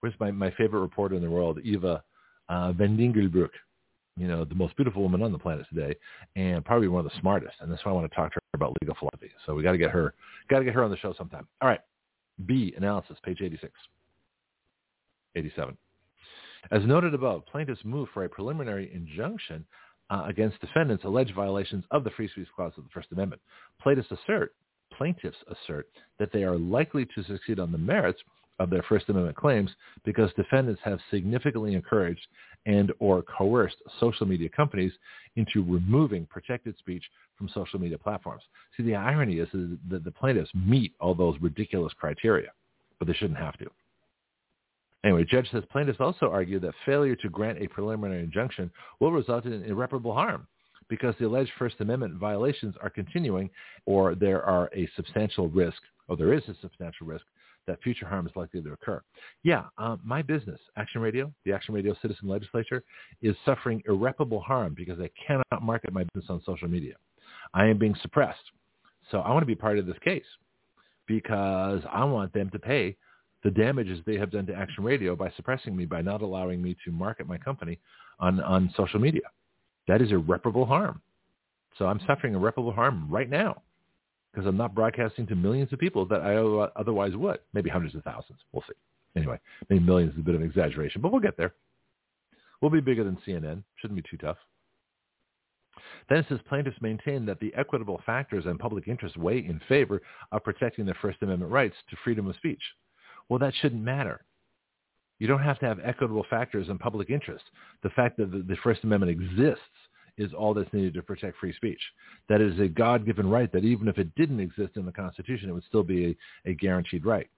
where's my, my favorite reporter in the world, Eva uh, van Dingelbroek? You know, the most beautiful woman on the planet today, and probably one of the smartest. And that's why I want to talk to her about legal philosophy. So we got to get her, got to get her on the show sometime. All right, B, analysis, page eighty-six, eighty-seven. As noted above, plaintiffs move for a preliminary injunction Uh, against defendants' alleged violations of the Free Speech Clause of the First Amendment. Plaintiffs assert, plaintiffs assert that they are likely to succeed on the merits of their First Amendment claims because defendants have significantly encouraged and or coerced social media companies into removing protected speech from social media platforms. See, the irony is that the plaintiffs meet all those ridiculous criteria, but they shouldn't have to. Anyway, judge says plaintiffs also argue that failure to grant a preliminary injunction will result in irreparable harm because the alleged First Amendment violations are continuing, or there are a substantial risk, or there is a substantial risk that future harm is likely to occur. Yeah, um, my business, Action Radio, the Action Radio Citizen Legislature, is suffering irreparable harm because I cannot market my business on social media. I am being suppressed. So I want to be part of this case because I want them to pay the damages they have done to Action Radio by suppressing me, by not allowing me to market my company on, on social media. That is irreparable harm. So I'm suffering irreparable harm right now because I'm not broadcasting to millions of people that I otherwise would. Maybe hundreds of thousands. We'll see. Anyway, maybe millions is a bit of an exaggeration, but we'll get there. We'll be bigger than C N N. Shouldn't be too tough. Then it says plaintiffs maintain that the equitable factors and public interest weigh in favor of protecting their First Amendment rights to freedom of speech. Well, that shouldn't matter. You don't have to have equitable factors in public interest. The fact that the First Amendment exists is all that's needed to protect free speech. That is a God-given right that even if it didn't exist in the Constitution, it would still be a, a guaranteed right.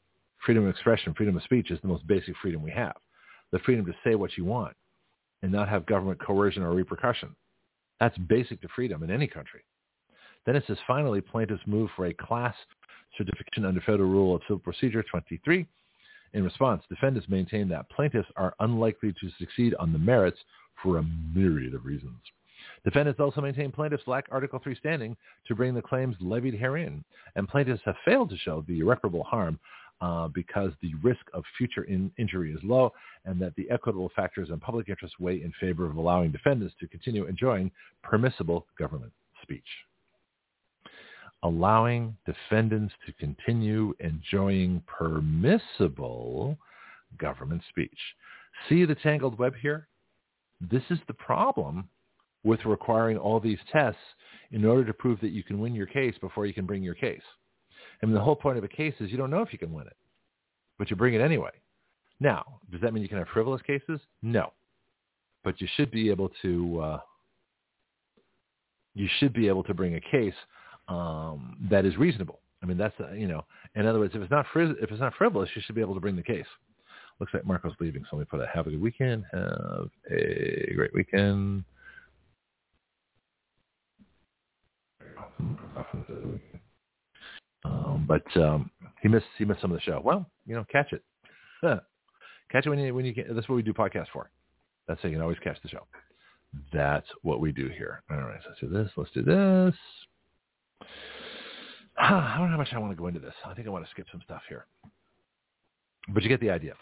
Freedom of expression, freedom of speech is the most basic freedom we have. The freedom to say what you want and not have government coercion or repercussion. That's basic to freedom in any country. Then it says, finally, plaintiffs move for a class certification under Federal Rule of Civil Procedure twenty-three. In response, defendants maintain that plaintiffs are unlikely to succeed on the merits for a myriad of reasons. Defendants also maintain plaintiffs lack Article three standing to bring the claims levied herein, and plaintiffs have failed to show the irreparable harm uh, because the risk of future in- injury is low, and that the equitable factors and public interest weigh in favor of allowing defendants to continue enjoying permissible government speech. Allowing defendants to continue enjoying permissible government speech. See the tangled web here? This is the problem with requiring all these tests in order to prove that you can win your case before you can bring your case. I mean, the whole point of a case is you don't know if you can win it, but you bring it anyway. Now, does that mean you can have frivolous cases? No. But you should be able to, uh, you should be able to bring a case Um, that is reasonable. I mean, that's, you know, in other words, if it's not friv- if it's not frivolous, you should be able to bring the case. Looks like Marco's leaving, so let me put a have a good weekend. Have a great weekend. Um, but um, he missed he missed some of the show. Well, you know, catch it. Catch it when you when you can. That's what we do podcasts for. That's how you can always catch the show. That's what we do here. All right, so let's do this. Let's do this. I don't know how much I want to go into this. I think I want to skip some stuff here. But you get the idea.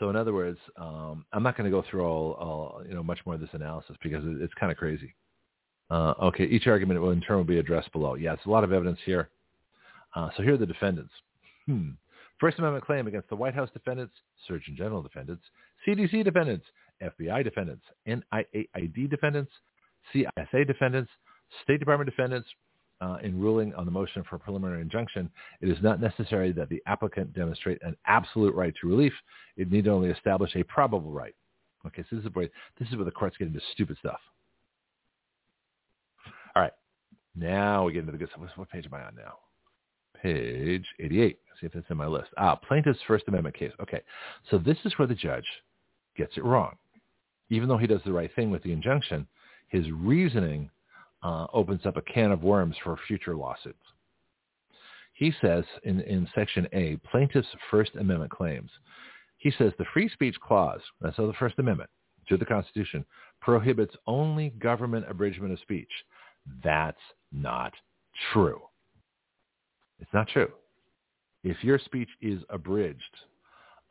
So in other words, um, I'm not going to go through all, all, you know, much more of this analysis because it, it's kind of crazy. Uh, okay, each argument will in turn will be addressed below. Yeah, it's a lot of evidence here. Uh, so here are the defendants. Hmm. First Amendment claim against the White House defendants, Surgeon General defendants, C D C defendants, F B I defendants, N I A I D defendants, C I S A defendants, State Department defendants. Uh, in ruling on the motion for a preliminary injunction, it is not necessary that the applicant demonstrate an absolute right to relief. It need only establish a probable right. Okay, so this is where, this is where the courts get into stupid stuff. All right, now we get into the good stuff. What page am I on now? Page eighty-eight. Let's see if that's in my list. Ah, plaintiff's First Amendment case. Okay, so this is where the judge gets it wrong. Even though he does the right thing with the injunction, his reasoning Uh, opens up a can of worms for future lawsuits. He says in, in Section A, plaintiff's First Amendment claims. He says the free speech clause, that's of the First Amendment to the Constitution, prohibits only government abridgment of speech. That's not true. It's not true. If your speech is abridged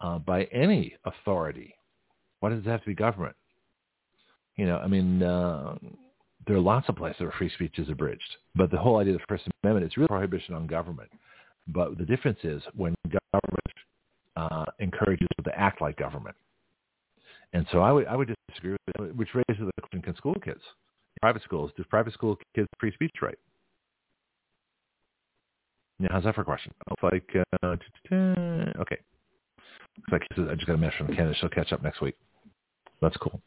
uh, by any authority, why does it have to be government? You know, I mean... Uh, There are lots of places where free speech is abridged, but the whole idea of the First Amendment is really a prohibition on government. But the difference is when government uh, encourages people to act like government. And so I would I would disagree with that, which raises the question: can school kids, private schools, do private school kids free speech right? Now, how's that for a question? It's like uh, okay, looks like I just got a message from Candace. She'll catch up next week. That's cool.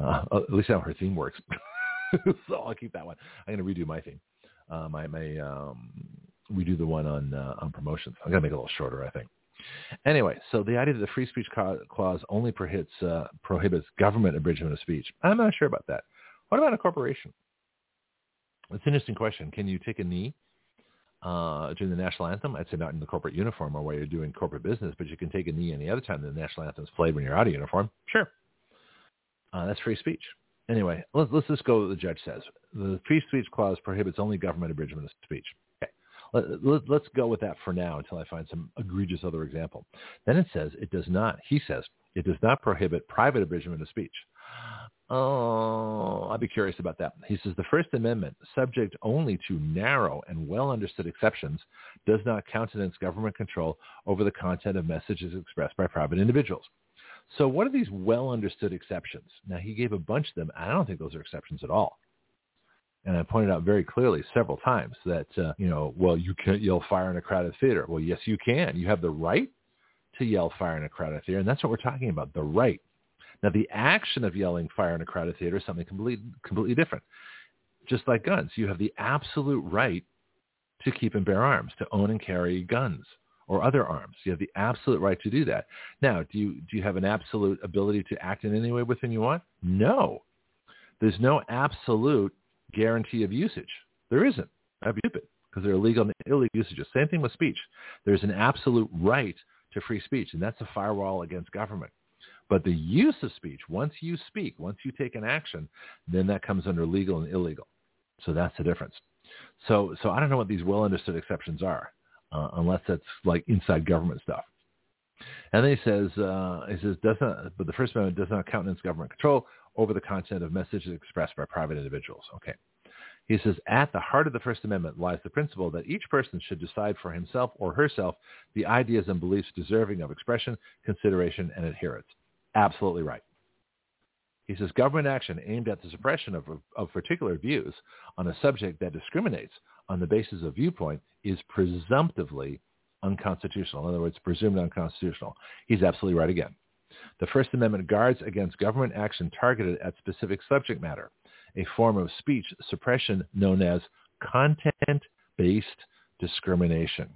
Uh, at least now her theme works. So I'll keep that one. I'm going to redo my theme. Um, I may um, redo the one on uh, on promotions. I'm going to make it a little shorter, I think. Anyway, so the idea that the free speech clause only prohibits, uh, prohibits government abridgment of speech, I'm not sure about that. What about a corporation? It's an interesting question. Can you take a knee uh, during the national anthem? I'd say not in the corporate uniform or while you're doing corporate business, but you can take a knee any other time the national anthem is played when you're out of uniform. Sure. Uh, that's free speech. Anyway, let's, let's just go with what the judge says. The free speech clause prohibits only government abridgment of speech. Okay, let, let, let's go with that for now until I find some egregious other example. Then it says it does not, he says, it does not prohibit private abridgment of speech. Oh, I'd be curious about that. He says the First Amendment, subject only to narrow and well understood exceptions, does not countenance government control over the content of messages expressed by private individuals. So what are these well-understood exceptions? Now, he gave a bunch of them. I don't think those are exceptions at all. And I pointed out very clearly several times that, uh, you know, well, you can't yell fire in a crowded theater. Well, yes, you can. You have the right to yell fire in a crowded theater, and that's what we're talking about, the right. Now, the action of yelling fire in a crowded theater is something completely, completely different. Just like guns, you have the absolute right to keep and bear arms, to own and carry guns. Or other arms. You have the absolute right to do that. Now, do you do you have an absolute ability to act in any way within you want? No. There's no absolute guarantee of usage. There isn't. That'd be stupid because there are legal and illegal usages. Same thing with speech. There's an absolute right to free speech, and that's a firewall against government. But the use of speech, once you speak, once you take an action, then that comes under legal and illegal. So that's the difference. So so I don't know what these well-understood exceptions are. Uh, unless that's like inside government stuff. And then he says, uh, he says, does not, but the First Amendment does not countenance government control over the content of messages expressed by private individuals. Okay. He says, at the heart of the First Amendment lies the principle that each person should decide for himself or herself the ideas and beliefs deserving of expression, consideration, and adherence. Absolutely right. He says, government action aimed at the suppression of, of particular views on a subject that discriminates on the basis of viewpoint is presumptively unconstitutional. In other words, presumed unconstitutional. He's absolutely right again. The First Amendment guards against government action targeted at specific subject matter, a form of speech suppression known as content-based discrimination.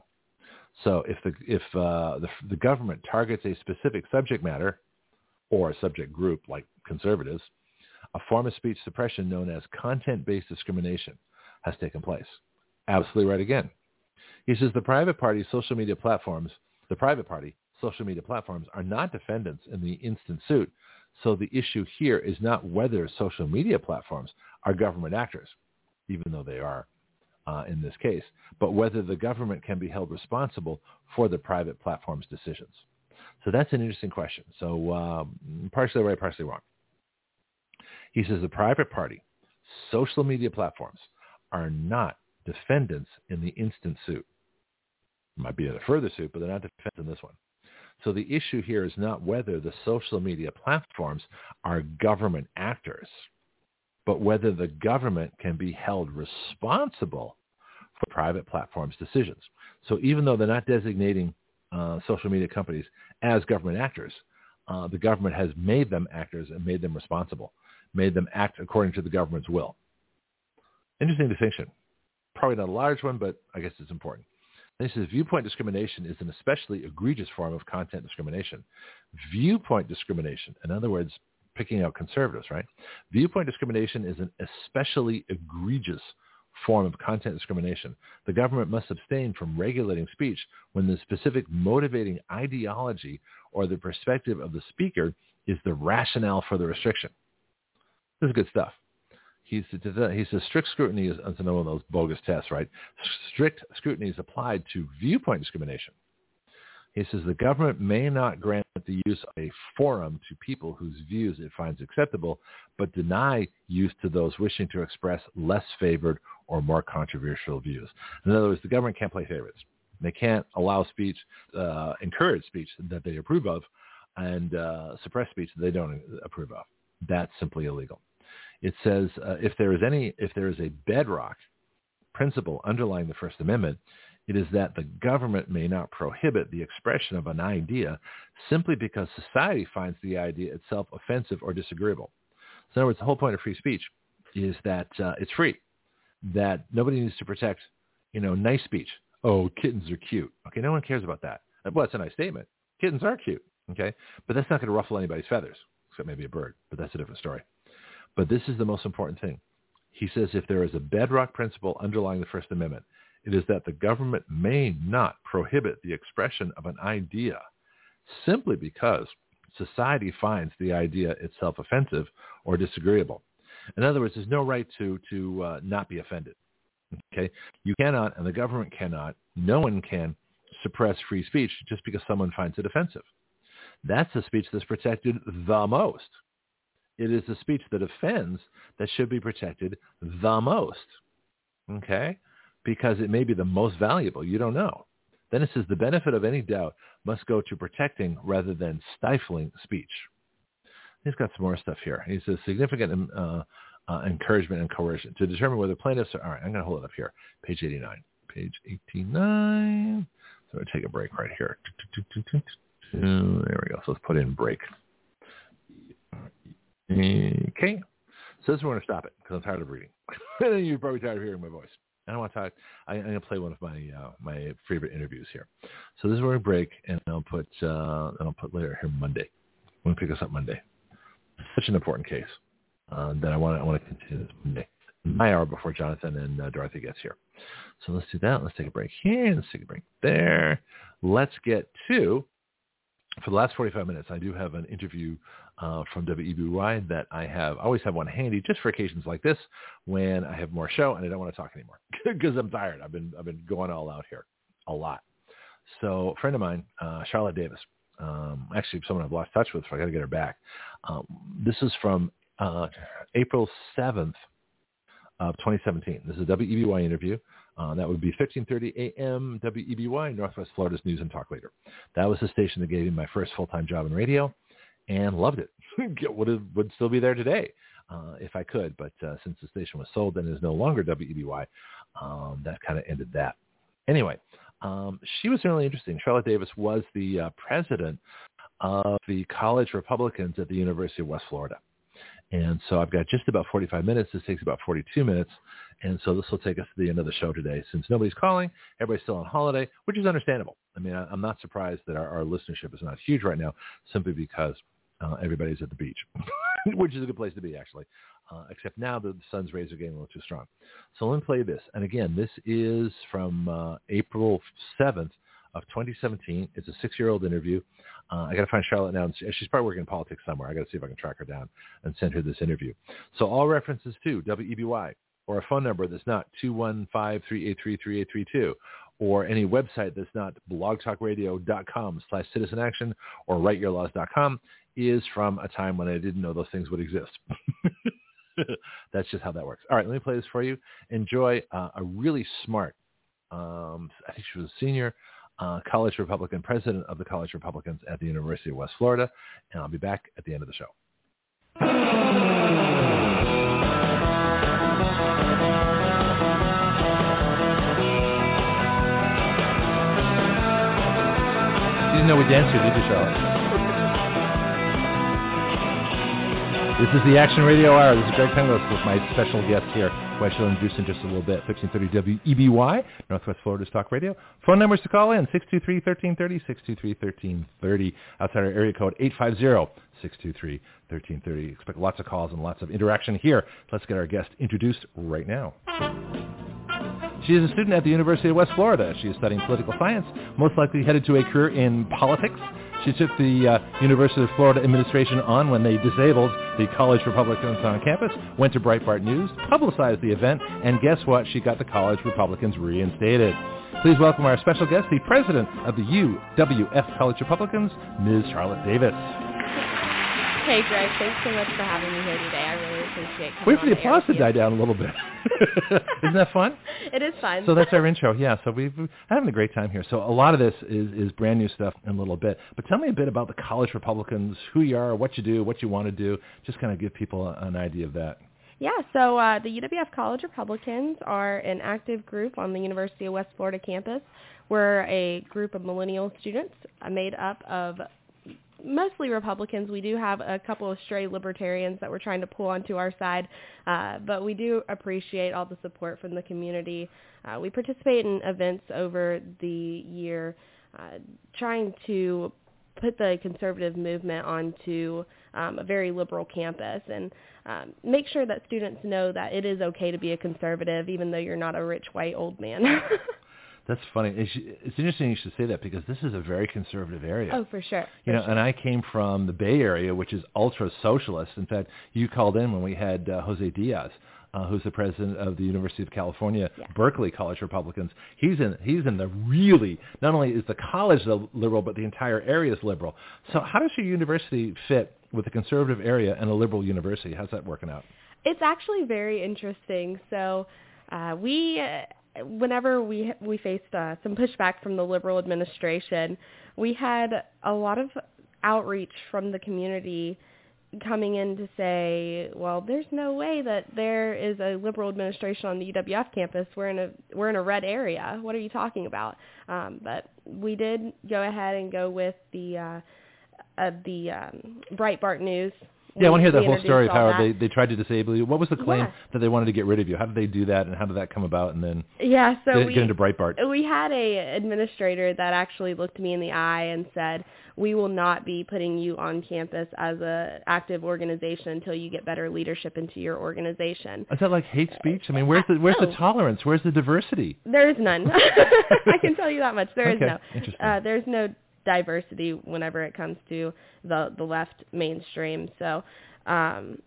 So if the if uh, the, the government targets a specific subject matter or a subject group like conservatives, a form of speech suppression known as content-based discrimination has taken place. Absolutely right again. He says the private party social media platforms, the private party social media platforms are not defendants in the instant suit. So the issue here is not whether social media platforms are government actors, even though they are uh, in this case, but whether the government can be held responsible for the private platform's decisions. So that's an interesting question. So um, partially right, partially wrong. He says the private party social media platforms are not defendants in the instant suit. Might be in a further suit, but they're not defendants in this one. So the issue here is not whether the social media platforms are government actors, but whether the government can be held responsible for private platforms' decisions. So even though they're not designating uh, social media companies as government actors, uh, the government has made them actors and made them responsible, made them act according to the government's will. Interesting distinction. Probably not a large one, but I guess it's important. This is viewpoint discrimination is an especially egregious form of content discrimination. Viewpoint discrimination, in other words, picking out conservatives, right? Viewpoint discrimination is an especially egregious form of content discrimination. The government must abstain from regulating speech when the specific motivating ideology or the perspective of the speaker is the rationale for the restriction. This is good stuff. He says strict scrutiny is another one of those bogus tests, right? Strict scrutiny is applied to viewpoint discrimination. He says the government may not grant the use of a forum to people whose views it finds acceptable, but deny use to those wishing to express less favored or more controversial views. In other words, the government can't play favorites. They can't allow speech, uh, encourage speech that they approve of, and uh, suppress speech that they don't approve of. That's simply illegal. It says uh, if there is any, if there is a bedrock principle underlying the First Amendment, it is that the government may not prohibit the expression of an idea simply because society finds the idea itself offensive or disagreeable. So in other words, the whole point of free speech is that uh, it's free, that nobody needs to protect, you know, nice speech. Oh, kittens are cute. Okay, no one cares about that. Well, that's a nice statement. Kittens are cute, okay? But that's not going to ruffle anybody's feathers, except maybe a bird, but that's a different story. But this is the most important thing. He says if there is a bedrock principle underlying the First Amendment, it is that the government may not prohibit the expression of an idea simply because society finds the idea itself offensive or disagreeable. In other words, there's no right to, to uh, not be offended. Okay? You cannot, and the government cannot, no one can suppress free speech just because someone finds it offensive. That's the speech that's protected the most. It is the speech that offends that should be protected the most, okay? Because it may be the most valuable. You don't know. Then it says the benefit of any doubt must go to protecting rather than stifling speech. He's got some more stuff here. He says significant uh, uh, encouragement and coercion to determine whether plaintiffs are, all right, I'm going to hold it up here, page eighty-nine. Page eighty-nine. So we'll take a break right here. There we go. So let's put in break. Okay, so this is where I'm going to stop it because I'm tired of reading. You're probably tired of hearing my voice. I don't want to talk. I, I'm going to play one of my uh, my favorite interviews here. So this is where we break, and I'll put uh, and I'll put later here Monday. I'm going to pick this up Monday. Such an important case uh, that I want I want to continue this Monday, my hour before Jonathan and uh, Dorothy gets here. So let's do that. Let's take a break here. Let's take a break there. Let's get to. For the last forty-five minutes, I do have an interview uh, from W E B Y that I have. I always have one handy just for occasions like this when I have more show and I don't want to talk anymore because I'm tired. I've been I've been going all out here a lot. So a friend of mine, uh, Charlotte Davis, um, actually someone I've lost touch with, so I got to get her back. Um, this is from uh, April seventh of twenty seventeen. This is a W E B Y interview. Uh, that would be fifteen thirty a.m. W E B Y, Northwest Florida's news and talk leader. That was the station that gave me my first full-time job in radio, and loved it. would have, would still be there today uh, if I could, but uh, since the station was sold and is no longer W E B Y, um, that kind of ended that. Anyway, um, she was really interesting. Charlotte Davis was the uh, president of the college Republicans at the University of West Florida. And so I've got just about forty-five minutes. This takes about forty-two minutes. And so this will take us to the end of the show today. Since nobody's calling, everybody's still on holiday, which is understandable. I mean, I'm not surprised that our, our listenership is not huge right now, simply because uh, everybody's at the beach, which is a good place to be, actually. Uh, except now the sun's rays are getting a little too strong. So let me play this. And again, this is from uh, April seventh of twenty seventeen. It's a six-year-old interview. Uh, I got to find Charlotte now. She's probably working in politics somewhere. I got to see if I can track her down and send her this interview. So all references to W E B Y or a phone number that's not two one five, three eight three, three eight three two or any website that's not blog talk radio dot com slash citizen action or write your laws dot com is from a time when I didn't know those things would exist. That's just how that works. All right, let me play this for you. Enjoy uh, a really smart, um, I think she was a senior, uh, college Republican, president of the College Republicans at the University of West Florida, and I'll be back at the end of the show. You didn't know we danced here, did you, Charlotte? This is the Action Radio Hour. This is Greg Penglis with my special guest here, who I shall introduce in just a little bit. fifteen thirty W E B Y, Northwest Florida's Talk Radio. Phone numbers to call in, six two three, one three three zero, six two three, one three three zero. Outside our area code, eight five zero, six two three, one three three zero. Expect lots of calls and lots of interaction here. Let's get our guest introduced right now. She is a student at the University of West Florida. She is studying political science, most likely headed to a career in politics. She took the uh, University of Florida administration on when they disabled the College Republicans on campus, went to Breitbart News, publicized the event, and guess what? She got the College Republicans reinstated. Please welcome our special guest, the president of the U W F College Republicans, Miz Charlotte Davis. Hey, Greg. Thanks so much for having me here today. I really appreciate coming. Wait for the applause to die down a little bit. Isn't that fun? It is fun. So that's our intro. Yeah. So we've been having a great time here. So a lot of this is, is brand new stuff in a little bit. But tell me a bit about the College Republicans, who you are, what you do, what you want to do. Just kind of give people an idea of that. Yeah, so uh, the U W F College Republicans are an active group on the University of West Florida campus. We're a group of millennial students made up of mostly Republicans. We do have a couple of stray libertarians that we're trying to pull onto our side, uh, but we do appreciate all the support from the community. Uh, we participate in events over the year uh, trying to put the conservative movement onto um, a very liberal campus and um, make sure that students know that it is okay to be a conservative even though you're not a rich white old man. That's funny. It's interesting you should say that because this is a very conservative area. Oh, for sure. You know, and I came from the Bay Area, which is ultra-socialist. In fact, you called in when we had uh, Jose Diaz, uh, who's the president of the University of California, yeah. Berkeley College Republicans. He's in He's in the really, not only is the college liberal, but the entire area is liberal. So how does your university fit with a conservative area and a liberal university? How's that working out? It's actually very interesting. So uh, we... Uh, Whenever we we faced uh, some pushback from the liberal administration, we had a lot of outreach from the community coming in to say, well, there's no way that there is a liberal administration on the U W F campus. We're in a we're in a red area. What are you talking about? Um, but we did go ahead and go with the uh, uh, the um, Breitbart News. Yeah, I want to hear the whole story of how they, they tried to disable you. What was the claim yeah. that they wanted to get rid of you? How did they do that, and how did that come about? And then yeah, so we, get into Breitbart. We had a administrator that actually looked me in the eye and said, we will not be putting you on campus as an active organization until you get better leadership into your organization. Is that like hate speech? I mean, where's the where's no. the tolerance? Where's the diversity? There is none. I can tell you that much. There okay. is no. Interesting. Uh, there's no diversity whenever it comes to the the left mainstream. So um,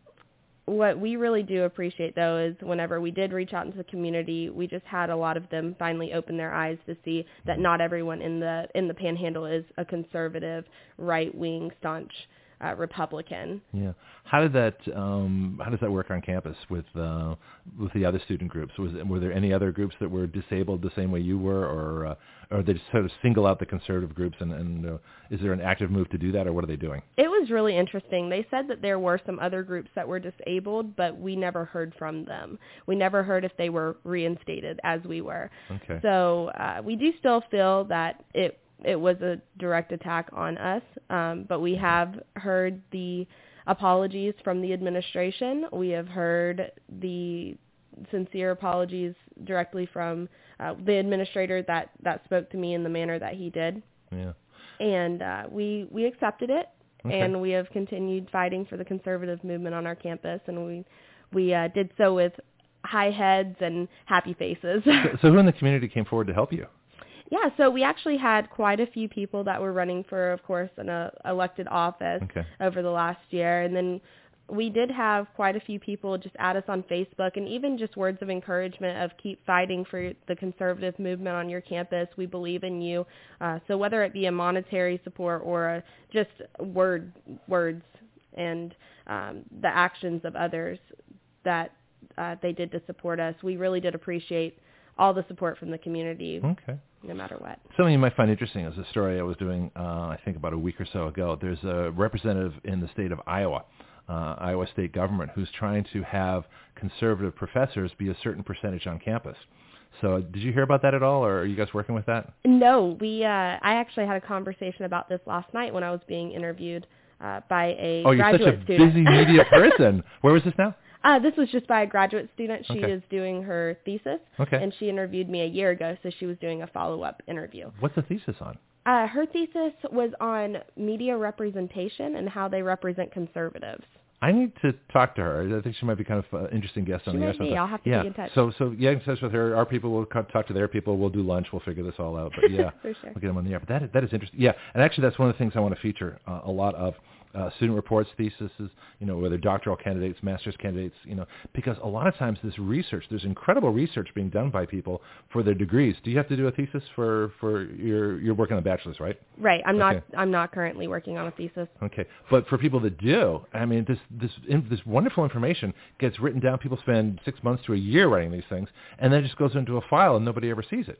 what we really do appreciate, though, is whenever we did reach out into the community, we just had a lot of them finally open their eyes to see that not everyone in the in the panhandle is a conservative, right-wing, staunch uh, Republican. Yeah. How did that um, how does that work on campus with uh, with the other student groups? Was were there any other groups that were disabled the same way you were, or uh, or they just sort of single out the conservative groups, and, and uh, is there an active move to do that, or what are they doing? It was really interesting. They said that there were some other groups that were disabled, but we never heard from them. We never heard if they were reinstated as we were. Okay. So uh, we do still feel that it it was a direct attack on us, um, but we have heard the apologies from the administration. We have heard the sincere apologies directly from uh, the administrator that, that spoke to me in the manner that he did. Yeah. And uh, we we accepted it, okay. and we have continued fighting for the conservative movement on our campus, and we we uh, did so with high heads and happy faces. So, so who in the community came forward to help you? Yeah, so we actually had quite a few people that were running for, of course, an uh, elected office okay. over the last year. And then we did have quite a few people just add us on Facebook, and even just words of encouragement of keep fighting for the conservative movement on your campus. We believe in you. Uh, so whether it be a monetary support or a, just word words and um, the actions of others that uh, they did to support us, we really did appreciate all the support from the community. Okay. No matter what. Something you might find interesting is a story I was doing, uh, I think, about a week or so ago. There's a representative in the state of Iowa, uh, Iowa state government, who's trying to have conservative professors be a certain percentage on campus. So did you hear about that at all, or are you guys working with that? No. we. Uh, I actually had a conversation about this last night when I was being interviewed uh, by a oh, graduate student. Oh, you're such a busy media person. Where was this now? Uh, this was just by a graduate student. She okay. is doing her thesis, okay. and she interviewed me a year ago, so she was doing a follow-up interview. What's the thesis on? Uh, her thesis was on media representation and how they represent conservatives. I need to talk to her. I think she might be kind of an interesting guest on the air. She might be. I'll have to yeah. be in touch. So, so yeah, in touch with her. Our people will talk to their people. We'll do lunch. We'll figure this all out. But yeah, For sure. we'll get them on the air. But that, that is interesting. Yeah, and actually that's one of the things I want to feature uh, a lot of. Uh, student reports, theses, you know, whether doctoral candidates, master's candidates, you know, because a lot of times this research, there's incredible research being done by people for their degrees. Do you have to do a thesis for, for your, you're working on a bachelor's, right? Right. I'm okay. not, I'm not currently working on a thesis. Okay. But for people that do, I mean, this, this, in, this wonderful information gets written down. People spend six months to a year writing these things, and then it just goes into a file and nobody ever sees it.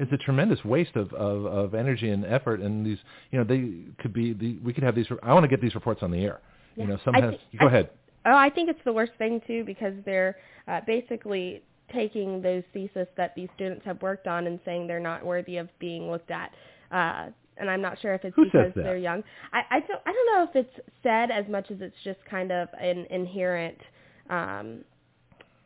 It's a tremendous waste of, of, of energy and effort, and these, you know, they could be, the, we could have these, I want to get these reports on the air. Yeah. You know, sometimes, th- go I ahead. Th- oh, I think it's the worst thing, too, because they're uh, basically taking those theses that these students have worked on and saying they're not worthy of being looked at. Uh, and I'm not sure if it's Who because they're young. I, I, don't, I don't know if it's said as much as it's just kind of an inherent, um,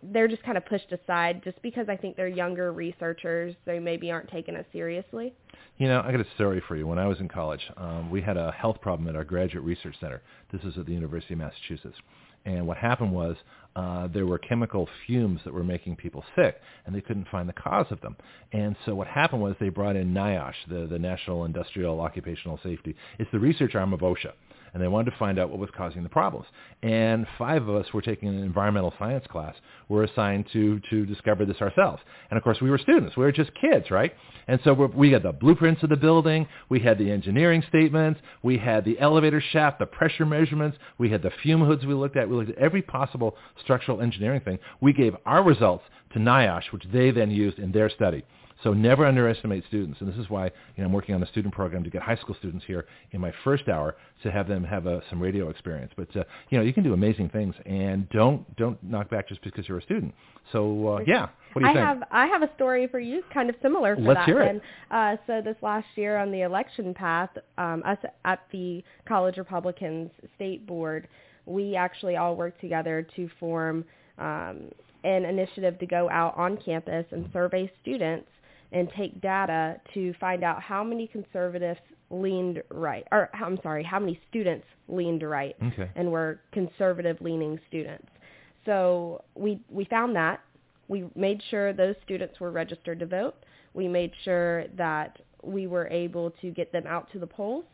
they're just kind of pushed aside just because I think they're younger researchers. They maybe aren't taken as seriously. You know, I got a story for you. When I was in college, um, we had a health problem at our graduate research center. This is at the University of Massachusetts. And what happened was uh, there were chemical fumes that were making people sick, and they couldn't find the cause of them. And so what happened was they brought in NIOSH, the, the National Industrial Occupational Safety. It's the research arm of OSHA. And they wanted to find out what was causing the problems. And five of us were taking an environmental science class. We're assigned to to discover this ourselves. And, of course, we were students. We were just kids, right? And so we're, we had the blueprints of the building. We had the engineering statements. We had the elevator shaft, the pressure measurements. We had the fume hoods we looked at. We looked at every possible structural engineering thing. We gave our results to NIOSH, which they then used in their study. So never underestimate students, and this is why, you know, I'm working on a student program to get high school students here in my first hour to have them have a, some radio experience. But uh, you know, you can do amazing things, and don't don't knock back just because you're a student. So uh, yeah, what do you I think? I have I have a story for you, kind of similar. For Let's that hear then. it. Uh, so this last year on the election path, um, us at the College Republicans State Board, we actually all worked together to form um, an initiative to go out on campus and survey students and take data to find out how many conservatives leaned right, or I'm sorry, how many students leaned right okay. and were conservative-leaning students. So we we found that. We made sure those students were registered to vote. We made sure that we were able to get them out to the polls.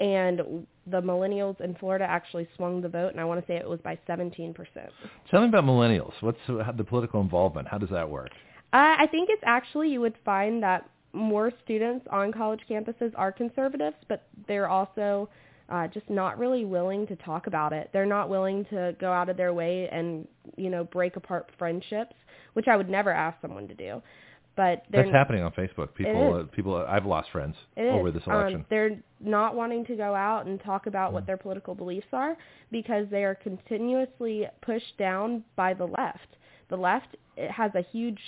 And the millennials in Florida actually swung the vote, and I want to say it was by seventeen percent. Tell me about millennials. What's the political involvement? How does that work? Uh, I think it's actually, you would find that more students on college campuses are conservatives, but they're also uh, just not really willing to talk about it. They're not willing to go out of their way and, you know, break apart friendships, which I would never ask someone to do. But that's n- happening on Facebook. People, uh, people. Uh, I've lost friends it over is. this election. Um, they're not wanting to go out and talk about mm. what their political beliefs are because they are continuously pushed down by the left. The left it has a huge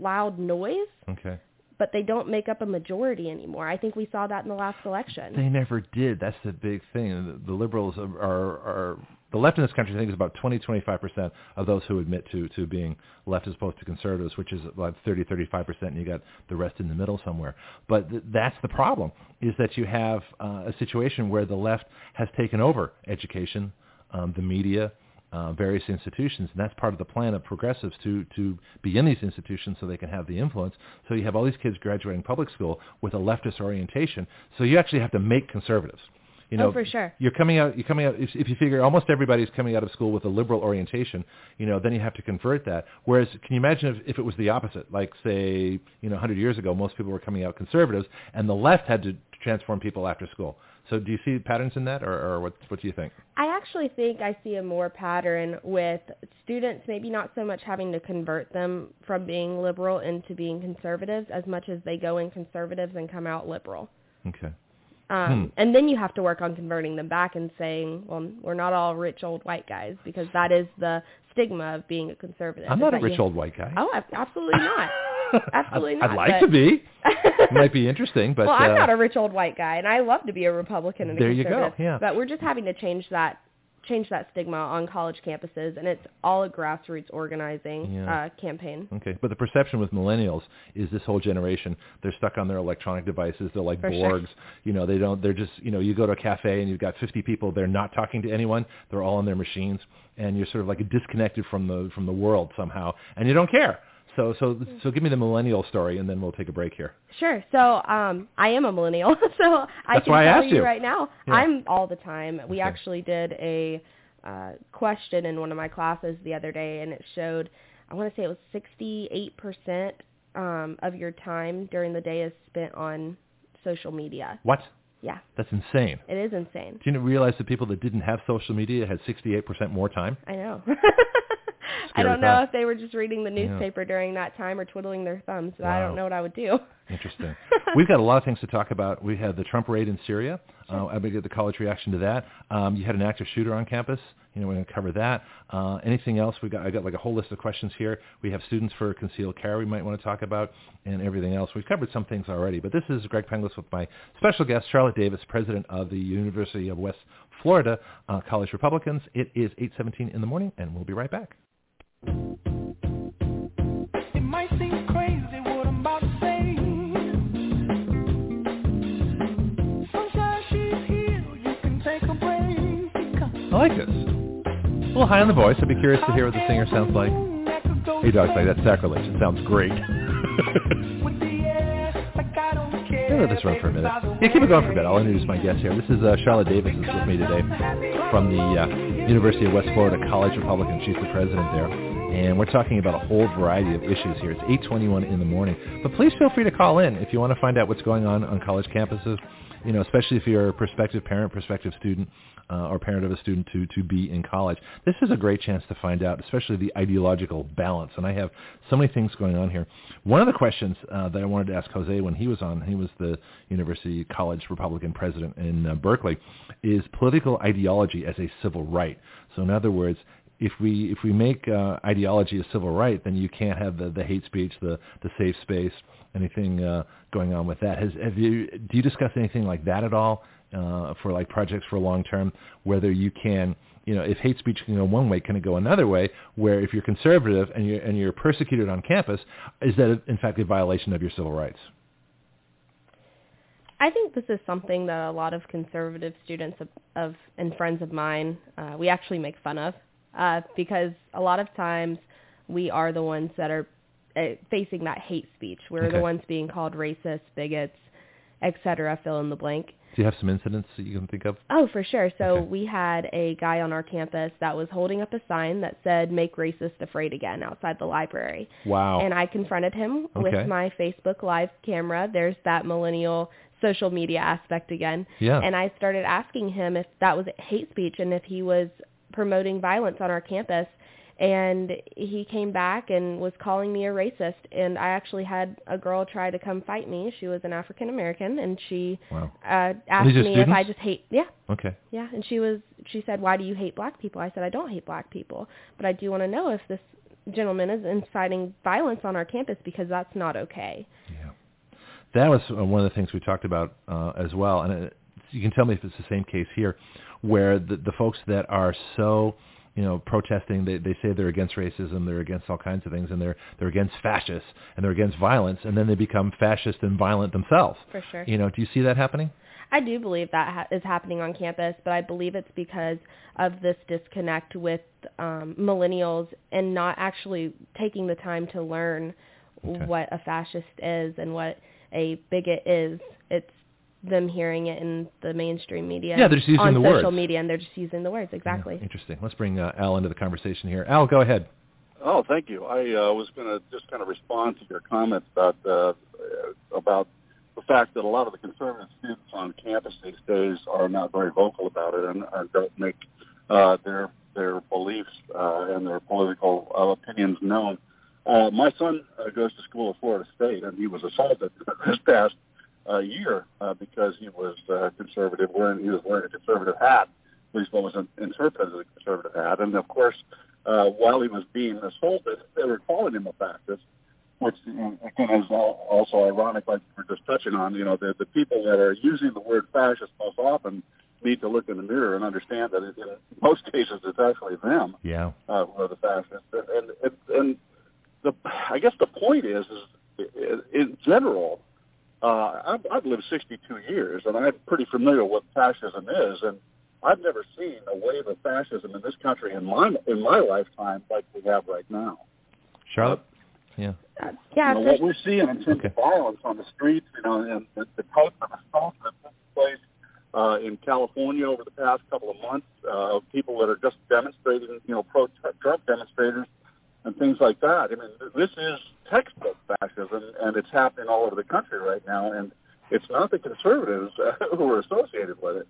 loud noise, okay. but they don't make up a majority anymore. I think we saw that in the last election. They never did. That's the big thing. The, the liberals are, are, are the left in this country, I think, is about twenty, twenty-five percent of those who admit to, to being left as opposed to conservatives, which is about thirty, thirty-five percent, and you got the rest in the middle somewhere. But th- that's the problem, is that you have uh, a situation where the left has taken over education, um, the media, Uh, various institutions, and that's part of the plan of progressives to, to be in these institutions so they can have the influence. So you have all these kids graduating public school with a leftist orientation, so you actually have to make conservatives. You know, oh, for sure. You're coming out, you're coming out, if, if you figure almost everybody's coming out of school with a liberal orientation, you know, then you have to convert that. Whereas, can you imagine if, if it was the opposite? Like, say, you know, one hundred years ago, most people were coming out conservatives, and the left had to transform people after school. So do you see patterns in that, or, or what, what do you think? I actually think I see a more pattern with students maybe not so much having to convert them from being liberal into being conservatives as much as they go in conservatives and come out liberal. Okay. Um, hmm. And then you have to work on converting them back and saying, well, we're not all rich old white guys, because that is the stigma of being a conservative. I'm not a rich you... old white guy. Oh, absolutely not. Absolutely not. I'd like but... to be. It might be interesting, but well, I'm uh, not a rich old white guy, and I love to be a Republican and a there conservative. You go. Yeah. But we're just having to change that, change that stigma on college campuses, and it's all a grassroots organizing yeah. uh, campaign. Okay, but the perception with millennials is this whole generation, they're stuck on their electronic devices. They're like For Borgs. Sure. You know, they don't. They're just. You know, you go to a cafe and you've got fifty people. They're not talking to anyone. They're all on their machines, and you're sort of like disconnected from the from the world somehow, and you don't care. So so so give me the millennial story, and then we'll take a break here. Sure. So um, I am a millennial, so I That's can why tell I asked you, you right now. Yeah. I'm all the time. We okay. actually did a uh, question in one of my classes the other day, and it showed, I want to say it was sixty-eight percent um, of your time during the day is spent on social media. What? Yeah. That's insane. It is insane. Do you realize that people that didn't have social media had sixty-eight percent more time? I know. I don't know if they were just reading the newspaper yeah. during that time or twiddling their thumbs. So wow. I don't know what I would do. Interesting. We've got a lot of things to talk about. We had the Trump raid in Syria. Sure. Uh, I'm going to get the college reaction to that. Um, you had an active shooter on campus. You know, we're going to cover that. Uh, anything else? We've got, I've got like a whole list of questions here. We have students for concealed carry we might want to talk about, and everything else. We've covered some things already, but this is Greg Penglis with my special guest, Charlotte Davis, president of the University of West Florida uh, College Republicans. It is eight seventeen in the morning, and we'll be right back. It might seem crazy what I'm about to say. Sunshine, she's here, you can take a break. I like this. A little high on the voice. I'd be curious to hear what the singer sounds like. Hey, dogs, like that's sacrilege. It sounds great. Let this run for a minute. Yeah, keep it going for a bit. I'll introduce my guest here. This is uh, Charlotte Davis is with me today from the uh, University of West Florida College Republican. She's the president there. And we're talking about a whole variety of issues here. It's eight twenty-one in the morning. But please feel free to call in if you want to find out what's going on on college campuses, you know, especially if you're a prospective parent, prospective student, uh, or parent of a student to, to be in college. This is a great chance to find out, especially the ideological balance. And I have so many things going on here. One of the questions uh, that I wanted to ask Jose when he was on, he was the University College Republican president in uh, Berkeley, is political ideology as a civil right. So in other words, if we if we make uh, ideology a civil right, then you can't have the, the hate speech, the, the safe space, anything uh, going on with that. Has, have you, do you discuss anything like that at all uh, for like projects for long term, whether you can, you know, if hate speech can go one way, can it go another way, where if you're conservative and you're, and you're persecuted on campus, is that in fact a violation of your civil rights? I think this is something that a lot of conservative students of, of and friends of mine, uh, we actually make fun of uh, because a lot of times we are the ones that are facing that hate speech. We're okay. the ones being called racist, bigots, et cetera, fill in the blank. Do you have some incidents that you can think of? Oh, for sure. So okay. we had a guy on our campus that was holding up a sign that said, "Make racist afraid again," outside the library. Wow. And I confronted him okay. with my Facebook Live camera. There's that millennial social media aspect again. Yeah. And I started asking him if that was hate speech and if he was promoting violence on our campus. And he came back and was calling me a racist. And I actually had a girl try to come fight me. She was an African American, and she wow. uh, asked me students? if I just hate. Yeah. Okay. Yeah, and she was. She said, "Why do you hate black people?" I said, "I don't hate black people, but I do want to know if this gentleman is inciting violence on our campus because that's not okay." Yeah. that was one of the things we talked about uh, as well. And it, you can tell me if it's the same case here, where the, the folks that are so, you know, protesting, they, they say they're against racism, they're against all kinds of things, and they're they're against fascists, and they're against violence, and then they become fascist and violent themselves. For sure. You know, do you see that happening? I do believe that ha- is happening on campus, but I believe it's because of this disconnect with um, millennials and not actually taking the time to learn okay. what a fascist is and what a bigot is. It's them hearing it in the mainstream media. Yeah, they're just using the words. On social media, and they're just using the words, exactly. Yeah, interesting. Let's bring uh, Al into the conversation here. Al, go ahead. Oh, thank you. I uh, was going to just kind of respond to your comments about uh, about the fact that a lot of the conservative students on campus these days are not very vocal about it and uh, don't make uh, their their beliefs uh, and their political uh, opinions known. Uh, my son uh, goes to school at Florida State, and he was assaulted this past uh, year uh, because he was uh, conservative. Wearing, he was wearing a conservative hat, at least what was interpreted as a conservative hat. And, of course, uh, while he was being assaulted, they were calling him a fascist, which again is also ironic, like we were just touching on. You know, the, the people that are using the word fascist most often need to look in the mirror and understand that in most cases it's actually them yeah. uh, who are the fascists. And and, and the I guess the point is, is in general, uh, I've, I've lived sixty-two years, and I'm pretty familiar with what fascism is, and I've never seen a wave of fascism in this country in my in my lifetime like we have right now. Charlotte. Yeah. Uh, yeah. You know, what we're seeing in terms okay. of violence on the streets, you know, and the, the type of assault that took place uh, in California over the past couple of months, uh, of people that are just demonstrating, you know, pro-Trump demonstrators and things like that. I mean, this is textbook fascism, and it's happening all over the country right now, and it's not the conservatives uh, who are associated with it.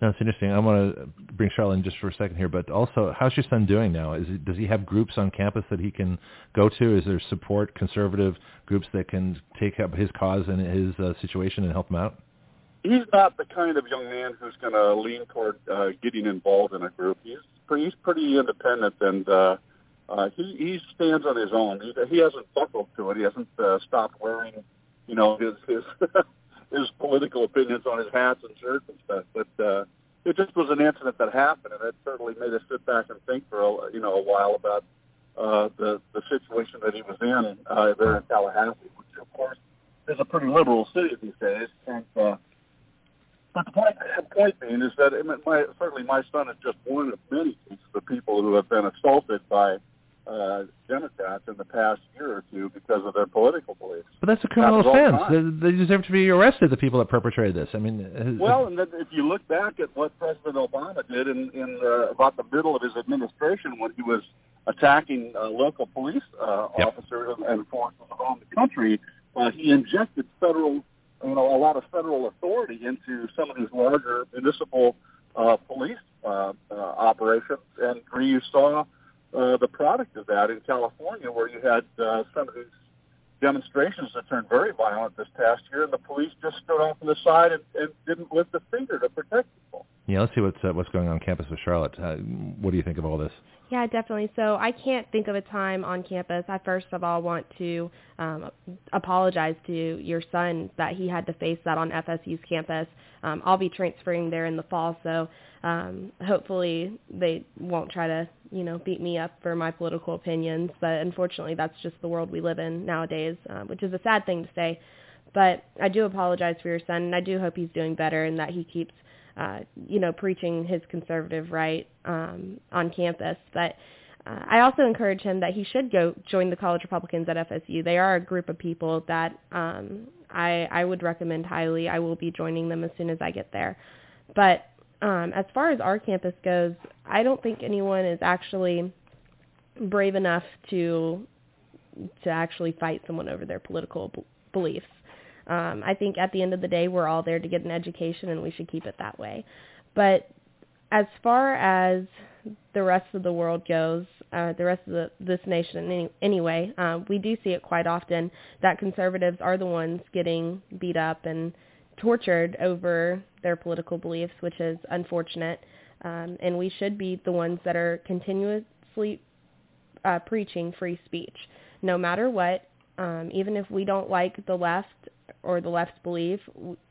No, it's interesting. I want to bring Charlotte in just for a second here, but also, how's your son doing now? Is it, does he have groups on campus that he can go to? Is there support, conservative groups that can take up his cause and his uh, situation and help him out? He's not the kind of young man who's going to lean toward uh, getting involved in a group. He's pretty, he's pretty independent, and uh, uh, he, he stands on his own. He, he hasn't buckled to it. He hasn't uh, stopped wearing, you know, his... his his political opinions on his hats and shirts and stuff, but uh, it just was an incident that happened, and it certainly made us sit back and think for a, you know a while about uh, the the situation that he was in uh, there in Tallahassee, which of course is a pretty liberal city these days. And uh, but the point, the point being is that it, my, certainly my son is just one of many cases of people who have been assaulted by Uh, Democrats in the past year or two because of their political beliefs. But that's a criminal offense. They, they deserve to be arrested, the people that perpetrated this. I mean, well, and then if you look back at what President Obama did in, in uh, about the middle of his administration when he was attacking uh, local police uh, yep. officers and forces around the country, uh, he injected federal, you know, a lot of federal authority into some of these larger municipal uh, police uh, uh, operations, and you saw Uh, the product of that in California, where you had uh, some of these demonstrations that turned very violent this past year, and the police just stood off to the side and, and didn't lift a finger to protect people. Yeah, let's see what's uh, what's going on campus with Charlotte. Uh, what do you think of all this? Yeah, definitely. So I can't think of a time on campus. I first of all want to um, apologize to your son that he had to face that on F S U's campus. Um, I'll be transferring there in the fall, so um, hopefully they won't try to, you know, beat me up for my political opinions. But unfortunately, that's just the world we live in nowadays, uh, which is a sad thing to say. But I do apologize for your son, and I do hope he's doing better and that he keeps Uh, you know, preaching his conservative right um, on campus. But uh, I also encourage him that he should go join the College Republicans at F S U. They are a group of people that um, I, I would recommend highly. I will be joining them as soon as I get there. But um, as far as our campus goes, I don't think anyone is actually brave enough to to actually fight someone over their political b- beliefs. Um, I think at the end of the day, we're all there to get an education, and we should keep it that way. But as far as the rest of the world goes, uh, the rest of the, this nation any, anyway, uh, we do see it quite often that conservatives are the ones getting beat up and tortured over their political beliefs, which is unfortunate. Um, and we should be the ones that are continuously uh, preaching free speech, no matter what. Um, even if we don't like the left or the left's belief,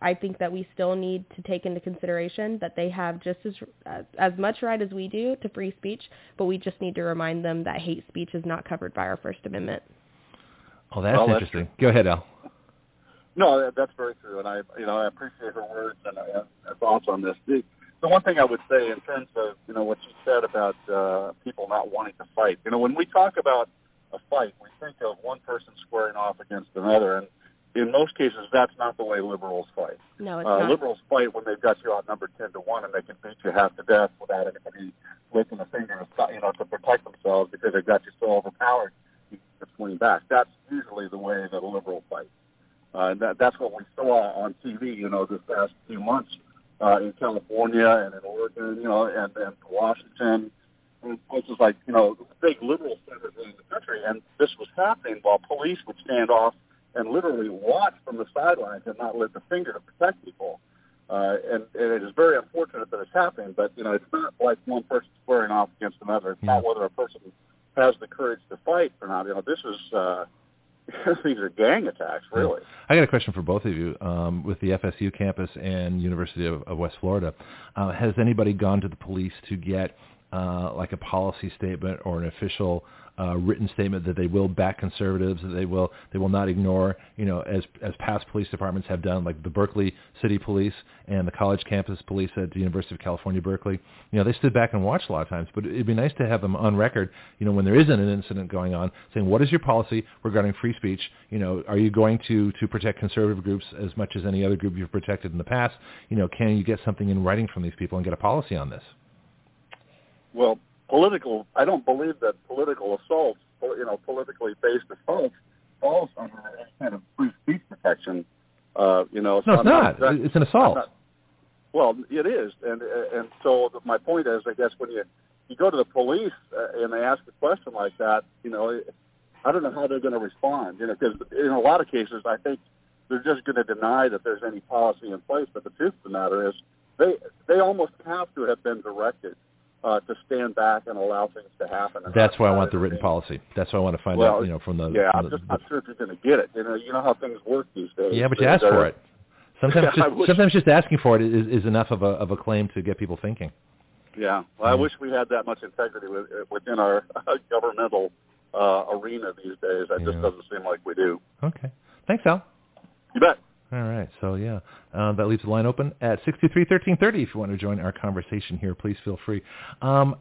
I think that we still need to take into consideration that they have just as uh, as much right as we do to free speech, but we just need to remind them that hate speech is not covered by our First Amendment. Oh, that's well, interesting. That's Go ahead, Al. No, that, that's very true, and I, you know, I appreciate her words and I have thoughts on this. The, the one thing I would say in terms of, you know, what you said about uh, people not wanting to fight, you know, when we talk about a fight, we think of one person squaring off against another, and in most cases, that's not the way liberals fight. No, it's uh, not. Liberals fight when they've got you outnumbered ten to one, and they can beat you half to death without anybody lifting a finger, you know, to protect themselves because they've got you so overpowered. You're swinging back. That's usually the way that a liberal fights. Uh, and that, that's what we saw on T V, you know, this past few months uh, in California and in Oregon, you know, and, and Washington, and places like, you know, big liberal centers in the country. And this was happening while police would stand off and literally watch from the sidelines and not lift a finger to protect people. Uh, and, and it is very unfortunate that it's happening, but, you know, it's not like one person squaring off against another. It's not whether a person has the courage to fight or not. You know, this is... Uh, these are gang attacks, really. I got a question for both of you um, with the F S U campus and University of, of West Florida. Uh, has anybody gone to the police to get uh, like a policy statement or an official uh, written statement that they will back conservatives, that they will they will not ignore, you know, as as past police departments have done, like the Berkeley City Police and the college campus police at the University of California, Berkeley. You know, they stood back and watched a lot of times, but it'd be nice to have them on record, you know, when there isn't an incident going on, saying, what is your policy regarding free speech? You know, are you going to, to protect conservative groups as much as any other group you've protected in the past? You know, can you get something in writing from these people and get a policy on this? Well, political, I don't believe that political assaults, you know, politically based assaults falls under any kind of free speech protection. Uh, you know, it's no, it's not. Not. It's an assault. Not, well, it is, and and so my point is, I guess when you you go to the police and they ask a question like that, you know, I don't know how they're going to respond. You know, because in a lot of cases, I think they're just going to deny that there's any policy in place. But the truth of the matter is, they they almost have to have been directed. Uh, to stand back and allow things to happen. And that's why I want the written policy. That's why I want to find well, out, you know, from the... Yeah, from the, I'm just not sure if you're going to get it. You know, you know how things work these days. Yeah, but you ask for it. Sometimes, yeah, just, sometimes just asking for it is, is enough of a of a claim to get people thinking. Yeah. Well, I wish we had that much integrity with, within our uh, governmental uh, arena these days. That yeah. just doesn't seem like we do. Okay. Thanks, Al. You bet. All right, so yeah, uh, that leaves the line open at six three, one three three zero if you want to join our conversation here. Please feel free. Um,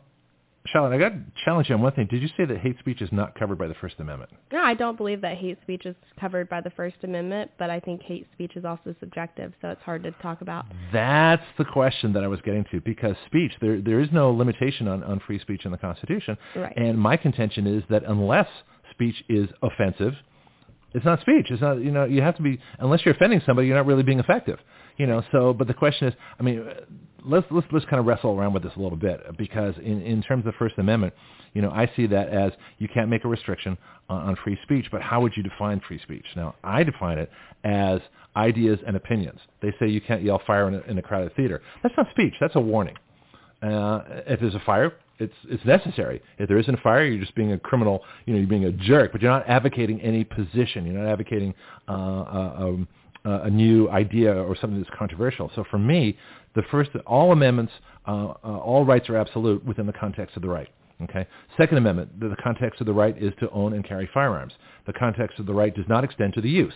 Charlotte, I got to challenge you on one thing. Did you say that hate speech is not covered by the First Amendment? No, I don't believe that hate speech is covered by the First Amendment, but I think hate speech is also subjective, so it's hard to talk about. That's the question that I was getting to, because speech, there there is no limitation on, on free speech in the Constitution, right. And my contention is that unless speech is offensive, it's not speech. It's not, you know, you have to be, unless you're offending somebody, you're not really being effective, you know, so, but the question is, I mean, let's, let's, let's kind of wrestle around with this a little bit, because in, in terms of the First Amendment, you know, I see that as you can't make a restriction on, on free speech, but how would you define free speech? Now, I define it as ideas and opinions. They say you can't yell fire in a, in a crowded theater. That's not speech. That's a warning. Uh, if there's a fire, It's it's necessary. If there isn't a fire, you're just being a criminal, you know, you're being a jerk, but you're not advocating any position. You're not advocating uh, a, a, a new idea or something that's controversial. So for me, the first, all amendments, uh, uh, all rights are absolute within the context of the right. Okay. Second Amendment, the context of the right is to own and carry firearms. The context of the right does not extend to the use.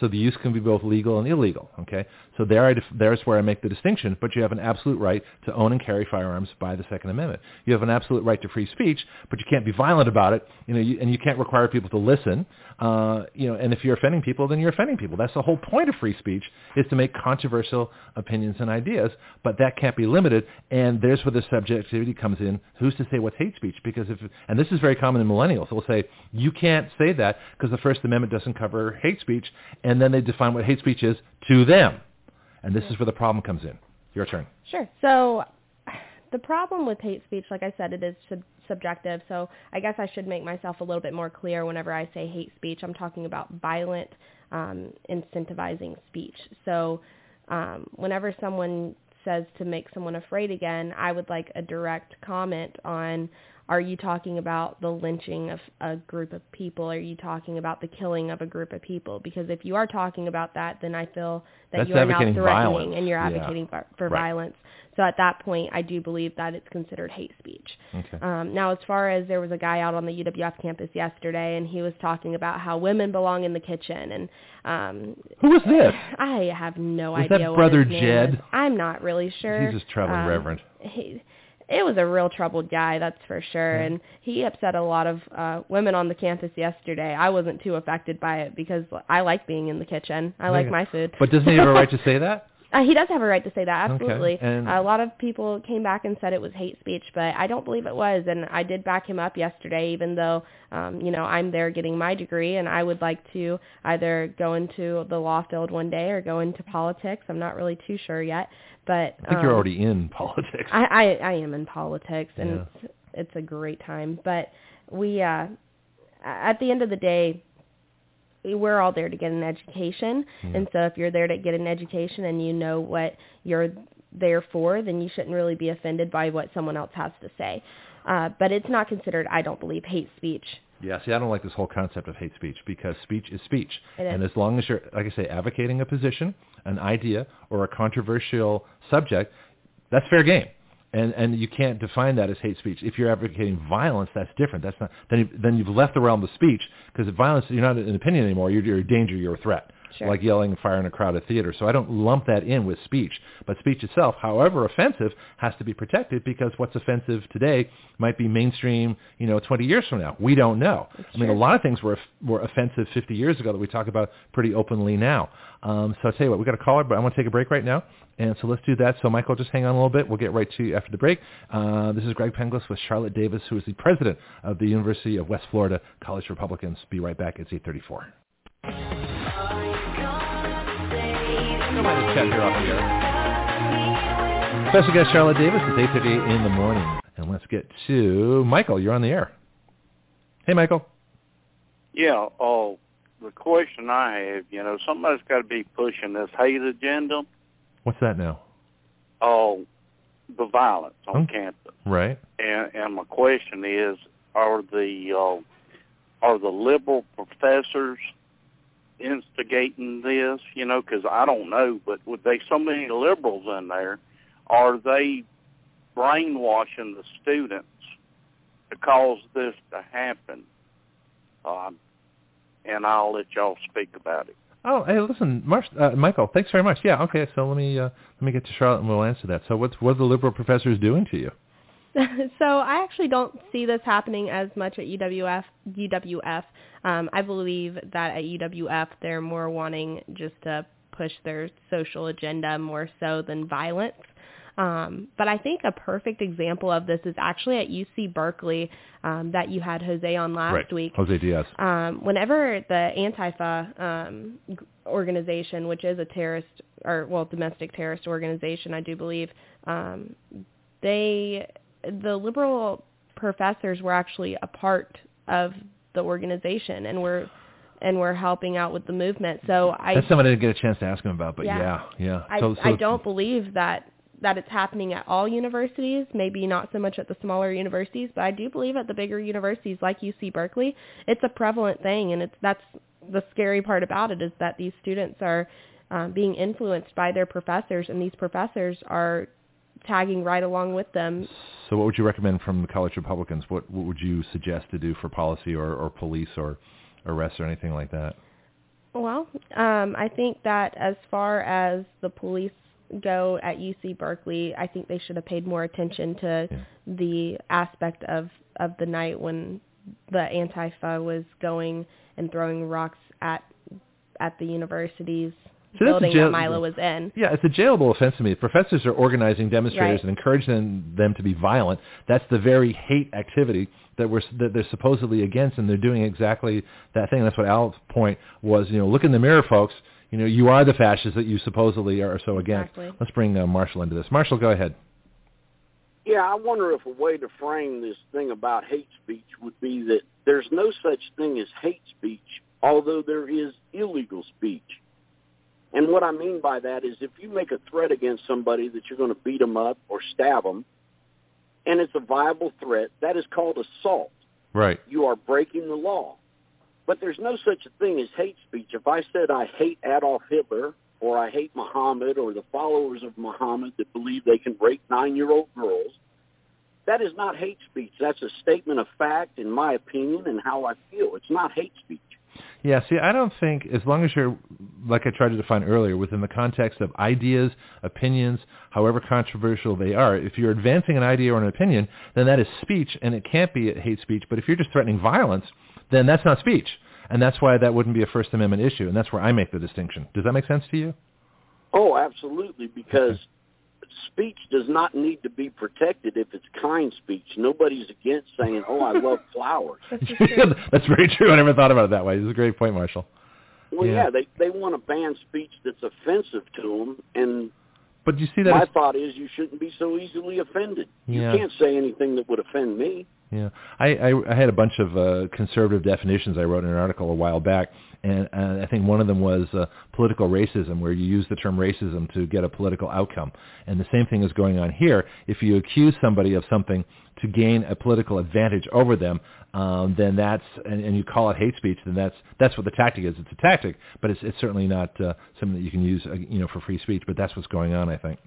So the use can be both legal and illegal, okay? So there I def- there's where I make the distinction, but you have an absolute right to own and carry firearms by the Second Amendment. You have an absolute right to free speech, but you can't be violent about it, you know, you, and you can't require people to listen, uh, you know, and if you're offending people, then you're offending people. That's the whole point of free speech, is to make controversial opinions and ideas, but that can't be limited, and there's where the subjectivity comes in. Who's to say what's hate speech? Because if, and this is very common in millennials, they'll say, you can't say that because the First Amendment doesn't cover hate speech, and then they define what hate speech is to them. And this is where the problem comes in. Your turn. Sure. So the problem with hate speech, like I said, it is sub- subjective. So I guess I should make myself a little bit more clear whenever I say hate speech. I'm talking about violent, um, incentivizing speech. So um, whenever someone says to make someone afraid again, I would like a direct comment on Are you talking about the lynching of a group of people? Are you talking about the killing of a group of people? Because if you are talking about that, then I feel that you are now threatening violence. And you're advocating yeah. for, for right. violence. So at that point, I do believe that it's considered hate speech. Okay. Um, now, as far as there was a guy out on the U W F campus yesterday, and he was talking about how women belong in the kitchen. And um, who was this? I have no was idea. That what Brother his Jed? Name was. I'm not really sure. He's just traveling um, reverend. He, It was a real troubled guy, that's for sure, and he upset a lot of uh, women on the campus yesterday. I wasn't too affected by it because I like being in the kitchen. I like my food. But doesn't he have a right to say that? Uh, he does have a right to say that, absolutely. Okay. And a lot of people came back and said it was hate speech, but I don't believe it was, and I did back him up yesterday, even though, um, you know, I'm there getting my degree, and I would like to either go into the law field one day or go into politics. I'm not really too sure yet. But, I think um, you're already in politics. I, I, I am in politics, and yeah. it's, it's a great time. But we, uh, at the end of the day, we're all there to get an education. Yeah. And so if you're there to get an education and you know what you're there for, then you shouldn't really be offended by what someone else has to say. Uh, but it's not considered, I don't believe, hate speech. Yeah, see, I don't like this whole concept of hate speech because speech is speech. It is. And as long as you're, like I say, advocating a position, an idea, or a controversial subject, that's fair game. And and you can't define that as hate speech. If you're advocating violence, that's different. That's not then you've, then you've left the realm of speech because violence, you're not an opinion anymore. You're, you're a danger. You're a threat. Sure. Like yelling and fire in a crowded theater. So I don't lump that in with speech. But speech itself, however offensive, has to be protected because what's offensive today might be mainstream, you know, twenty years from now. We don't know. That's I true. mean, a lot of things were were offensive fifty years ago that we talk about pretty openly now. Um, so I'll tell you what, we've got a caller, but I want to take a break right now. And so let's do that. So Michael, just hang on a little bit. We'll get right to you after the break. Uh, this is Greg Penglis with Charlotte Davis, who is the president of the University of West Florida College Republicans. Be right back. It's eight thirty-four. Somebody check her off here. Special guest Charlotte Davis. It's eight thirty-eight in the morning. And let's get to Michael. You're on the air. Hey, Michael. Yeah, oh, the question I have, you know, somebody's got to be pushing this hate agenda. What's that now? Oh, the violence on oh, campus. Right. And, and my question is, are the uh, are the liberal professors instigating this, you know, because I don't know, but with they so many liberals in there, are they brainwashing the students to cause this to happen? Um, and I'll let y'all speak about it. Oh, hey, listen, Mar- uh, Michael, thanks very much. Yeah, okay, so let me uh, let me get to Charlotte and we'll answer that. So what's what are the liberal professors doing to you? So I actually don't see this happening as much at U W F. U W F, um, I believe that at U W F they're more wanting just to push their social agenda more so than violence. Um, but I think a perfect example of this is actually at U C Berkeley um, that you had Jose on last right. week. Jose Diaz. Um, whenever the Antifa um, organization, which is a terrorist or well domestic terrorist organization, I do believe um, they. The liberal professors were actually a part of the organization and were and were helping out with the movement. So I that's something I didn't get a chance to ask him about, but yeah, yeah. yeah. So, I, so I don't believe that, that it's happening at all universities, maybe not so much at the smaller universities, but I do believe at the bigger universities like U C Berkeley, it's a prevalent thing, and it's that's the scary part about it is that these students are um, being influenced by their professors, and these professors are tagging right along with them. So what would you recommend from the College Republicans? What what would you suggest to do for policy or, or police or arrests or anything like that? Well, um, I think that as far as the police go at U C Berkeley, I think they should have paid more attention to yeah. the aspect of, of the night when the Antifa was going and throwing rocks at at the universities. So building jail- that Milo was in. Yeah, it's a jailable offense to me. Professors are organizing demonstrators right. and encouraging them to be violent. That's the very hate activity that we're that they're supposedly against, and they're doing exactly that thing. That's what Al's point was. You know, look in the mirror, folks. You know, you are the fascists that you supposedly are so against. Exactly. Let's bring uh, Marshall into this. Marshall, go ahead. Yeah, I wonder if a way to frame this thing about hate speech would be that there's no such thing as hate speech, although there is illegal speech. And what I mean by that is if you make a threat against somebody that you're going to beat them up or stab them, and it's a viable threat, that is called assault. Right. You are breaking the law. But there's no such a thing as hate speech. If I said I hate Adolf Hitler or I hate Muhammad or the followers of Muhammad that believe they can rape nine-year-old girls, that is not hate speech. That's a statement of fact, in my opinion, and how I feel. It's not hate speech. Yeah, see, I don't think, as long as you're, like I tried to define earlier, within the context of ideas, opinions, however controversial they are, if you're advancing an idea or an opinion, then that is speech, and it can't be hate speech. But if you're just threatening violence, then that's not speech. And that's why that wouldn't be a First Amendment issue, and that's where I make the distinction. Does that make sense to you? Oh, absolutely, because speech does not need to be protected if it's kind speech. Nobody's against saying, oh, I love flowers. That's very true. I never thought about it that way. This is a great point, Marshall. Well, yeah, yeah they they want to ban speech that's offensive to them, and but you see that my as... thought is you shouldn't be so easily offended. Yeah. You can't say anything that would offend me. Yeah, I, I, I had a bunch of uh, conservative definitions I wrote in an article a while back, and uh, I think one of them was uh, political racism, where you use the term racism to get a political outcome. And the same thing is going on here. If you accuse somebody of something to gain a political advantage over them, um, then that's and, and you call it hate speech, then that's that's what the tactic is. It's a tactic, but it's it's certainly not uh, something that you can use uh, you know for free speech. But that's what's going on, I think.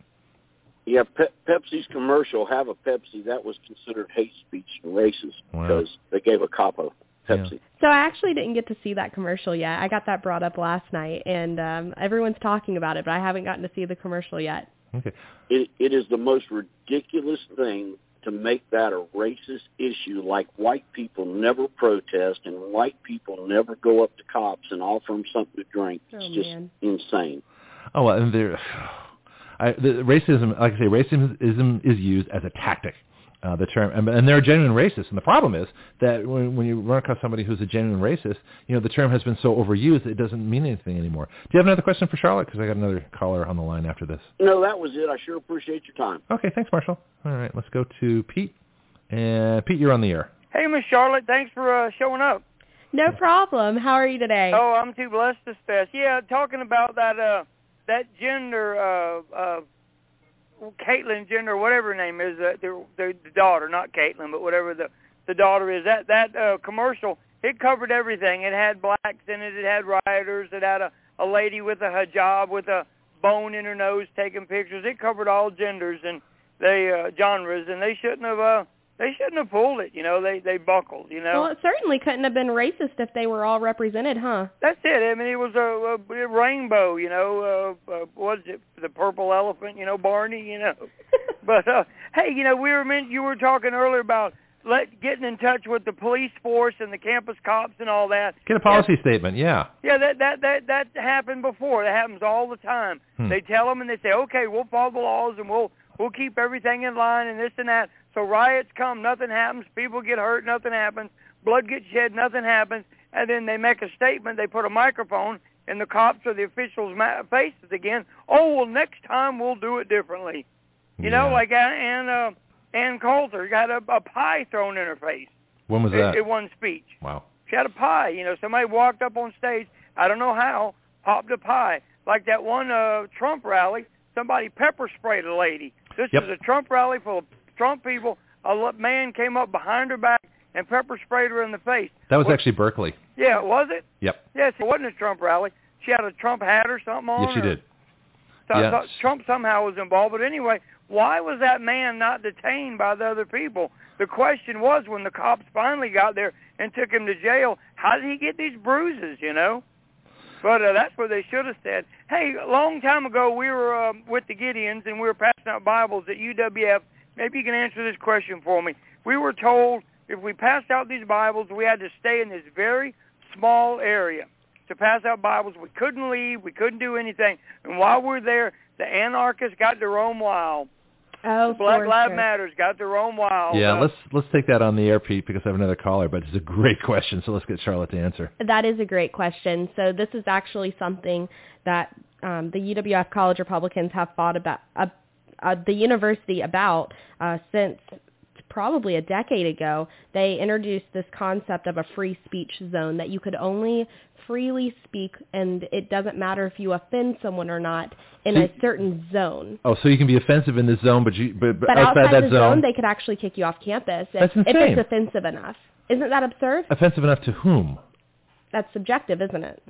Yeah, Pe- Pepsi's commercial, have a Pepsi, that was considered hate speech and racist wow. because they gave a cop a Pepsi. Yeah. So I actually didn't get to see that commercial yet. I got that brought up last night, and um, everyone's talking about it, but I haven't gotten to see the commercial yet. Okay. It, it is the most ridiculous thing to make that a racist issue, like white people never protest and white people never go up to cops and offer them something to drink. It's oh, just man. insane. Oh, and they're... I, the racism, like I say, racism is used as a tactic, uh, the term, and, and they're a genuine racist. And the problem is that when, when you run across somebody who's a genuine racist, you know, the term has been so overused, it doesn't mean anything anymore. Do you have another question for Charlotte? Because I got another caller on the line after this. No, that was it. I sure appreciate your time. Okay, thanks, Marshall. All right, let's go to Pete. Uh, Pete, you're on the air. Hey, Miss Charlotte, thanks for uh, showing up. No problem. How are you today? Oh, I'm too blessed this fest. Yeah, talking about that... Uh, That gender, uh, uh, Caitlyn gender, whatever her name is, uh, the, the, the daughter, not Caitlyn, but whatever the, the daughter is, that, that uh, commercial, it covered everything. It had blacks in it. It had rioters. It had a, a lady with a hijab with a bone in her nose taking pictures. It covered all genders and they uh, genres, and they shouldn't have... Uh, They shouldn't have pulled it, you know. They they buckled, you know. Well, it certainly couldn't have been racist if they were all represented, huh? That's it. I mean, it was a, a, a rainbow, you know. Uh, uh, what was it? The purple elephant, you know, Barney, you know. But uh, hey, you know, we were meant, you were talking earlier about let, getting in touch with the police force and the campus cops and all that. Get a policy yeah. statement, yeah. Yeah, that that that that happened before. That happens all the time. Hmm. They tell them and they say, okay, we'll follow the laws and we'll we'll keep everything in line and this and that. So riots come, nothing happens, people get hurt, nothing happens, blood gets shed, nothing happens, and then they make a statement, they put a microphone in the cops or the officials' faces again, oh, well, next time we'll do it differently. You yeah. know, like Ann, uh, Ann Coulter got a, a pie thrown in her face. When was that? At one speech. Wow. She had a pie, you know, somebody walked up on stage, I don't know how, popped a pie. Like that one uh, Trump rally, somebody pepper sprayed a lady. This yep. was a Trump rally full of Trump people, a man came up behind her back and pepper sprayed her in the face. That was what, actually Berkeley. Yeah, was it? Yep. Yes, it wasn't a Trump rally. She had a Trump hat or something on. Yes, she or, did. So, yes. So Trump somehow was involved. But anyway, why was that man not detained by the other people? The question was when the cops finally got there and took him to jail, how did he get these bruises, you know? But uh, that's what they should have said. Hey, a long time ago, we were um, with the Gideons, and we were passing out Bibles at U W F. Maybe you can answer this question for me. We were told if we passed out these Bibles, we had to stay in this very small area to pass out Bibles. We couldn't leave. We couldn't do anything. And while we were there, the anarchists got their own wild. Oh, Black Lives sure. Matters got their own wild. Yeah, uh, let's let's take that on the air, Pete, because I have another caller, but it's a great question, so let's get Charlotte to answer. That is a great question. So this is actually something that um, the U W F College Republicans have fought about uh, Uh, the university about uh, since probably a decade ago, they introduced this concept of a free speech zone that you could only freely speak, and it doesn't matter if you offend someone or not in so, a certain zone. Oh, so you can be offensive in this zone, but you but, but, but outside, outside that the zone, zone, they could actually kick you off campus if, that's insane. If it's offensive enough. Isn't that absurd? Offensive enough to whom? That's subjective, isn't it?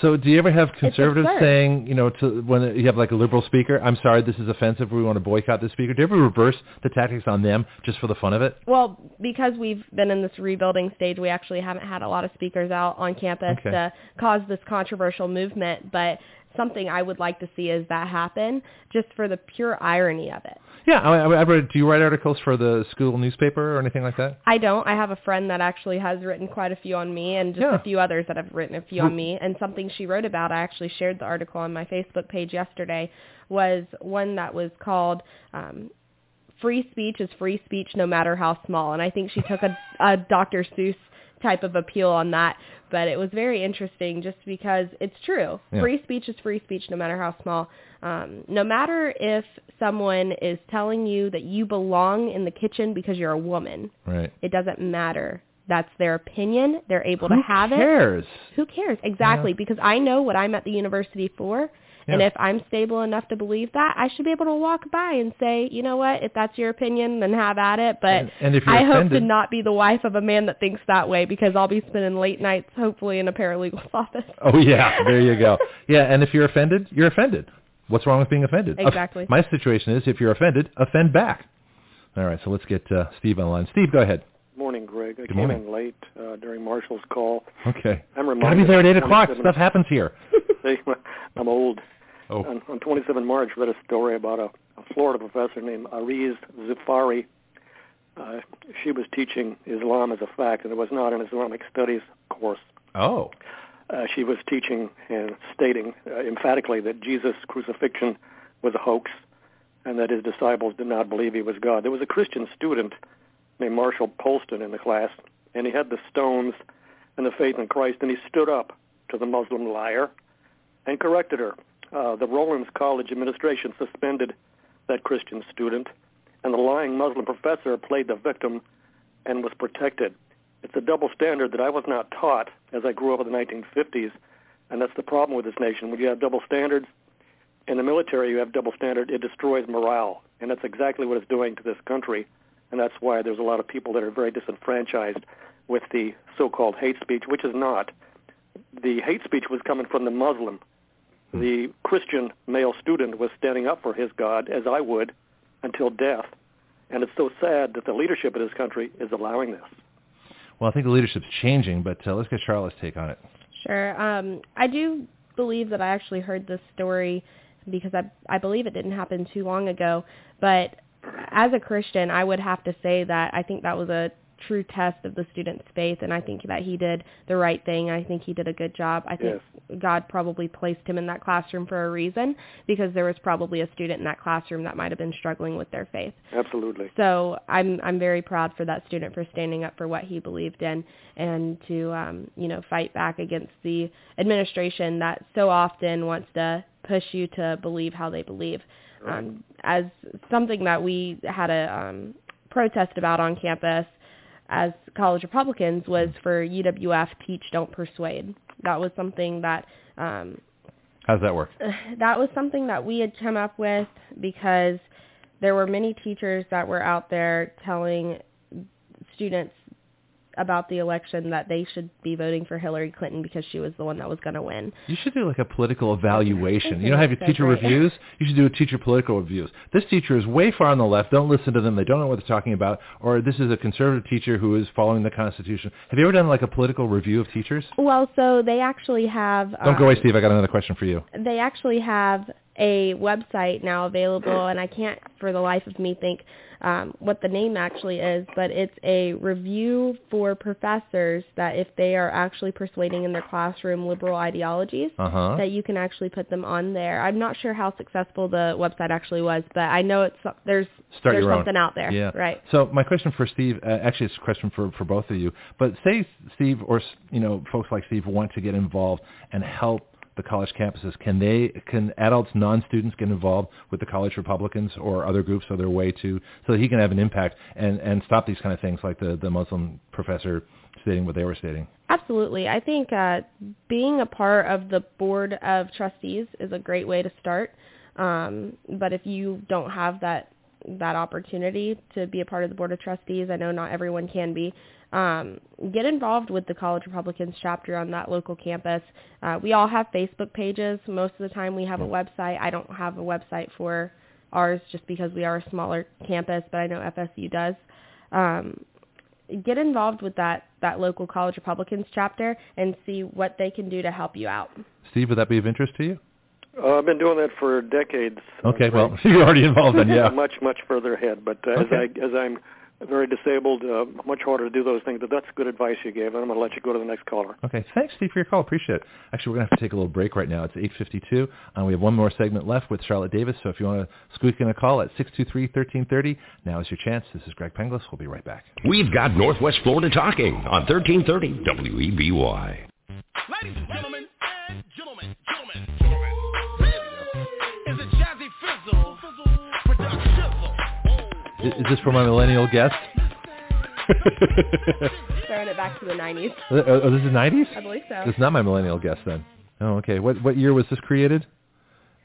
So do you ever have conservatives saying, you know, to, when you have like a liberal speaker, I'm sorry, this is offensive, we want to boycott this speaker. Do you ever reverse the tactics on them just for the fun of it? Well, because we've been in this rebuilding stage, we actually haven't had a lot of speakers out on campus okay. to cause this controversial movement, but something I would like to see is that happen just for the pure irony of it. Yeah. I, I read, do you write articles for the school newspaper or anything like that? I don't. I have a friend that actually has written quite a few on me and just yeah. a few others that have written a few on me. And something she wrote about, I actually shared the article on my Facebook page yesterday, was one that was called um, Free Speech is Free Speech No Matter How Small. And I think she took a, a Doctor Seuss type of appeal on that, but it was very interesting just because it's true. Yeah. Free speech is free speech no matter how small. Um, no matter if someone is telling you that you belong in the kitchen because you're a woman, right. It doesn't matter. That's their opinion. They're able Who to have cares? It. Who cares? Exactly, yeah. Because I know what I'm at the university for, yeah. and if I'm stable enough to believe that, I should be able to walk by and say, you know what, if that's your opinion, then have at it. But and, and if you're I offended, hope to not be the wife of a man that thinks that way, because I'll be spending late nights, hopefully, in a paralegal's office. Oh, yeah, there you go. Yeah, and if you're offended, you're offended. What's wrong with being offended? Exactly. Uh, my situation is if you're offended, offend back. All right, so let's get uh, Steve on the line. Steve, go ahead. Morning, Greg. I Good came morning. in late uh, during Marshall's call. Okay. I'm reminded. Gotta be there at eight o'clock. Stuff happens here. I'm old. Oh. On, on the twenty-seventh of March, I read a story about a, a Florida professor named Ariz Zafari. Uh, she was teaching Islam as a fact, and it was not an Islamic studies course. Oh. Uh, she was teaching and stating uh, emphatically that Jesus' crucifixion was a hoax and that his disciples did not believe he was God. There was a Christian student named Marshall Polston in the class, and he had the stones and the faith in Christ, and he stood up to the Muslim liar and corrected her. Uh, the Rollins College administration suspended that Christian student, and the lying Muslim professor played the victim and was protected. It's a double standard that I was not taught as I grew up in the nineteen fifties, and that's the problem with this nation. When you have double standards, in the military you have double standard, it destroys morale, and that's exactly what it's doing to this country. And that's why there's a lot of people that are very disenfranchised with the so-called hate speech, which is not. The hate speech was coming from the Muslim. The Christian male student was standing up for his God, as I would, until death. And it's so sad that the leadership of this country is allowing this. Well, I think the leadership's changing, but uh, let's get Charlotte's take on it. Sure. Um, I do believe that I actually heard this story because I, I believe it didn't happen too long ago, but as a Christian, I would have to say that I think that was a true test of the student's faith, and I think that he did the right thing. I think he did a good job. I think yes. God probably placed him in that classroom for a reason, because there was probably a student in that classroom that might have been struggling with their faith. Absolutely. So I'm I'm very proud for that student for standing up for what he believed in and to um, you know fight back against the administration that so often wants to push you to believe how they believe. Um, as something that we had a um, protest about on campus as college Republicans was for U W F, teach, don't persuade. That was something that... Um, How's that work? That was something that we had come up with because there were many teachers that were out there telling students about the election that they should be voting for Hillary Clinton because she was the one that was going to win. You should do like a political evaluation. You don't have your teacher right. reviews. You should do a teacher political reviews. This teacher is way far on the left. Don't listen to them. They don't know what they're talking about. Or this is a conservative teacher who is following the Constitution. Have you ever done like a political review of teachers? Well, so they actually have... Don't um, go away, Steve. I got another question for you. They actually have a website now available, and I can't for the life of me think um, what the name actually is, but it's a review for professors that if they are actually persuading in their classroom liberal ideologies, uh-huh. that you can actually put them on there. I'm not sure how successful the website actually was, but I know it's there's, there's something own. out there. Yeah. Right. So my question for Steve, uh, actually it's a question for, for both of you, but say Steve or you know folks like Steve want to get involved and help the college campuses? Can they, can adults, non-students get involved with the college Republicans or other groups on their way to, so that he can have an impact and, and stop these kind of things like the, the Muslim professor stating what they were stating? Absolutely. I think uh, being a part of the board of trustees is a great way to start. Um, but if you don't have that that opportunity to be a part of the board of trustees, I know not everyone can be, um, get involved with the College Republicans chapter on that local campus. Uh, we all have Facebook pages. Most of the time we have a website. I don't have a website for ours just because we are a smaller campus, but I know F S U does. Um, get involved with that, that local College Republicans chapter and see what they can do to help you out. Steve, would that be of interest to you? Uh, I've been doing that for decades. Okay, right? Well, you're already involved then, yeah. much, much further ahead, but uh, okay. as, I, as I'm very disabled, uh, much harder to do those things, but that's good advice you gave, and I'm going to let you go to the next caller. Okay, thanks, Steve, for your call. Appreciate it. Actually, we're going to have to take a little break right now. It's eight fifty-two, and we have one more segment left with Charlotte Davis, so if you want to squeak in a call at six two three, one three three zero, now is your chance. This is Greg Penglis. We'll be right back. We've got Northwest Florida Talking on thirteen thirty W E B Y. Ladies and gentlemen, and gentlemen, gentlemen, gentlemen. Is this for my millennial guest? Throwing it back to the nineties. Oh, oh, this is nineties? I believe so. It's not my millennial guest then. Oh, okay. What what year was this created?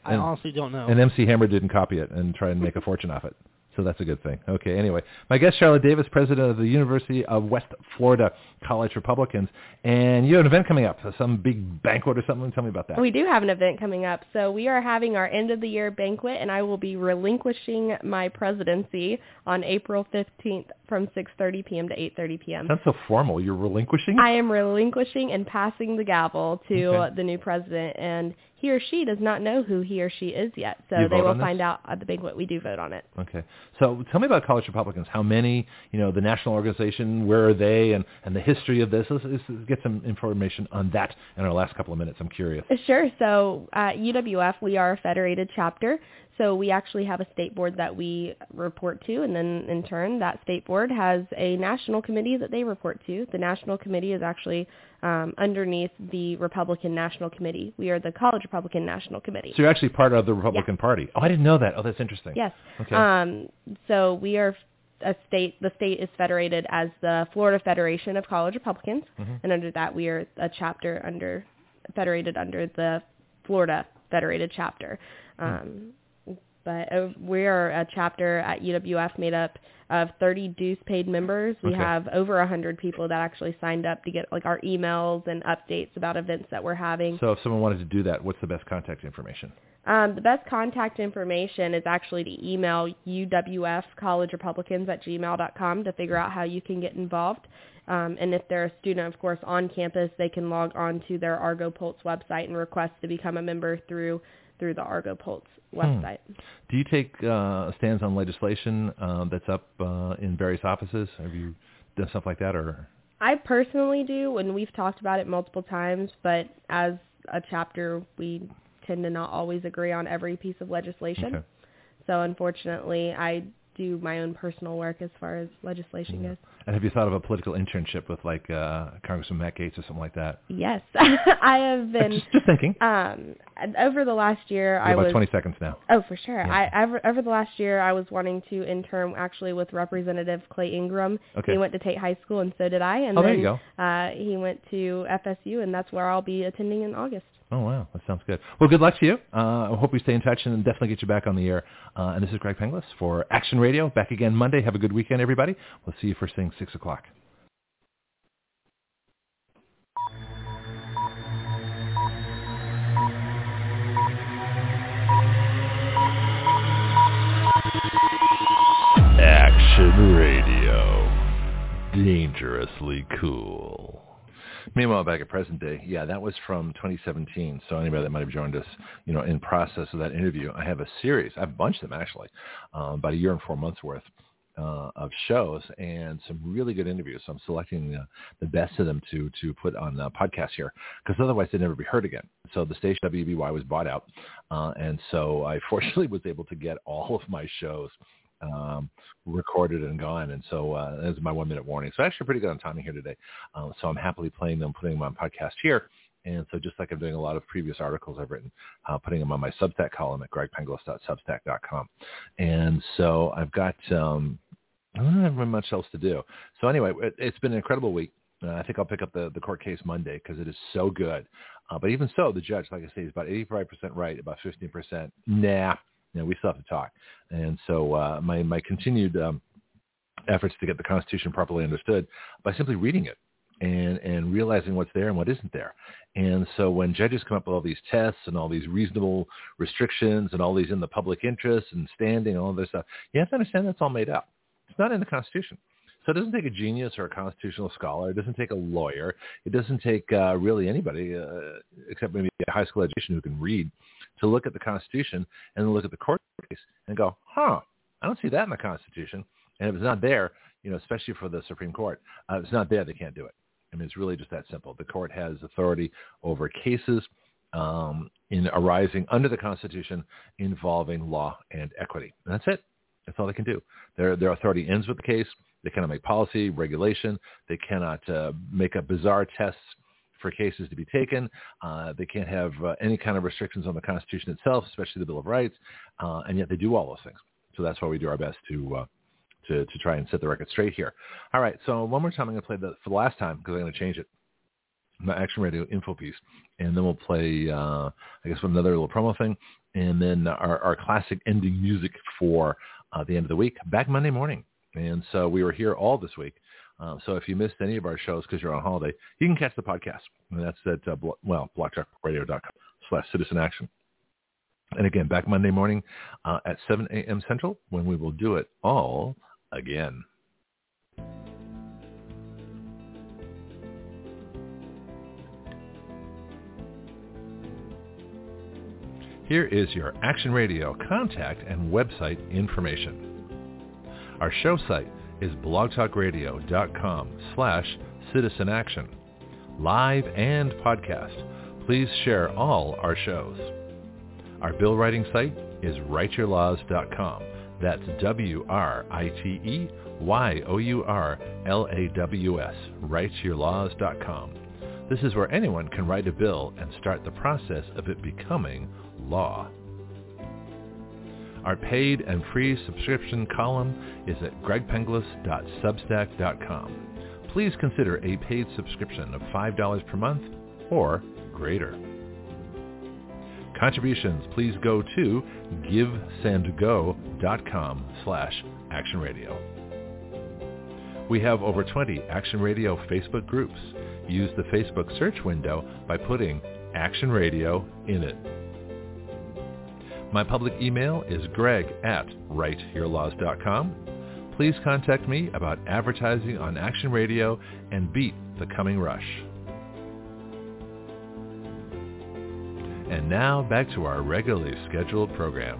I and, honestly don't know. And M C Hammer didn't copy it and try and make a fortune off it. So that's a good thing. Okay, anyway. My guest, Charlotte Davis, president of the University of West Florida College Republicans. And you have an event coming up, some big banquet or something. Tell me about that. We do have an event coming up. So we are having our end-of-the-year banquet, and I will be relinquishing my presidency on April fifteenth from six thirty p.m. to eight thirty p.m. That's so formal. You're relinquishing? I am relinquishing and passing the gavel to okay. the new president, and he or she does not know who he or she is yet, so they will find out at the banquet. We do vote on it. Okay. So tell me about College Republicans. How many, you know, the national organization, where are they, and, and the history of this? Let's, let's get some information on that in our last couple of minutes. I'm curious. Sure. So at U W F, we are a federated chapter, so we actually have a state board that we report to, and then in turn that state board has a national committee that they report to. The national committee is actually um, underneath the Republican National Committee. We are the College Republican National Committee. So you're actually part of the Republican yeah. Party. Oh, I didn't know that. Oh, that's interesting. Yes. Okay. Um, so we are a state, the state is federated as the Florida Federation of College Republicans, mm-hmm. and under that we are a chapter under, federated under the Florida Federated Chapter. Um mm-hmm. But we are a chapter at U W F made up of thirty dues paid members. We okay. have over one hundred people that actually signed up to get like our emails and updates about events that we're having. So if someone wanted to do that, what's the best contact information? Um, the best contact information is actually to email uwfcollegerepublicans at gmail dot com to figure out how you can get involved. Um, and if they're a student, of course, on campus, they can log on to their Argo Pulse website and request to become a member through through the Argo Pulse website. Hmm. Do you take uh, stands on legislation uh, that's up uh, in various offices? Have you done stuff like that? Or I personally do, and we've talked about it multiple times, but as a chapter, we tend to not always agree on every piece of legislation. Okay. So unfortunately, I do my own personal work as far as legislation yeah. goes. And have you thought of a political internship with like uh, Congressman Matt Gaetz or something like that? Yes, I have been. Just, just thinking. Um, over the last year, I about was twenty seconds now. Oh, for sure. Yeah. I over, over the last year, I was wanting to intern actually with Representative Clay Ingram. Okay. He went to Tate High School, and so did I. And oh, then, there you go. Uh, he went to F S U, and that's where I'll be attending in August. Oh, wow. That sounds good. Well, good luck to you. Uh, I hope we stay in touch and definitely get you back on the air. Uh, and this is Greg Penglis for Action Radio. Back again Monday. Have a good weekend, everybody. We'll see you first thing, six o'clock. Action Radio. Dangerously cool. Meanwhile, back at present day, yeah, that was from twenty seventeen. So anybody that might have joined us, you know, in process of that interview, I have a series. I have a bunch of them, actually, um, about a year and four months worth uh, of shows and some really good interviews. So I'm selecting uh, the best of them to to put on the podcast here because otherwise they'd never be heard again. So the station W B Y was bought out. Uh, and so I fortunately was able to get all of my shows Um, recorded and gone, and so uh, that's my one minute warning. So actually pretty good on timing here today, um, so I'm happily playing them, putting them on podcast here, And so just like I'm doing a lot of previous articles I've written, uh, putting them on my Substack column at Greg Penglis dot Substack dot com. And so I've got, um, I don't have much else to do. So anyway, it, it's been an incredible week. Uh, I think I'll pick up the, the court case Monday because it is so good. Uh, but even so, the judge, like I say, is about eighty-five percent right, about fifteen percent. Nah, you know, we still have to talk. And so uh, my, my continued um, efforts to get the Constitution properly understood by simply reading it and, and realizing what's there and what isn't there. And so when judges come up with all these tests and all these reasonable restrictions and all these in the public interest and standing and all this stuff, you have to understand that's all made up. It's not in the Constitution. So it doesn't take a genius or a constitutional scholar. It doesn't take a lawyer. It doesn't take uh, really anybody, uh, except maybe a high school education who can read, to look at the Constitution and then look at the court case and go, huh, I don't see that in the Constitution. And if it's not there, you know, especially for the Supreme Court, uh, if it's not there, they can't do it. I mean, it's really just that simple. The court has authority over cases um, in arising under the Constitution involving law and equity. And that's it. That's all they can do. Their their authority ends with the case. They cannot make policy, regulation. They cannot uh, make up bizarre tests for cases to be taken. Uh, they can't have uh, any kind of restrictions on the Constitution itself, especially the Bill of Rights. Uh, and yet they do all those things. So that's why we do our best to uh, to, to try and set the record straight here. All right. So one more time, I'm going to play that for the last time because I'm going to change it. My Action Radio info piece. And then we'll play, uh, I guess, another little promo thing. And then our, our classic ending music for uh, the end of the week, back Monday morning. And so we were here all this week. Uh, so if you missed any of our shows because you're on holiday, you can catch the podcast. And that's at, uh, blo- well, blog talk radio dot com slash citizen action. And again, back Monday morning uh, at seven a.m. Central, when we will do it all again. Here is your Action Radio contact and website information. Our show site is blogtalkradio.com slash citizen action. Live and podcast. Please share all our shows. Our bill writing site is write your laws dot com. That's W R I T E Y O U R L A W S, write your laws dot com. This is where anyone can write a bill and start the process of it becoming law. Our paid and free subscription column is at Greg Penglis dot Substack dot com. Please consider a paid subscription of five dollars per month or greater. Contributions, please go to GiveSendGo.com slash Action Radio. We have over twenty Action Radio Facebook groups. Use the Facebook search window by putting Action Radio in it. My public email is greg at write your laws dot com. Please contact me about advertising on Action Radio and beat the coming rush. And now back to our regularly scheduled program.